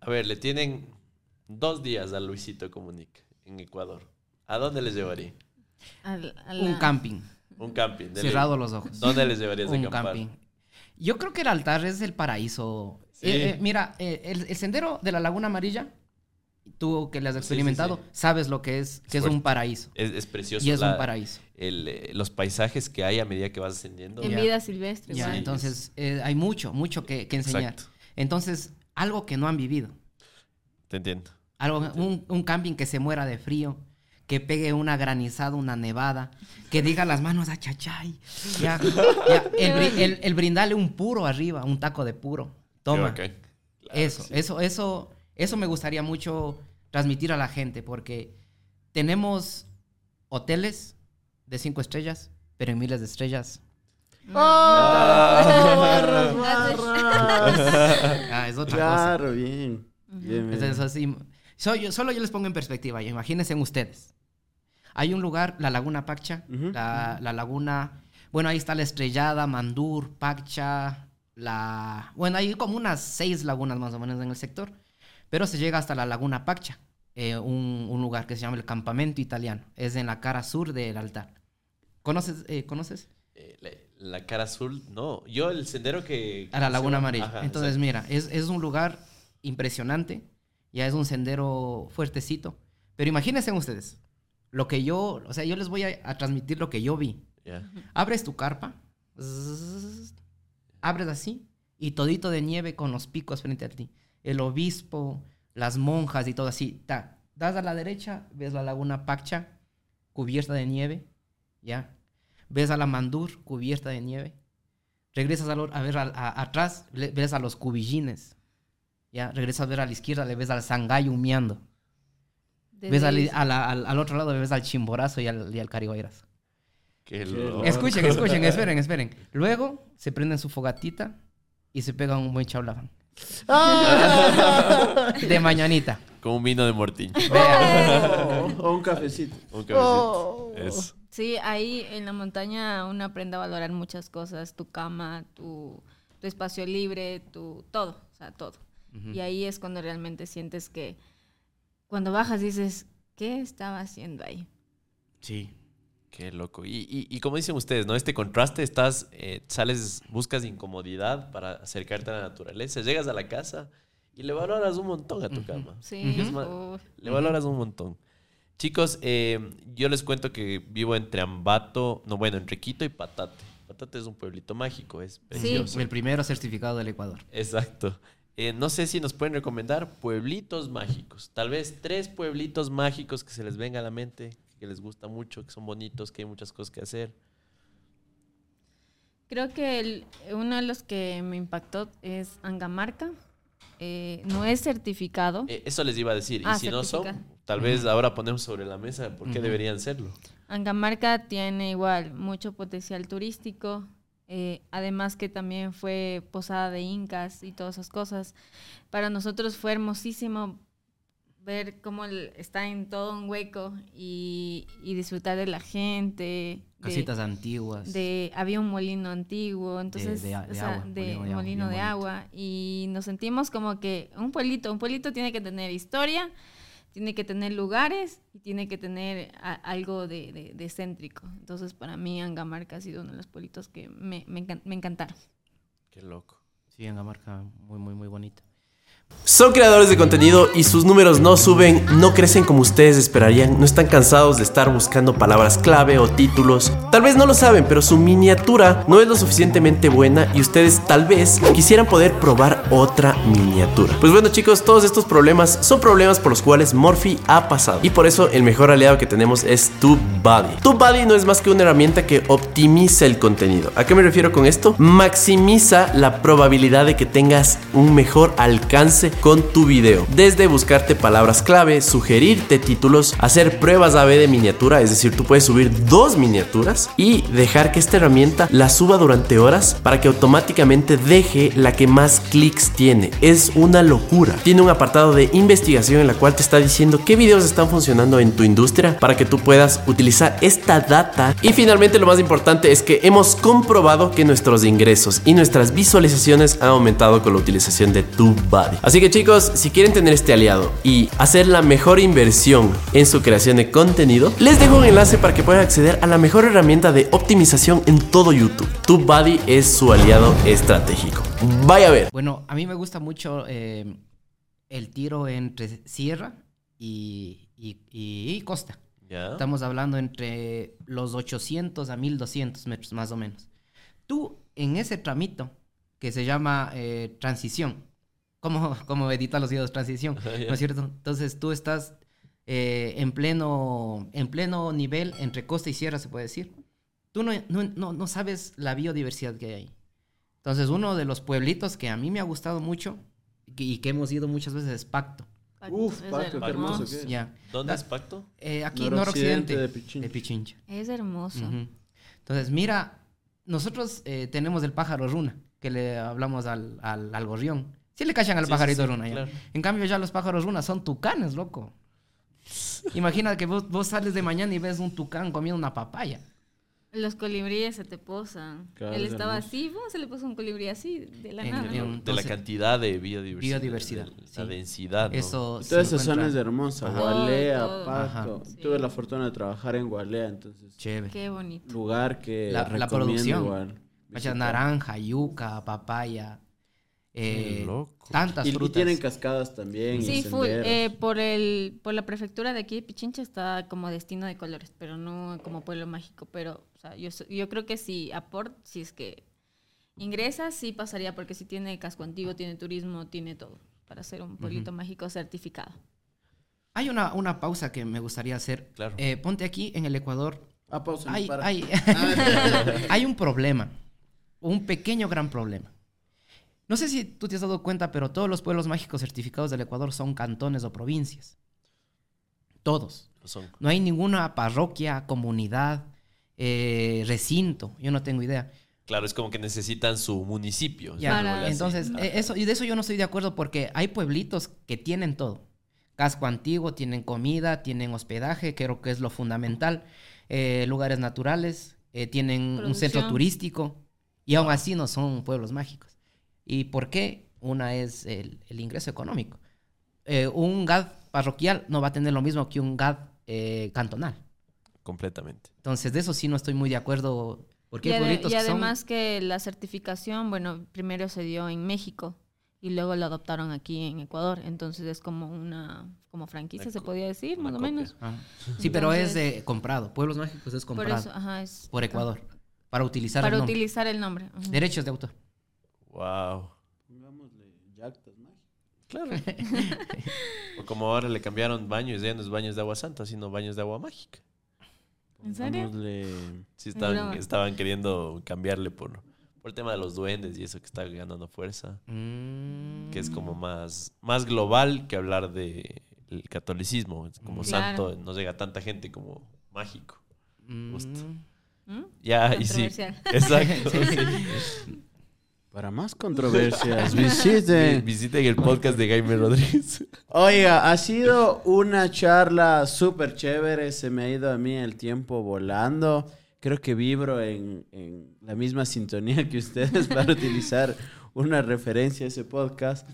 A ver, le tienen 2 días a Luisito Comunica en Ecuador. ¿A dónde les llevaría? Un camping. Un camping. Cerrado los ojos. ¿Dónde les llevarías de acampar? Un camping. Yo creo que el altar es el paraíso. Sí. Mira, el sendero de la Laguna Amarilla, tú que le has experimentado, sí. Sabes lo que es, que es un paraíso. Es precioso. Y es un paraíso. Los paisajes que hay a medida que vas ascendiendo. En vida silvestre. Ya, sí. Entonces hay mucho que enseñar. Exacto. Entonces, algo que no han vivido. Te entiendo. Un camping que se muera de frío, que pegue una granizada, una nevada, que diga las manos a chachay. Ya. El brindarle un puro arriba, un taco de puro. Toma. Okay. Claro, eso me gustaría mucho transmitir a la gente, porque tenemos hoteles de 5 estrellas, pero en miles de estrellas. ¡Oh! ¡Barras! Ah, es otra cosa. Claro, bien. Entonces, así, solo yo les pongo en perspectiva, imagínense ustedes. Hay un lugar, la Laguna Paccha, uh-huh. La Laguna... Bueno, ahí está La Estrellada, Mandur, Paccha, Bueno, hay como unas 6 lagunas más o menos en el sector, pero se llega hasta la Laguna Paccha, un lugar que se llama el Campamento Italiano. Es en la cara sur del altar. ¿Conoces? La cara azul, no. Yo el sendero que... A la Laguna Amarilla. Ajá, entonces, mira, es un lugar impresionante. Ya es un sendero fuertecito. Pero imagínense ustedes, lo que yo... O sea, yo les voy a transmitir lo que yo vi. Yeah. Abres tu carpa, abres así, y todito de nieve con los picos frente a ti. El obispo, las monjas y todo así. Das a la derecha, ves la Laguna Paccha, cubierta de nieve, ya. Ves a la Mandur, cubierta de nieve. Regresas a ver atrás, ves a los cubillines. Ya, regresas a ver a la izquierda, le ves al Sangayo humeando. Ves al otro lado, le ves al Chimborazo y al Carihuayras. Escuchen, esperen. Luego se prenden su fogatita y se pegan un buen chaulafán. ¡Ah! De mañanita. Con un vino de Mortín. O un cafecito. Oh. Eso. Sí, ahí en la montaña uno aprende a valorar muchas cosas. Tu cama, tu espacio libre, todo. O sea, todo. Uh-huh. Y ahí es cuando realmente sientes que... Cuando bajas dices, ¿qué estaba haciendo ahí? Sí, qué loco. Y como dicen ustedes, ¿no? Este contraste, buscas incomodidad para acercarte a la naturaleza. Llegas a la casa y le valoras un montón a tu cama. Sí. Uh-huh. Le valoras un montón. Chicos, yo les cuento que vivo entre Quito y Patate. Patate es un pueblito mágico, es precioso. Sí. El primero certificado del Ecuador. Exacto. No sé si nos pueden recomendar pueblitos mágicos. Tal vez 3 pueblitos mágicos que se les venga a la mente, que les gusta mucho, que son bonitos, que hay muchas cosas que hacer. Creo que uno de los que me impactó es Angamarca. No es certificado. Eso les iba a decir. Y si no son... Tal vez ahora ponemos sobre la mesa por qué deberían serlo. Angamarca tiene igual mucho potencial turístico, además que también fue posada de incas y todas esas cosas. Para nosotros fue hermosísimo ver cómo está en todo un hueco y disfrutar de la gente. Casitas antiguas. Había un molino antiguo, entonces molino de agua. Y nos sentimos como que un pueblito tiene que tener historia. Tiene que tener lugares y tiene que tener algo de céntrico. Entonces, para mí, Angamarca ha sido uno de los pueblitos que me encantaron. Qué loco. Sí, Angamarca, muy, muy, muy bonito. Son creadores de contenido y sus números no suben, no crecen como ustedes esperarían, no están cansados de estar buscando palabras clave o títulos. Tal vez no lo saben, pero su miniatura no es lo suficientemente buena y ustedes tal vez quisieran poder probar otra miniatura. Pues bueno, chicos, todos estos problemas son problemas por los cuales Morfi ha pasado y por eso el mejor aliado que tenemos es TubeBuddy. TubeBuddy no es más que una herramienta que optimiza el contenido. ¿A qué me refiero con esto? Maximiza la probabilidad de que tengas un mejor alcance con tu video, desde buscarte palabras clave, sugerirte títulos, hacer pruebas A/B de miniatura, es decir, tú puedes subir 2 miniaturas y dejar que esta herramienta la suba durante horas para que automáticamente deje la que más clics tiene. Es una locura. Tiene un apartado de investigación en la cual te está diciendo qué videos están funcionando en tu industria para que tú puedas utilizar esta data. Y finalmente, lo más importante es que hemos comprobado que nuestros ingresos y nuestras visualizaciones han aumentado con la utilización de TubeBuddy. Así que, chicos, si quieren tener este aliado y hacer la mejor inversión en su creación de contenido, les dejo un enlace para que puedan acceder a la mejor herramienta de optimización en todo YouTube. TubeBuddy es su aliado estratégico. Vaya a ver. Bueno, a mí me gusta mucho el tiro entre sierra y costa. Yeah. Estamos hablando entre los 800 a 1200 metros, más o menos. Tú, en ese tramito que se llama transición, como edita los videos, transición, ¿no es cierto? Entonces tú estás en pleno nivel entre costa y sierra, se puede decir. Tú no sabes la biodiversidad que hay ahí. Entonces, uno de los pueblitos que a mí me ha gustado mucho y que hemos ido muchas veces es Pacto. Pacto, qué hermoso. Yeah. ¿Dónde es Pacto? Aquí, noroccidente de Pichincha. Es hermoso. Uh-huh. Entonces, mira, nosotros tenemos el pájaro runa, que le hablamos al gorrión. Sí le cachan al pajarito runa. Claro. En cambio, ya los pájaros runa son tucanes, loco. Imagina que vos sales de mañana y ves un tucán comiendo una papaya. Los colibríes se te posan. Claro, él estaba así, se le puso un colibrí así, de la nada. De la cantidad de biodiversidad. Sí. La densidad. ¿No? Eso todas esas zonas hermosas. Gualea, Pacto. Sí. Tuve la fortuna de trabajar en Gualea, entonces. Chévere. Qué bonito. Lugar que la producción. Igual. Naranja, yuca, papaya. Tantas frutas. Y tienen cascadas también. Sí, full. Por la prefectura de aquí de Pichincha está como destino de colores, pero no como pueblo mágico. Pero o sea, yo creo que si es que ingresas, sí pasaría, porque sí tiene casco antiguo, tiene turismo, tiene todo para ser un pueblito mágico certificado. Hay una pausa que me gustaría hacer. Claro. Ponte aquí en el Ecuador. Ah, pausa. Hay un problema, un pequeño gran problema. No sé si tú te has dado cuenta, pero todos los pueblos mágicos certificados del Ecuador son cantones o provincias. Todos. No hay ninguna parroquia, comunidad, recinto. Yo no tengo idea. Claro, es como que necesitan su municipio. Ya, entonces, y de eso yo no estoy de acuerdo, porque hay pueblitos que tienen todo. Casco antiguo, tienen comida, tienen hospedaje, creo que es lo fundamental. Lugares naturales, tienen producción, un centro turístico, y aún así no son pueblos mágicos. ¿Y por qué? Una es el ingreso económico. Un GAD parroquial no va a tener lo mismo que un GAD cantonal. Completamente. Entonces, de eso sí no estoy muy de acuerdo. Porque y además que la certificación, bueno, primero se dio en México y luego lo adoptaron aquí en Ecuador. Entonces, es como como franquicia, se podía decir, más copia. O menos. Ah. Sí, entonces, pero es comprado. Pueblos Mágicos es comprado. Por eso, es por Ecuador. Para utilizar el nombre. Para utilizar el nombre. Ajá. Derechos de autor. Wow. Pongámosle yactas, ¿no? Claro. O como ahora le cambiaron baños, ya no es baños de agua santa, sino baños de agua mágica. ¿En serio? Sí, estaban queriendo cambiarle por el tema de los duendes y eso que está ganando fuerza. Que es como más global que hablar del catolicismo. Es como claro. Santo, no llega tanta gente como mágico. Justo. Ya, y sí. Exacto. Sí. Para más controversias, visiten el podcast de Jaime Rodríguez. Oiga, ha sido una charla súper chévere. Se me ha ido a mí el tiempo volando. Creo que vibro en la misma sintonía que ustedes para utilizar una referencia a ese podcast.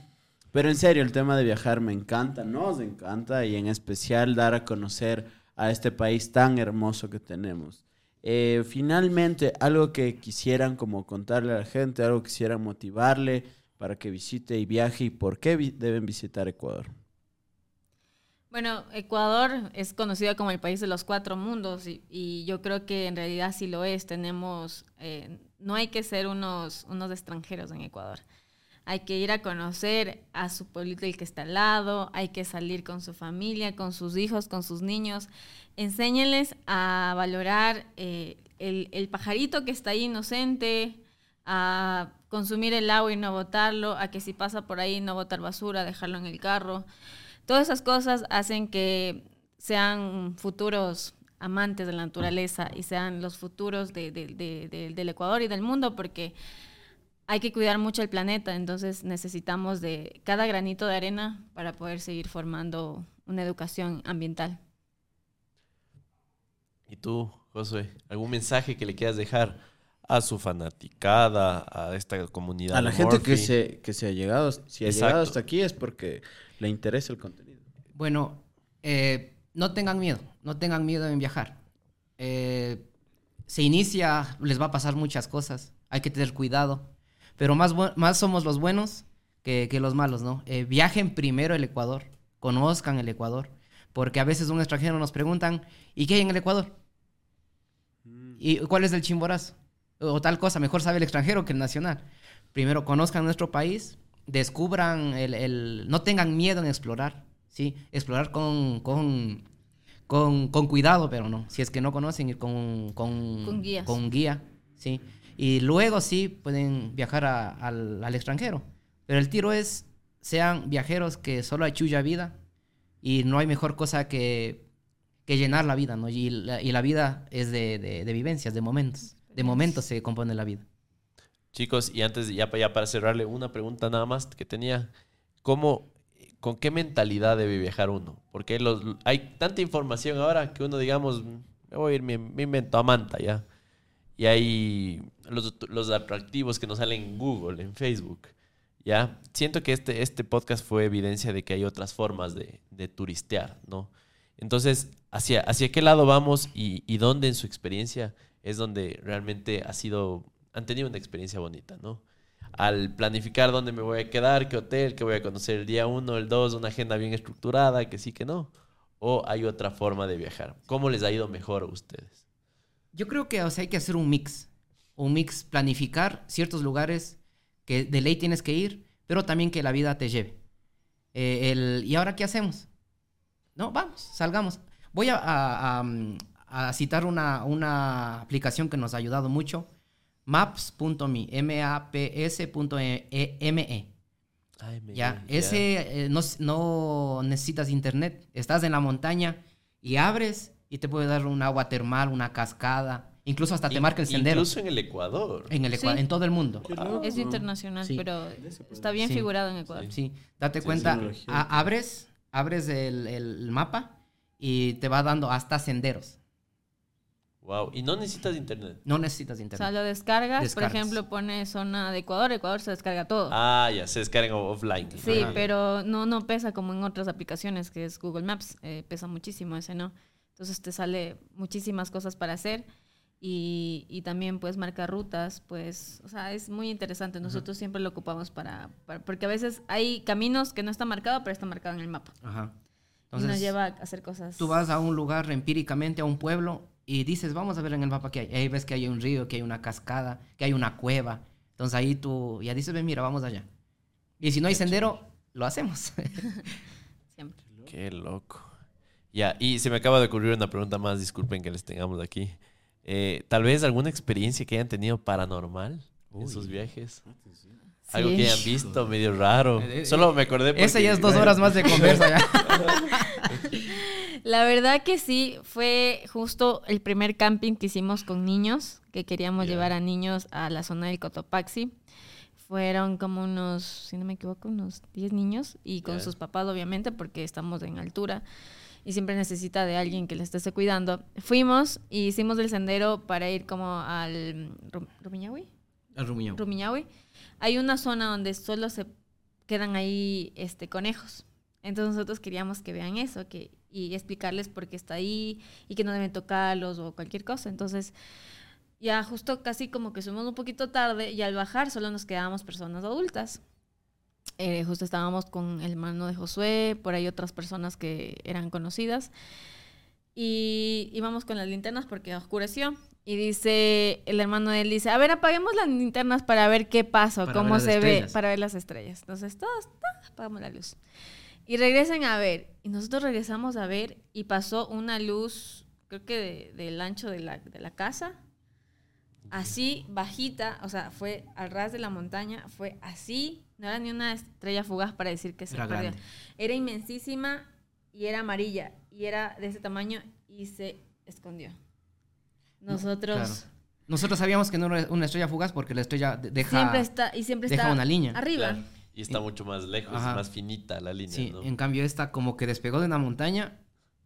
Pero en serio, el tema de viajar me encanta, nos encanta. Y en especial dar a conocer a este país tan hermoso que tenemos. Finalmente, algo que quisieran como contarle a la gente, algo que quisieran motivarle para que visite y viaje, y por qué deben visitar Ecuador. Bueno, Ecuador es conocido como el país de los 4 mundos y yo creo que en realidad sí lo es. Tenemos, no hay que ser unos extranjeros en Ecuador. Hay que ir a conocer a su pueblito, el que está al lado. Hay que salir con su familia, con sus hijos, con sus niños. Enséñenles a valorar el pajarito que está ahí inocente, a consumir el agua y no botarlo, a que si pasa por ahí no botar basura, dejarlo en el carro. Todas esas cosas hacen que sean futuros amantes de la naturaleza y sean los futuros del Ecuador y del mundo, porque hay que cuidar mucho el planeta, entonces necesitamos de cada granito de arena para poder seguir formando una educación ambiental. ¿Y tú, Josué, algún mensaje que le quieras dejar a su fanaticada, a esta comunidad? A la gente que se ha llegado, si ha llegado hasta aquí es porque le interesa el contenido. Bueno, no tengan miedo en viajar. Se inicia, les va a pasar muchas cosas, hay que tener cuidado. Pero más somos los buenos que los malos, ¿no? Viajen primero el Ecuador, conozcan el Ecuador, porque a veces un extranjero nos preguntan, ¿y qué hay en el Ecuador? ¿Y cuál es el Chimborazo? O tal cosa, mejor sabe el extranjero que el nacional. Primero conozcan nuestro país, descubran, no tengan miedo en explorar, ¿sí? Explorar con cuidado, pero no. Si es que no conocen, ir con guías. Con guía, ¿sí? Y luego sí pueden viajar al extranjero. Pero el tiro es, sean viajeros que solo achulla vida, y no hay mejor cosa que llenar la vida, ¿no? Y la vida es de vivencias, de momentos. De momentos se compone la vida. Chicos, y antes, ya para cerrarle, una pregunta nada más que tenía. ¿Con qué mentalidad debe viajar uno? Porque hay tanta información ahora que uno, digamos, me voy a ir, me invento a Manta, ¿ya? Y hay los atractivos que nos salen en Google, en Facebook. ¿Ya? Siento que este podcast fue evidencia de que hay otras formas de turistear, ¿no? Entonces, ¿hacia qué lado vamos y dónde en su experiencia es donde realmente han tenido una experiencia bonita, ¿no? Al planificar dónde me voy a quedar, qué hotel, qué voy a conocer el día 1, el 2, una agenda bien estructurada, que sí, que no. ¿O hay otra forma de viajar? ¿Cómo les ha ido mejor a ustedes? Yo creo que, hay que hacer un mix. Un mix, planificar ciertos lugares que de ley tienes que ir, pero también que la vida te lleve. ¿Y ahora qué hacemos? No, vamos, salgamos. Voy a citar una aplicación que nos ha ayudado mucho, maps.me, maps.me. Ya, no necesitas internet, estás en la montaña y abres y te puede dar un agua termal, una cascada, incluso hasta te marca el sendero. Incluso en el Ecuador. Sí. En todo el mundo. Wow. Es internacional, sí. Pero está bien figurado en Ecuador. Sí. Date cuenta, abres el mapa y te va dando hasta senderos. Wow, y no necesitas internet. O sea, lo descargas. Por ejemplo, pones zona de Ecuador se descarga todo. Ah, ya, se descarga offline. Sí, ajá. Pero no pesa como en otras aplicaciones que es Google Maps, pesa muchísimo ese, ¿no? Entonces te sale muchísimas cosas para hacer y también puedes marcar rutas, pues, o sea, es muy interesante. Nosotros ajá. siempre lo ocupamos para porque a veces hay caminos que no están marcados, pero están marcados en el mapa. Ajá. Entonces, nos lleva a hacer cosas. Tú vas a un lugar empíricamente, a un pueblo, y dices, vamos a ver en el mapa qué hay. Ahí ves que hay un río, que hay una cascada, que hay una cueva. Entonces ahí tú ya dices, mira, vamos allá. Y si no hay sendero, lo hacemos. Siempre. Qué loco. Ya, y se me acaba de ocurrir una pregunta más, disculpen que les tengamos aquí. Tal vez alguna experiencia que hayan tenido paranormal en sus viajes. Sí. Algo que hayan visto medio raro. Solo me acordé porque... Esa ya es 2 horas más de conversa ya. La verdad que sí, fue justo el primer camping que hicimos con niños, que queríamos llevar a niños a la zona del Cotopaxi. Fueron como unos, si no me equivoco, unos 10 niños y con sus papás obviamente porque estamos en altura y siempre necesita de alguien que le esté cuidando. Fuimos y hicimos el sendero para ir como al Rumiñahui. Rumiñahui. Hay una zona donde solo se quedan ahí conejos. Entonces nosotros queríamos que vean eso y explicarles por qué está ahí y que no deben tocarlos o cualquier cosa. Entonces ya justo casi como que subimos un poquito tarde y al bajar solo nos quedábamos personas adultas. Justo estábamos con el hermano de Josué, por ahí otras personas que eran conocidas. Y íbamos con las linternas porque oscureció. Y dice, el hermano de él dice, a ver, apaguemos las linternas para ver qué pasa, cómo se ve, para ver las estrellas. Entonces, todos apagamos la luz. Y regresan a ver. Y nosotros regresamos a ver y pasó una luz, creo que del ancho de la casa, así, bajita, o sea, fue al ras de la montaña, fue así. No era ni una estrella fugaz para decir que se perdió. Era inmensísima y era amarilla. Y era de ese tamaño y se escondió. Nosotros sabíamos que no era una estrella fugaz porque la estrella siempre deja una línea. Arriba. Claro. Y está mucho más lejos, más finita la línea. Sí, ¿no? En cambio esta como que despegó de una montaña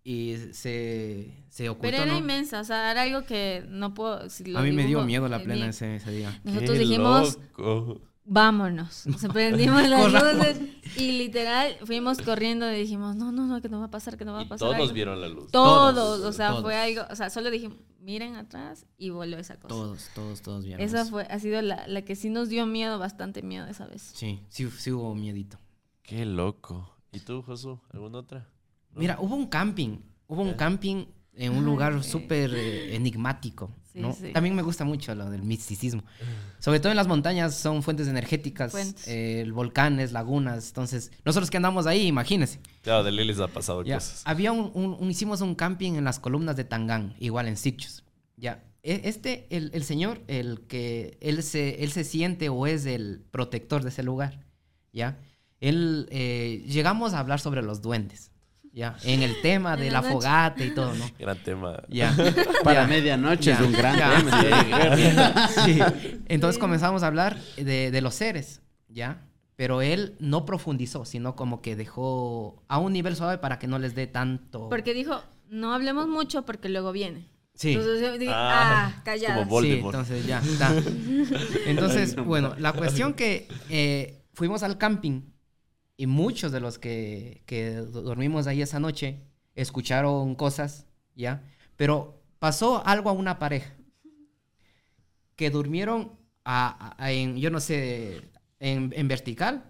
y se ocultó. Pero era inmensa, o sea, era algo que no puedo... me dio miedo la plena ese día. Nosotros dijimos... Loco. Vámonos, se prendimos las luces y literal fuimos corriendo y dijimos, no, que no va a pasar. Todos vieron la luz. Todos, o sea, todos. Fue algo, o sea, solo dijimos, miren atrás y voló esa cosa. Todos vieron. Esa ha sido la que sí nos dio miedo, bastante miedo esa vez. Sí hubo miedito. Qué loco. ¿Y tú, Josu, alguna otra? ¿No? Mira, hubo un camping en un lugar súper enigmático. ¿No? Sí. También me gusta mucho lo del misticismo. Sobre todo en las montañas son fuentes energéticas, volcanes, lagunas. Entonces, nosotros que andamos ahí, imagínense. Claro, de Lilis ha pasado cosas. Había hicimos un camping en las columnas de Tangán, igual en Sitges. Ya. El señor, el que él se siente o es el protector de ese lugar. Ya. Él llegamos a hablar sobre los duendes. Ya, en el tema de la fogata y todo, ¿no? Gran tema. Ya. Para medianoche es un gran tema. Sí. Entonces comenzamos a hablar de los seres, ¿ya? Pero él no profundizó, sino como que dejó a un nivel suave para que no les dé tanto... Porque dijo, no hablemos mucho porque luego viene. Sí. Entonces yo dije, callada. Sí, entonces ya está. Entonces, bueno, la cuestión que fuimos al camping y muchos de los que dormimos ahí esa noche escucharon cosas, ¿ya? Pero pasó algo a una pareja que durmieron en, yo no sé, en vertical.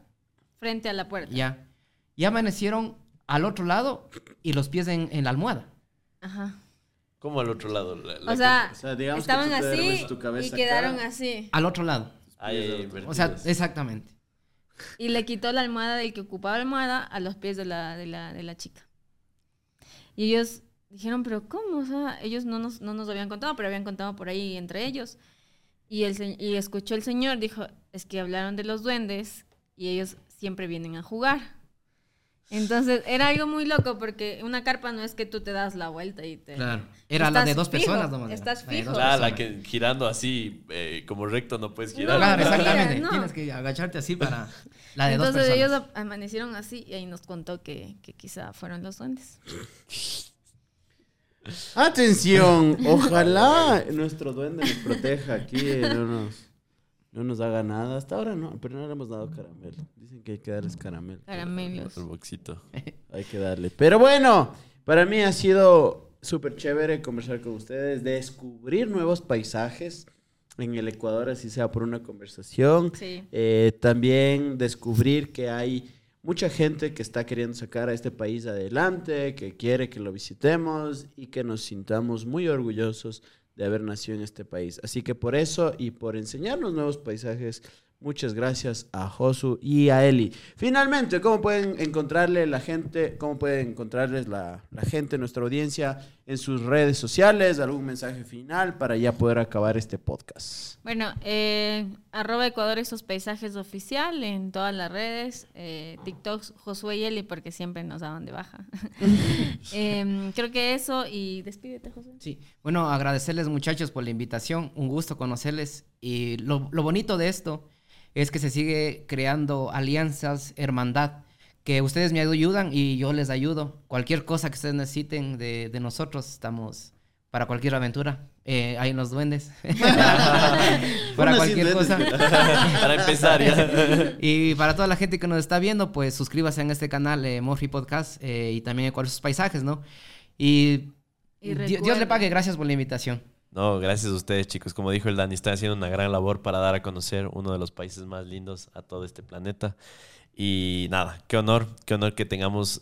Frente a la puerta. Ya. Y amanecieron al otro lado y los pies en la almohada. Ajá. ¿Cómo al otro lado? O sea, digamos estaban que así y quedaron así. Al otro lado. Ay, o sea, exactamente. Y le quitó la almohada del que ocupaba la almohada a los pies de la chica. Y ellos dijeron, pero ¿cómo? O sea, ellos no nos habían contado, pero habían contado por ahí entre ellos. Y escuchó el señor, dijo, es que hablaron de los duendes y ellos siempre vienen a jugar. Entonces, era algo muy loco porque una carpa no es que tú te das la vuelta y te... Claro, era la de dos personas nomás. Estás fijo. Claro, la que girando así, como recto no puedes girar. No, claro, exactamente. Mira, no. Tienes que agacharte así para la de dos personas. Entonces ellos amanecieron así y ahí nos contó que quizá fueron los duendes. ¡Atención! Ojalá nuestro duende nos proteja aquí, no nos haga nada. Hasta ahora no, pero no le hemos dado caramelo. Dicen que hay que darles caramelo. Caramelos. El boxito. Hay que darle. Pero bueno, para mí ha sido súper chévere conversar con ustedes, descubrir nuevos paisajes en el Ecuador, así sea por una conversación. Sí. También descubrir que hay mucha gente que está queriendo sacar a este país adelante, que quiere que lo visitemos y que nos sintamos muy orgullosos de haber nacido en este país. Así que por eso y por enseñarnos nuevos paisajes, muchas gracias a Josu y a Eli. Finalmente, ¿cómo pueden encontrarles la gente, nuestra audiencia, en sus redes sociales? ¿Algún mensaje final para ya poder acabar este podcast? Bueno, @Ecuador y sus paisajes oficial en todas las redes, TikToks, Josué y Eli, porque siempre nos daban de baja. Creo que eso, y despídete, Josué. Sí, bueno, agradecerles muchachos por la invitación, un gusto conocerles, y lo bonito de esto es que se sigue creando alianzas, hermandad, que ustedes me ayudan y yo les ayudo. Cualquier cosa que ustedes necesiten de nosotros, estamos para cualquier aventura. Ahí en los duendes. Para cualquier cosa. Para empezar ya. Y para toda la gente que nos está viendo, pues suscríbase en este canal, Morfi Podcast, y también Ecuador y sus paisajes, ¿no? Y Dios le pague, gracias por la invitación. No, gracias a ustedes, chicos. Como dijo el Dani, están haciendo una gran labor para dar a conocer uno de los países más lindos a todo este planeta. Y nada, qué honor que tengamos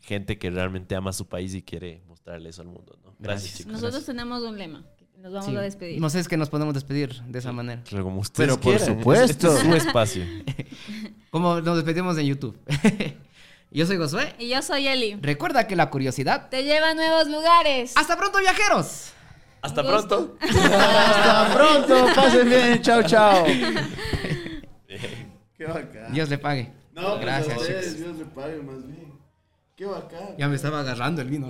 gente que realmente ama su país y quiere mostrarle eso al mundo, ¿no? Gracias, chicos. Nosotros tenemos un lema. Nos vamos a despedir. No sé, es que nos podemos despedir de esa manera. Pero como ustedes quieran. Por supuesto. Este es su espacio. Como nos despedimos en YouTube. Yo soy Josué. Y yo soy Eli. Recuerda que la curiosidad te lleva a nuevos lugares. ¡Hasta pronto, viajeros! Hasta pronto. Hasta pronto. Pasen bien. Chao, chao. Qué bacán. Dios le pague. No, gracias. Pues ustedes, Dios le pague más bien. Qué bacán. Ya me estaba agarrando el vino.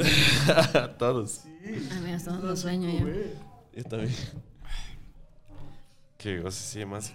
A todos. Sí. A ver, estamos con sueño ya. Está bien. Qué gozo, sí, más.